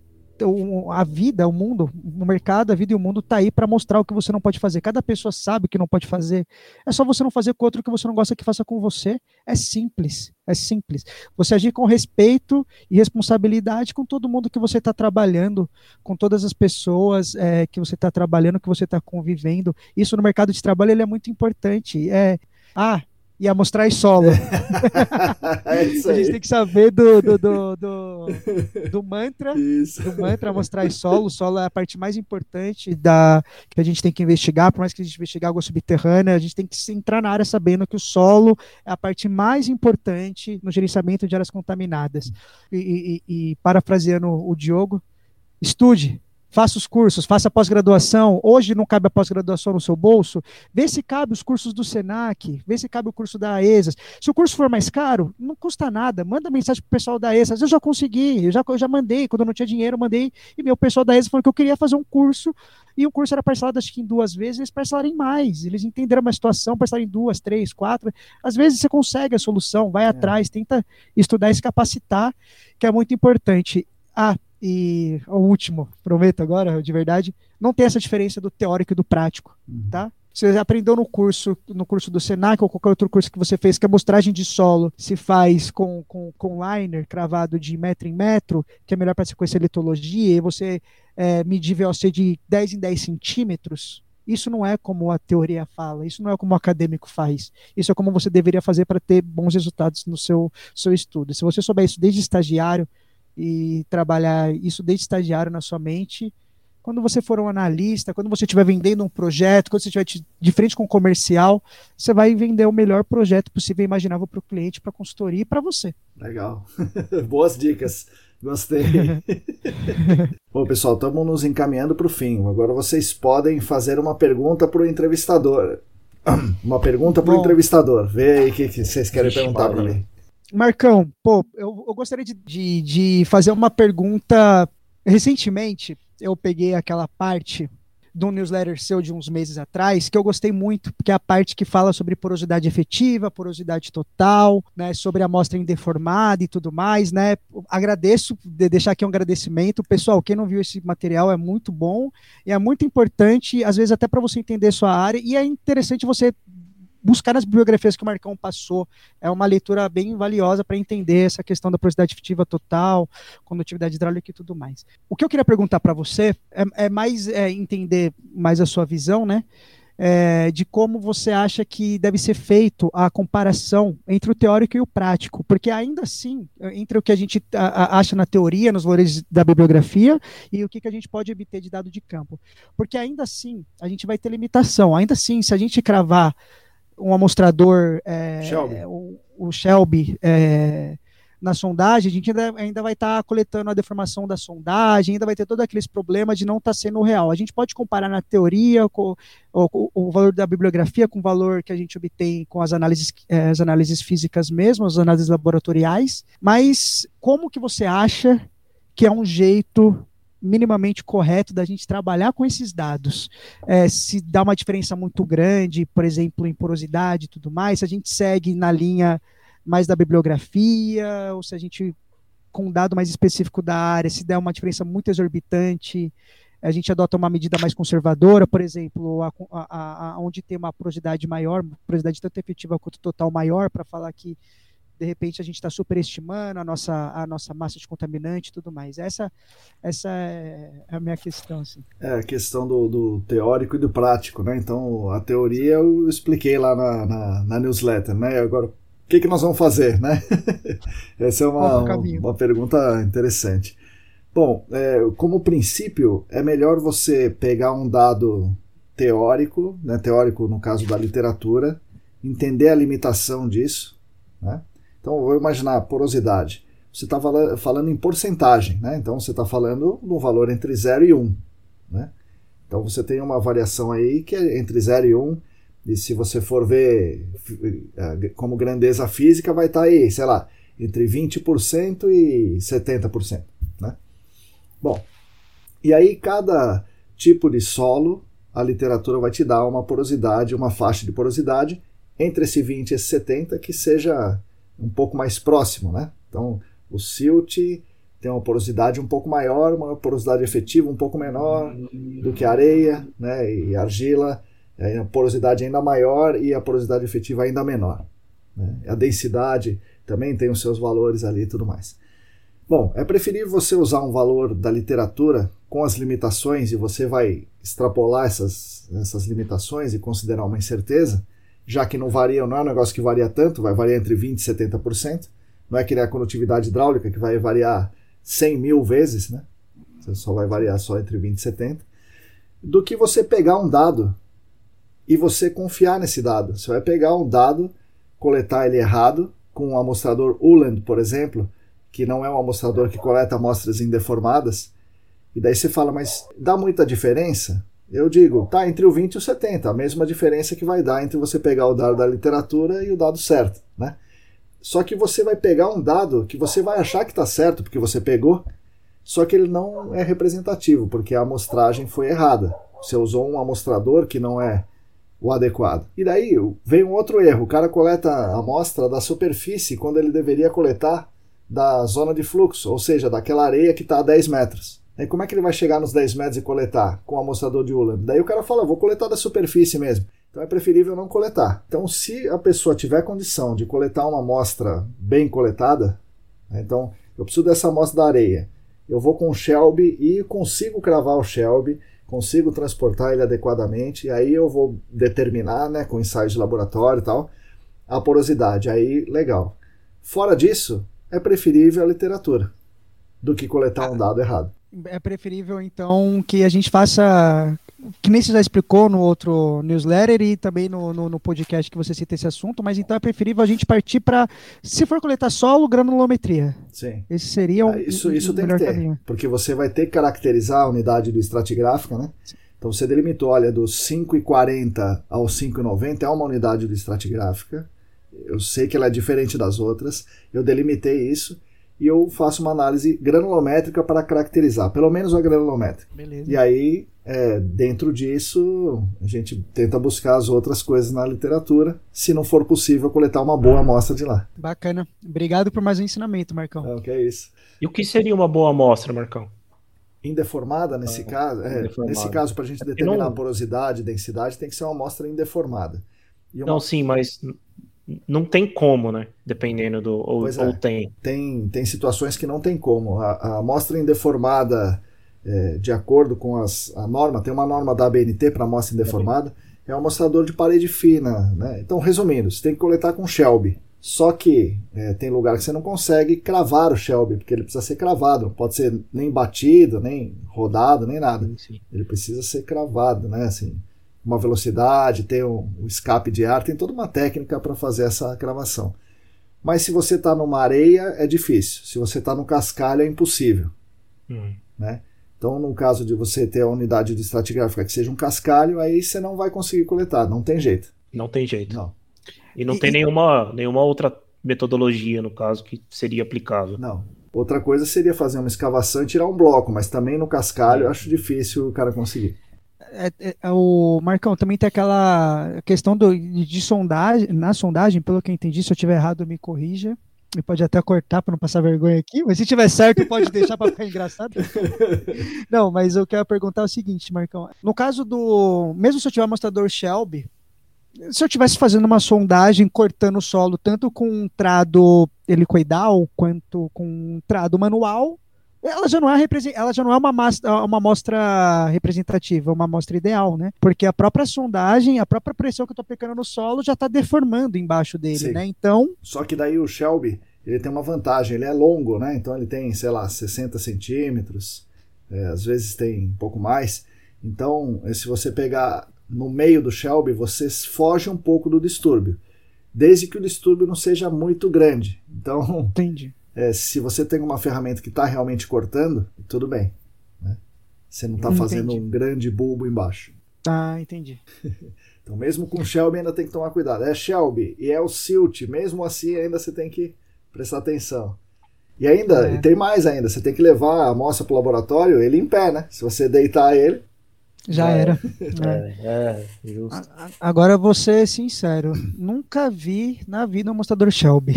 a vida, o mundo, o mercado, a vida e o mundo tá aí para mostrar o que você não pode fazer. Cada pessoa sabe que não pode fazer. É só você não fazer com outro que você não gosta que faça com você. É simples, é simples. Você agir com respeito e responsabilidade com todo mundo que você está trabalhando, com todas as pessoas é, que você está trabalhando, que você está convivendo. Isso no mercado de trabalho ele é muito importante. É, ah, e a mostrar solo. É isso aí. A gente tem que saber do, do, do, do, do mantra, isso. do mantra mostrar solo. O solo é a parte mais importante da, que a gente tem que investigar, por mais que a gente investigue água subterrânea, a gente tem que entrar na área sabendo que o solo é a parte mais importante no gerenciamento de áreas contaminadas. E, e, e parafraseando o Diogo, estude, faça os cursos, faça a pós-graduação, hoje não cabe a pós-graduação no seu bolso, vê se cabe os cursos do Senac, vê se cabe o curso da Aesas. Se o curso for mais caro, não custa nada, manda mensagem pro pessoal da Aesas, eu já consegui, eu já, eu já mandei, quando eu não tinha dinheiro, eu mandei, e meu pessoal da Aesas falou que eu queria fazer um curso, e o curso era parcelado acho que em duas vezes, eles parcelaram em mais, eles entenderam uma situação, parcelaram em duas, três, quatro, às vezes você consegue a solução, vai é. atrás, tenta estudar e se capacitar, que é muito importante. Ah, e o último, prometo agora, de verdade, não tem essa diferença do teórico e do prático, tá? Se você aprendeu no curso, no curso do Senac ou qualquer outro curso que você fez, que a amostragem de solo se faz com, com, com liner cravado de metro em metro, que é melhor para você conhecer a litologia, e você é, medir V O C de dez em dez centímetros, isso não é como a teoria fala, isso não é como o acadêmico faz, isso é como você deveria fazer para ter bons resultados no seu, seu estudo. Se você souber isso desde estagiário, e trabalhar isso desde estagiário na sua mente, quando você for um analista, quando você estiver vendendo um projeto, quando você estiver de frente com um comercial, você vai vender o melhor projeto possível e imaginável para o cliente, para a consultoria e para você. Legal, boas dicas, gostei. Bom, pessoal, estamos nos encaminhando para o fim, agora vocês podem fazer uma pergunta para o entrevistador. Uma pergunta para o entrevistador, vê aí o que, que vocês querem Ixi, perguntar para mim. Marcão, pô, eu, eu gostaria de, de, de fazer uma pergunta. Recentemente, eu peguei aquela parte de um newsletter seu de uns meses atrás, que eu gostei muito, porque é a parte que fala sobre porosidade efetiva, porosidade total, né, sobre a amostra indeformada e tudo mais, né? Agradeço, de deixar aqui um agradecimento. Pessoal, quem não viu esse material é muito bom e é muito importante, às vezes até para você entender sua área, e é interessante você buscar nas bibliografias que o Marcão passou, é uma leitura bem valiosa para entender essa questão da porosidade efetiva total, condutividade hidráulica e tudo mais. O que eu queria perguntar para você é, é mais é, entender mais a sua visão, né, é, de como você acha que deve ser feito a comparação entre o teórico e o prático, porque ainda assim, entre o que a gente a, a, acha na teoria, nos valores da bibliografia, e o que, que a gente pode obter de dado de campo, porque ainda assim a gente vai ter limitação, ainda assim, se a gente cravar um amostrador, é, Shelby. O, o Shelby, é, na sondagem, a gente ainda, ainda vai estar tá coletando a deformação da sondagem, ainda vai ter todos aqueles problemas de não estar tá sendo real. A gente pode comparar na teoria com, o, o, o valor da bibliografia com o valor que a gente obtém com as análises, é, as análises físicas mesmo, as análises laboratoriais, mas como que você acha que é um jeito minimamente correto da gente trabalhar com esses dados? É, se dá uma diferença muito grande, por exemplo, em porosidade e tudo mais, se a gente segue na linha mais da bibliografia, ou se a gente, com um dado mais específico da área, se der uma diferença muito exorbitante, a gente adota uma medida mais conservadora, por exemplo, a, a, a, onde tem uma porosidade maior, porosidade tanto efetiva quanto total maior, para falar que de repente a gente está superestimando a nossa, a nossa massa de contaminante e tudo mais. Essa, essa é a minha questão. Assim. É a questão do, do teórico e do prático, né? Então, a teoria eu expliquei lá na, na, na newsletter, né? Agora, o que, que nós vamos fazer, né? Essa é uma, uma pergunta interessante. Bom, é, como princípio, é melhor você pegar um dado teórico, né? Teórico no caso da literatura, entender a limitação disso, né? Então, vou imaginar, porosidade. Você está falando em porcentagem, né? Então, você está falando de um valor entre zero e um. Né? Então, você tem uma variação aí que é entre zero e um, e se você for ver como grandeza física, vai estar tá aí, sei lá, entre vinte por cento e setenta por cento. Né? Bom, e aí cada tipo de solo, a literatura vai te dar uma porosidade, uma faixa de porosidade, entre esse vinte e esse setenta por cento, que seja um pouco mais próximo, né? Então, o silt tem uma porosidade um pouco maior, uma porosidade efetiva um pouco menor do que a areia, né? E argila, a porosidade ainda maior e a porosidade efetiva ainda menor. Né? A densidade também tem os seus valores ali e tudo mais. Bom, é preferível você usar um valor da literatura com as limitações, e você vai extrapolar essas, essas limitações e considerar uma incerteza, já que não varia, não é um negócio que varia tanto, vai variar entre vinte por cento e setenta por cento, não é que nem a condutividade hidráulica, que vai variar cem mil vezes, né? Você só vai variar só entre vinte por cento e setenta por cento, do que você pegar um dado e você confiar nesse dado. Você vai pegar um dado, coletar ele errado, com um amostrador Uland, por exemplo, que não é um amostrador que coleta amostras indeformadas, E daí você fala, mas dá muita diferença? Eu digo, tá entre o vinte e o setenta, a mesma diferença que vai dar entre você pegar o dado da literatura e o dado certo, né? Só que você vai pegar um dado que você vai achar que está certo, porque você pegou, só que ele não é representativo, porque a amostragem foi errada. Você usou um amostrador que não é o adequado. E daí vem um outro erro, o cara coleta a amostra da superfície quando ele deveria coletar da zona de fluxo, ou seja, daquela areia que está a dez metros. Aí como é que ele vai chegar nos dez metros e coletar com o amostrador de Uhland? Daí o cara fala, vou coletar da superfície mesmo. Então é preferível não coletar. Então se a pessoa tiver condição de coletar uma amostra bem coletada, então eu preciso dessa amostra da areia, eu vou com o Shelby e consigo cravar o Shelby, consigo transportar ele adequadamente, e aí eu vou determinar, né, com ensaios de laboratório e tal, a porosidade. Aí, legal. Fora disso, é preferível a literatura do que coletar um dado errado. É preferível, então, que a gente faça, que nem você já explicou no outro newsletter e também no, no, no podcast que você cita esse assunto, mas então é preferível a gente partir para, se for coletar solo, granulometria. Sim. Esse seria o, isso, isso o tem melhor que ter, caminho. Porque você vai ter que caracterizar a unidade do estratigráfico, né? Sim. Então você delimitou, olha, dos cinco e quarenta ao cinco e noventa é uma unidade do estratigráfica, eu sei que ela é diferente das outras, eu delimitei isso, e eu faço uma análise granulométrica para caracterizar, pelo menos a granulométrica. Beleza. E aí, é, dentro disso, a gente tenta buscar as outras coisas na literatura, se não for possível coletar uma boa amostra de lá. Bacana. Obrigado por mais um ensinamento, Marcão. É, o que é isso. E o que seria uma boa amostra, Marcão? Indeformada, nesse ah, caso, é, nesse caso, para a gente é, determinar não... a porosidade, densidade, tem que ser uma amostra indeformada. E uma... Não, sim, mas... Não tem como, né? Dependendo do... Ou, pois é. ou tem. tem. Tem situações que não tem como. A, a amostra indeformada, é, de acordo com as, a norma, tem uma norma da A B N T para amostra indeformada, é um amostrador de parede fina, né? Então, resumindo, você tem que coletar com Shelby. Só que é, tem lugar que você não consegue cravar o Shelby, porque ele precisa ser cravado. Não pode ser nem batido, nem rodado, nem nada. Sim, sim. Ele precisa ser cravado, né? Assim... uma velocidade, tem um escape de ar, tem toda uma técnica para fazer essa cravação. Mas se você está numa areia, é difícil. Se você está no cascalho, é impossível. Hum. Né? Então, no caso de você ter a unidade de estratigráfica que seja um cascalho, aí você não vai conseguir coletar, não tem jeito. Não tem jeito. Não. E não e, tem e... Nenhuma, nenhuma outra metodologia, no caso, que seria aplicável. Não. Outra coisa seria fazer uma escavação e tirar um bloco, mas também no cascalho, eu acho difícil o cara conseguir. É, é, é, o Marcão, também tem aquela questão do, de sondagem, na sondagem, pelo que eu entendi, se eu estiver errado, me corrija, me pode até cortar para não passar vergonha aqui, mas se estiver certo, pode deixar para ficar engraçado. Não, mas eu quero perguntar o seguinte, Marcão, no caso do, mesmo se eu tiver amostrador Shelby, se eu estivesse fazendo uma sondagem, cortando o solo, tanto com um trado helicoidal, quanto com um trado manual, ela já não é, ela já não é uma, uma amostra representativa, uma amostra ideal, né? Porque a própria sondagem, a própria pressão que eu estou aplicando no solo já está deformando embaixo dele, sim, né? Então... Só que daí o Shelby, ele tem uma vantagem, ele é longo, né? Então ele tem, sei lá, sessenta centímetros, é, às vezes tem um pouco mais. Então, se você pegar no meio do Shelby, você foge um pouco do distúrbio, desde que o distúrbio não seja muito grande. Então... Entendi. É, se você tem uma ferramenta que está realmente cortando, tudo bem, né? Você não está fazendo um grande bulbo embaixo. Ah, entendi. Então mesmo com Shelby ainda tem que tomar cuidado. É Shelby e é o silt, mesmo assim ainda você tem que prestar atenção. E ainda, é. e tem mais ainda, você tem que levar a amostra para o laboratório, ele em pé, né? Se você deitar ele... Já é. era. É. É, é, justo. A, agora vou ser sincero, nunca vi na vida um mostrador Shelby.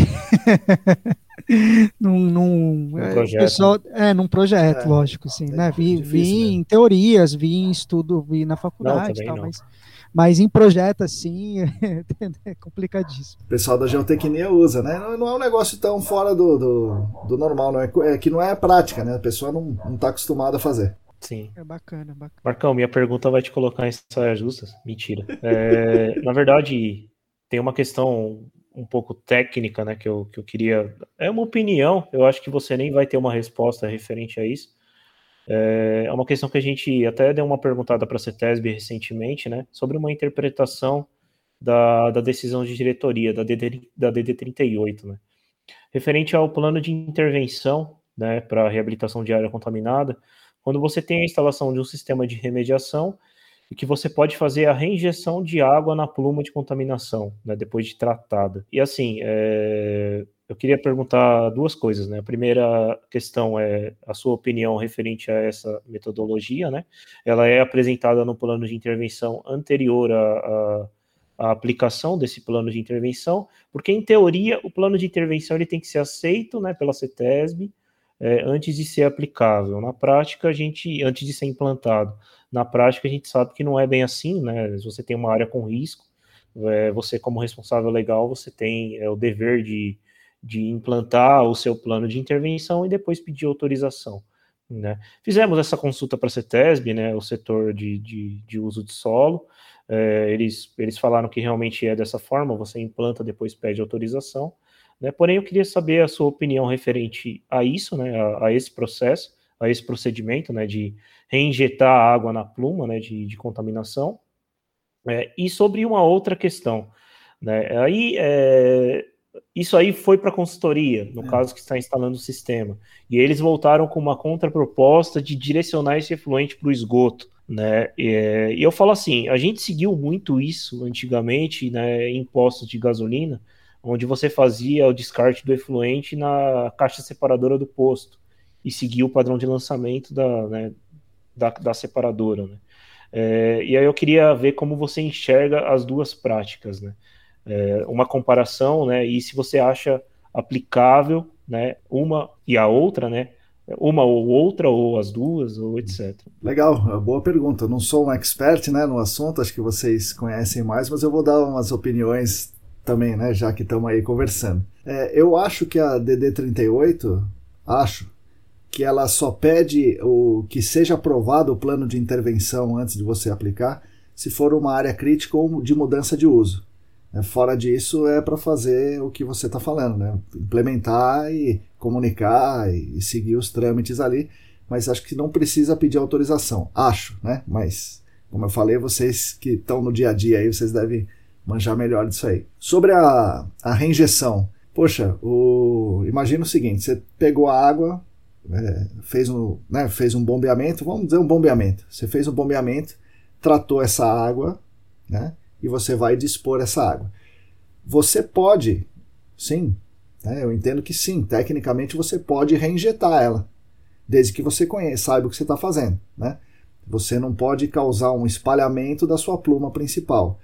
Num, num, um projeto. Pessoal, é, num projeto, é, lógico, sim. É, né? Vi, é difícil, vi né? em teorias, vi em estudo, vi na faculdade, não, tal, mas, mas em projeto, assim, é complicadíssimo. O pessoal da geotecnia usa, né? Não, não é um negócio tão fora do, do, do normal, não é, é que não é prática, né? A pessoa não está acostumada a fazer. Sim. É bacana, bacana. Marcão, minha pergunta vai te colocar em saia justa? Mentira. É, na verdade, tem uma questão um pouco técnica, né, que eu, que eu queria... É uma opinião, eu acho que você nem vai ter uma resposta referente a isso. É, é uma questão que a gente até deu uma perguntada para a CETESB recentemente, né, sobre uma interpretação da, da decisão de diretoria, da D D, da D D trinta e oito, né, referente ao plano de intervenção, né, para reabilitação de área contaminada, quando você tem a instalação de um sistema de remediação e que você pode fazer a reinjeção de água na pluma de contaminação, né, depois de tratada. E assim, é... eu queria perguntar duas coisas, né? A primeira questão é a sua opinião referente a essa metodologia, né? Ela é apresentada no plano de intervenção anterior à, à, à aplicação desse plano de intervenção, porque, em teoria, o plano de intervenção ele tem que ser aceito, né, pela CETESB, é, antes de ser aplicável. Na prática, a gente, antes de ser implantado. Na prática, a gente sabe que não é bem assim, né? Você tem uma área com risco, é, você, como responsável legal, você tem é, o dever de, de implantar o seu plano de intervenção e depois pedir autorização, né? Fizemos essa consulta para a CETESB, né, o setor de, de, de uso de solo, é, eles, eles falaram que realmente é dessa forma, você implanta, depois pede autorização, né? Porém, eu queria saber a sua opinião referente a isso, né, a, a esse processo, a esse procedimento, né, de reinjetar a água na pluma, né, de, de contaminação, é, e sobre uma outra questão, né, aí, é, isso aí foi para a consultoria, no é. caso que está instalando o sistema, e eles voltaram com uma contraproposta de direcionar esse efluente para o esgoto, né, é, e eu falo assim, a gente seguiu muito isso antigamente, né, em postos de gasolina, onde você fazia o descarte do efluente na caixa separadora do posto, e seguir o padrão de lançamento da, né, da, da separadora, né? É, e aí eu queria ver como você enxerga as duas práticas, né? É, uma comparação, né? E se você acha aplicável, né, uma e a outra, né? Uma ou outra, ou as duas, ou etcétera. Legal, boa pergunta. Eu não sou um expert, né, no assunto, acho que vocês conhecem mais, mas eu vou dar umas opiniões também, né, já que estamos aí conversando. É, eu acho que a D D trinta e oito, acho, que ela só pede o que seja aprovado o plano de intervenção antes de você aplicar, se for uma área crítica ou de mudança de uso. Fora disso, é para fazer o que você está falando, né? Implementar e comunicar e seguir os trâmites ali, mas acho que não precisa pedir autorização, acho, né? Mas, como eu falei, vocês que estão no dia a dia aí, vocês devem manjar melhor disso aí. Sobre a, a reinjeção, poxa, o, imagina o seguinte, você pegou a água... É, fez, um, né, fez um bombeamento, vamos dizer um bombeamento, você fez um bombeamento, tratou essa água, né, e você vai dispor essa água. Você pode, sim, né, eu entendo que sim, tecnicamente você pode reinjetar ela, desde que você conheça, saiba o que você está fazendo, né? Você não pode causar um espalhamento da sua pluma principal,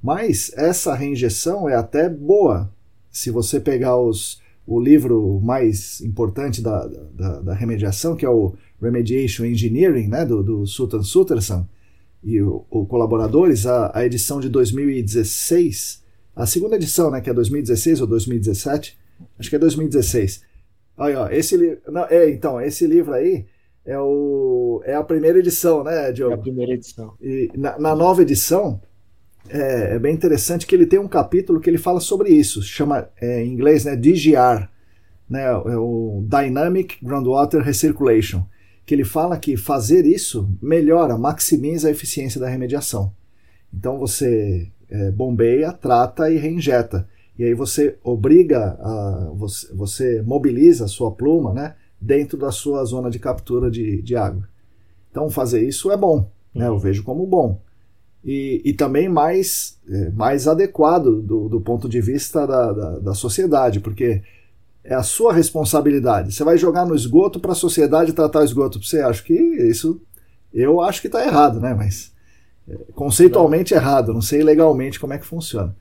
mas essa reinjeção é até boa, se você pegar os o livro mais importante da, da, da remediação, que é o Remediation Engineering, né, do, do Sutan Sutterson e o, o colaboradores, a, a edição de dois mil e dezesseis, a segunda edição, né, que é dois mil e dezesseis ou dois mil e dezessete, acho que é dois mil e dezesseis. Aí, ó, esse li- não, é, então, esse livro aí é, o, é a primeira edição, né, Diogo? É a primeira edição. E na, na nova edição, É, é bem interessante que ele tem um capítulo que ele fala sobre isso, chama é, em inglês, né, D G R, né, é o Dynamic Groundwater Recirculation, que ele fala que fazer isso melhora, maximiza a eficiência da remediação. Então você é, bombeia, trata e reinjeta, e aí você obriga, a, você, você mobiliza a sua pluma, né, dentro da sua zona de captura de, de água. Então fazer isso é bom, né, eu vejo como bom. E, e também mais, mais adequado do, do ponto de vista da, da, da sociedade, porque é a sua responsabilidade. Você vai jogar no esgoto para a sociedade tratar o esgoto para você? Acho que isso, eu acho que está errado, né? Mas é, conceitualmente errado, não sei legalmente como é que funciona.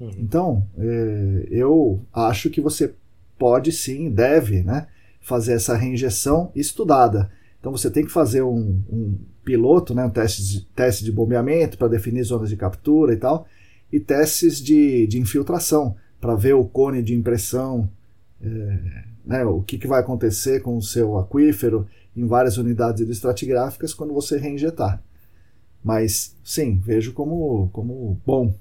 Então, é, eu acho que você pode sim, deve, né, fazer essa reinjeção estudada. Então você tem que fazer um, um piloto, né, um teste de, teste de bombeamento para definir zonas de captura e tal, e testes de, de infiltração para ver o cone de impressão, é, né, o que, que vai acontecer com o seu aquífero em várias unidades estratigráficas quando você reinjetar. Mas sim, vejo como, como bom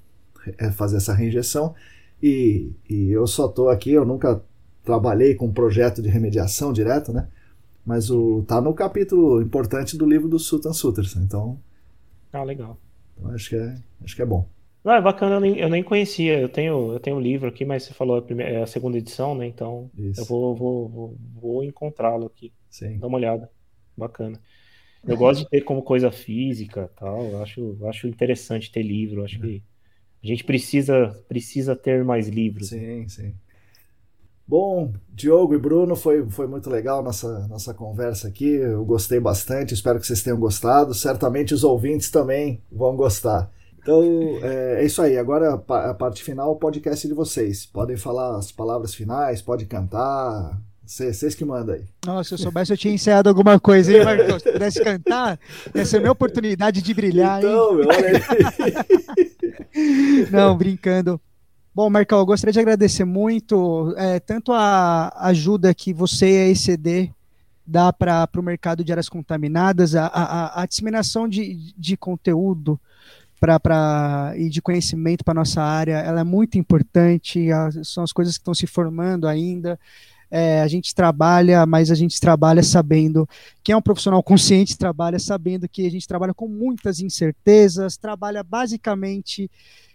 é fazer essa reinjeção, e, e eu só estou aqui, eu nunca trabalhei com um projeto de remediação direto, né? Mas o, tá no capítulo importante do livro do Sutan Sutterson, então... Ah, legal. Então acho que é, acho que é bom. Não, é bacana, eu nem, eu nem conhecia, eu tenho, eu tenho um livro aqui, mas você falou a, primeira, a segunda edição, né, então Isso. eu vou, vou, vou, vou encontrá-lo aqui. Sim. Dá uma olhada, bacana. Eu gosto de ter como coisa física, tal. Eu acho, acho interessante ter livro. Acho que a gente precisa, precisa ter mais livros. Sim, sim. Bom, Diogo e Bruno, foi, foi muito legal a nossa, nossa conversa aqui. Eu gostei bastante, espero que vocês tenham gostado. Certamente os ouvintes também vão gostar. Então, é, é isso aí. Agora, a parte final, o podcast de vocês. Podem falar as palavras finais, podem cantar... Vocês que mandam aí. Nossa, se eu soubesse, eu tinha ensaiado alguma coisa, hein, Marcos? Se pudesse cantar, essa é a minha oportunidade de brilhar, então, hein? Meu, olha aí. Não, brincando. Bom, Marcão, eu gostaria de agradecer muito, é, tanto a ajuda que você e a E C D dá para o mercado de áreas contaminadas, a, a, a disseminação de, de conteúdo pra, pra, e de conhecimento para nossa área, ela é muito importante, a, são as coisas que estão se formando ainda. É, a gente trabalha, mas a gente trabalha sabendo, quem é um profissional consciente trabalha sabendo que a gente trabalha com muitas incertezas, trabalha basicamente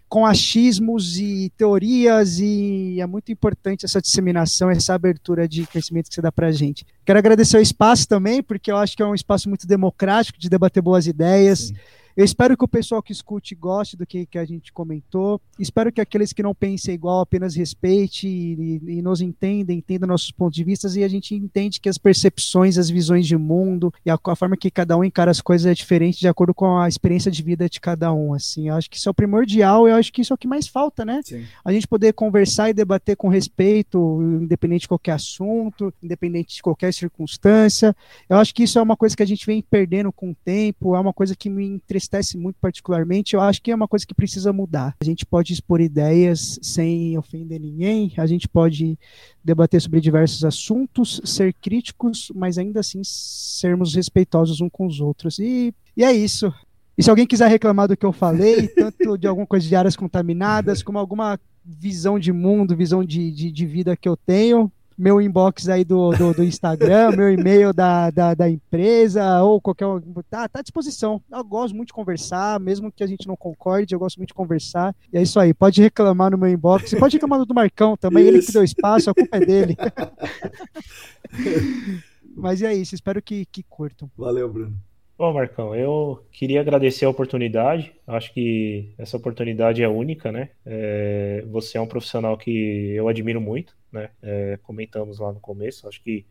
com achismos e teorias, e é muito importante essa disseminação, essa abertura de conhecimento que você dá para a gente. Quero agradecer o espaço também, porque eu acho que é um espaço muito democrático de debater boas ideias. Sim. Eu espero que o pessoal que escute goste do que, que a gente comentou. Espero que aqueles que não pensem igual apenas respeite e, e, e nos entendam, entendam nossos pontos de vista, e a gente entende que as percepções, as visões de mundo e a, a forma que cada um encara as coisas é diferente de acordo com a experiência de vida de cada um. Assim. Eu acho que isso é o primordial, eu acho que isso é o que mais falta, né? Sim. A gente poder conversar e debater com respeito, independente de qualquer assunto, independente de qualquer circunstância. Eu acho que isso é uma coisa que a gente vem perdendo com o tempo, é uma coisa que me entristece muito particularmente. Eu acho que é uma coisa que precisa mudar. A gente pode expor ideias sem ofender ninguém, a gente pode debater sobre diversos assuntos, ser críticos, mas ainda assim sermos respeitosos uns com os outros. E, e é isso. E se alguém quiser reclamar do que eu falei, tanto de alguma coisa de áreas contaminadas, como alguma visão de mundo, visão de, de, de vida que eu tenho... meu inbox aí do, do, do Instagram, meu e-mail da, da, da empresa, ou qualquer um, tá, tá à disposição. Eu gosto muito de conversar, mesmo que a gente não concorde, eu gosto muito de conversar. E é isso aí, pode reclamar no meu inbox, pode reclamar do Marcão também, isso. Ele que deu espaço, a culpa é dele. Mas é isso, espero que, que curtam. Valeu, Bruno. Bom, Marcão, eu queria agradecer a oportunidade, acho que essa oportunidade é única, né? É, você é um profissional que eu admiro muito, né? É, comentamos lá no começo, acho que,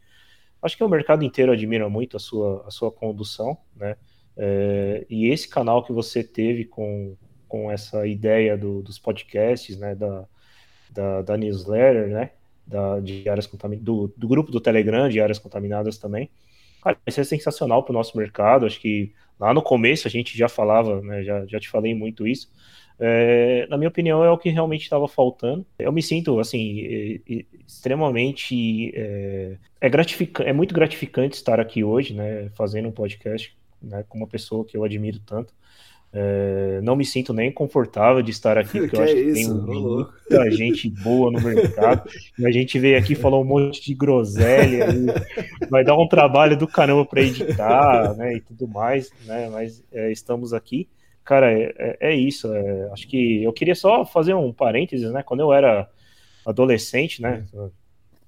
acho que o mercado inteiro admira muito a sua, a sua condução, né? É, e esse canal que você teve com, com essa ideia do, dos podcasts, né? Da, da, da newsletter, né? Da, de áreas contamin... do, do grupo do Telegram de áreas contaminadas também. Cara, isso é sensacional para o nosso mercado. Acho que lá no começo a gente já falava, né? Já, já te falei muito isso. É, na minha opinião, é o que realmente estava faltando. Eu me sinto, assim, é, é, extremamente... É, é, gratificante, é muito gratificante estar aqui hoje, né? Fazendo um podcast, né? Com uma pessoa que eu admiro tanto. É, não me sinto nem confortável de estar aqui, porque que eu acho é que isso? Tem muita gente boa no mercado. E a gente veio aqui falar um monte de groselha, vai dar um trabalho do caramba para editar, né, e tudo mais, né, mas é, estamos aqui. Cara, é, é isso. É, acho que eu queria só fazer um parênteses, né? Quando eu era adolescente, né?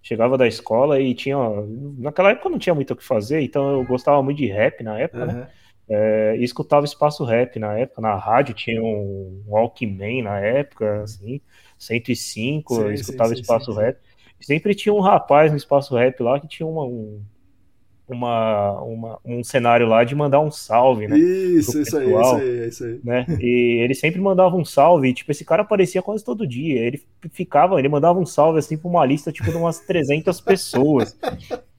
Chegava da escola e tinha. Naquela época não tinha muito o que fazer, então eu gostava muito de rap na época, uhum. Né? É, e escutava espaço rap na época, na rádio tinha um Walkman na época, assim, cento e cinco, sim, eu escutava sim, espaço sim, sim. rap. Sempre tinha um rapaz no espaço rap lá que tinha uma, um, uma, uma, um cenário lá de mandar um salve, né? Isso, pro pessoal, isso aí, isso aí, isso aí. Né? E ele sempre mandava um salve, e, tipo, esse cara aparecia quase todo dia, ele ficava, ele mandava um salve, assim, pra uma lista, tipo, de umas trezentas pessoas.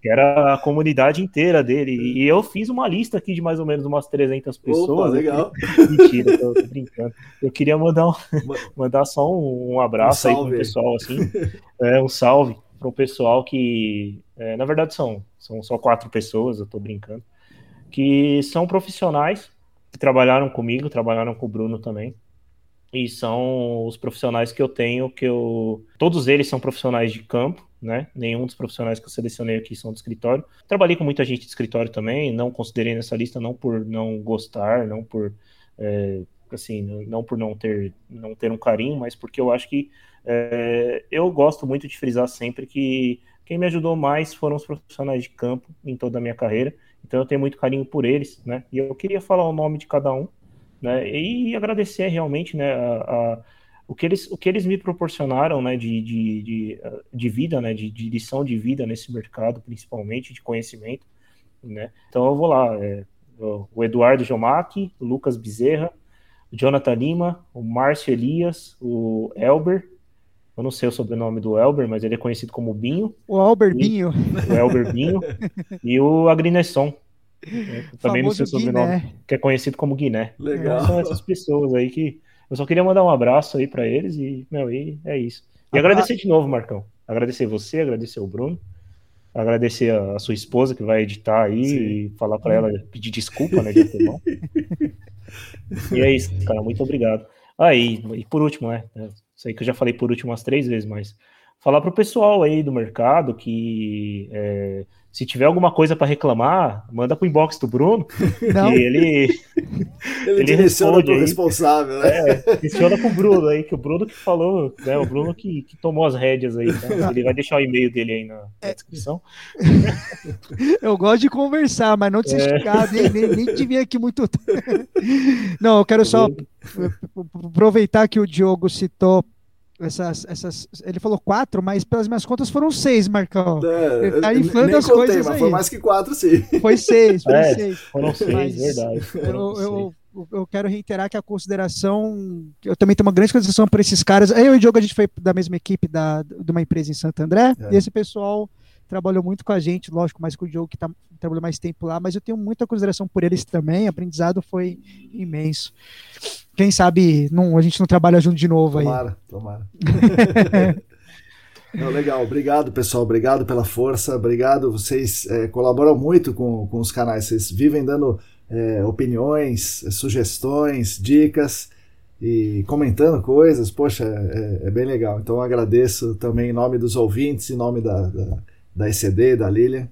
Que era a comunidade inteira dele. E eu fiz uma lista aqui de mais ou menos umas trezentas pessoas. Opa, legal. Mentira, tô, tô brincando. Eu queria mandar, um, mandar só um, um abraço um aí pro pessoal, assim. É, um salve pro pessoal que, é, na verdade, são, são só quatro pessoas, eu tô brincando, que são profissionais que trabalharam comigo, trabalharam com o Bruno também. E são os profissionais que eu tenho, que eu... Todos eles são profissionais de campo, né? Nenhum dos profissionais que eu selecionei aqui são do escritório. Trabalhei com muita gente de escritório também, não considerei nessa lista, não por não gostar, não por, é, assim, não por não ter, não ter um carinho, mas porque eu acho que... É, eu gosto muito de frisar sempre que quem me ajudou mais foram os profissionais de campo em toda a minha carreira. Então eu tenho muito carinho por eles, né? E eu queria falar o nome de cada um, né? E agradecer realmente, né, a, a, o, que eles, o que eles me proporcionaram, né, de, de, de, de vida, né, de, de lição de vida nesse mercado, principalmente de conhecimento, né? Então eu vou lá, é, o Eduardo Jomac, o Lucas Bezerra, o Jonathan Lima, o Márcio Elias, o Elber, eu não sei o sobrenome do Elber, mas ele é conhecido como Binho. O Elber Binho. O Elber Binho. E o Agrinesson. Né? Também não sei o sobrenome, Guiné, que é conhecido como Guiné. Legal. Então, são essas pessoas aí que... Eu só queria mandar um abraço aí pra eles e, meu, e é isso. E Abra... agradecer de novo, Marcão. Agradecer você, agradecer o Bruno. Agradecer a sua esposa que vai editar aí. Sim. E falar pra ela, pedir desculpa, né? De antemão. E é isso, cara. Muito obrigado. Ah, e, e por último, né? Sei que eu já falei por último umas três vezes, mas falar para o pessoal aí do mercado que é, se tiver alguma coisa para reclamar, manda para o inbox do Bruno, não, e ele ele, ele direciona para o responsável, né? É, direciona para o Bruno aí, que o Bruno que falou, né, o Bruno que, que tomou as rédeas aí, né? Ele vai deixar o e-mail dele aí na, na descrição. Eu gosto de conversar, mas não de se esticar, é. nem, nem, nem de vir aqui muito tempo. Não, eu quero só aproveitar que o Diogo citou Essas, essas, ele falou quatro, mas pelas minhas contas foram seis, Marcão. É, ele tá inflando as contei, coisas aí. Foi mais que quatro, sim. Foi seis, foi é, seis. Foram seis, verdade. Eu, eu, eu, eu quero reiterar que a consideração... Eu também tenho uma grande consideração por esses caras. Eu e o Diogo, a gente foi da mesma equipe da, de uma empresa em Santo André. É. E esse pessoal trabalhou muito com a gente, lógico, mais com o Diogo, que tá, trabalhou mais tempo lá. Mas eu tenho muita consideração por eles também. O aprendizado foi imenso. Quem sabe não, a gente não trabalha junto de novo aí. Tomara, tomara. Não, legal, obrigado pessoal, obrigado pela força, obrigado, vocês é, colaboram muito com, com os canais, vocês vivem dando é, opiniões, sugestões, dicas e comentando coisas, poxa, é, é bem legal. Então eu agradeço também em nome dos ouvintes, em nome da, da, da E C D, da Lilian.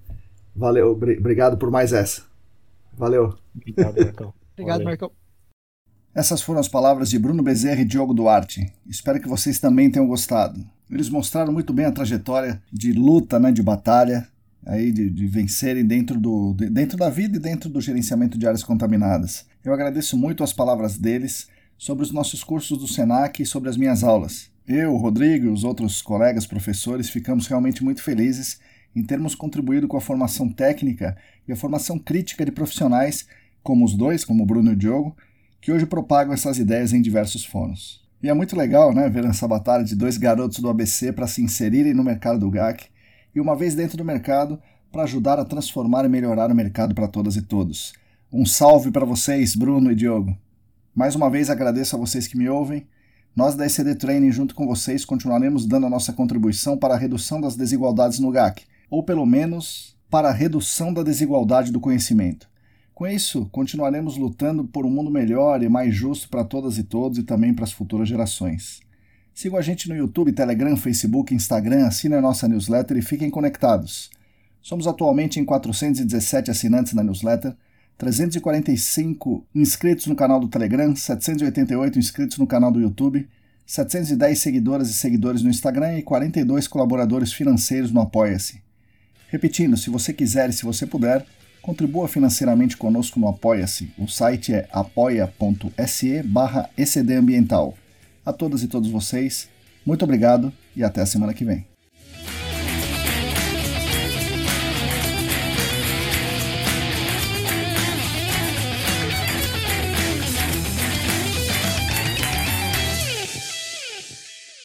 Valeu, obrigado por mais essa. Valeu. Obrigado, Marcão. Obrigado, valeu. Marcão. Essas foram as palavras de Bruno Bezerra e Diogo Duarte. Espero que vocês também tenham gostado. Eles mostraram muito bem a trajetória de luta, né, de batalha, aí de, de vencerem dentro, do, de, dentro da vida e dentro do gerenciamento de áreas contaminadas. Eu agradeço muito as palavras deles sobre os nossos cursos do Senac e sobre as minhas aulas. Eu, o Rodrigo e os outros colegas professores ficamos realmente muito felizes em termos contribuído com a formação técnica e a formação crítica de profissionais como os dois, como o Bruno e o Diogo, que hoje propagam essas ideias em diversos fóruns. E é muito legal, né, ver essa batalha de dois garotos do A B C para se inserirem no mercado do G A C e, uma vez dentro do mercado, para ajudar a transformar e melhorar o mercado para todas e todos. Um salve para vocês, Bruno e Diogo. Mais uma vez agradeço a vocês que me ouvem. Nós da E C D Training, junto com vocês, continuaremos dando a nossa contribuição para a redução das desigualdades no G A C, ou pelo menos para a redução da desigualdade do conhecimento. Com isso, continuaremos lutando por um mundo melhor e mais justo para todas e todos e também para as futuras gerações. Sigam a gente no YouTube, Telegram, Facebook, Instagram, assinem a nossa newsletter e fiquem conectados. Somos atualmente em quatrocentos e dezessete assinantes na newsletter, trezentos e quarenta e cinco inscritos no canal do Telegram, setecentos e oitenta e oito inscritos no canal do YouTube, setecentos e dez seguidoras e seguidores no Instagram e quarenta e dois colaboradores financeiros no Apoia-se. Repetindo, se você quiser e se você puder, contribua financeiramente conosco no Apoia-se. O site é apoia.se barra ecdambiental. A todas e todos vocês, muito obrigado e até a semana que vem.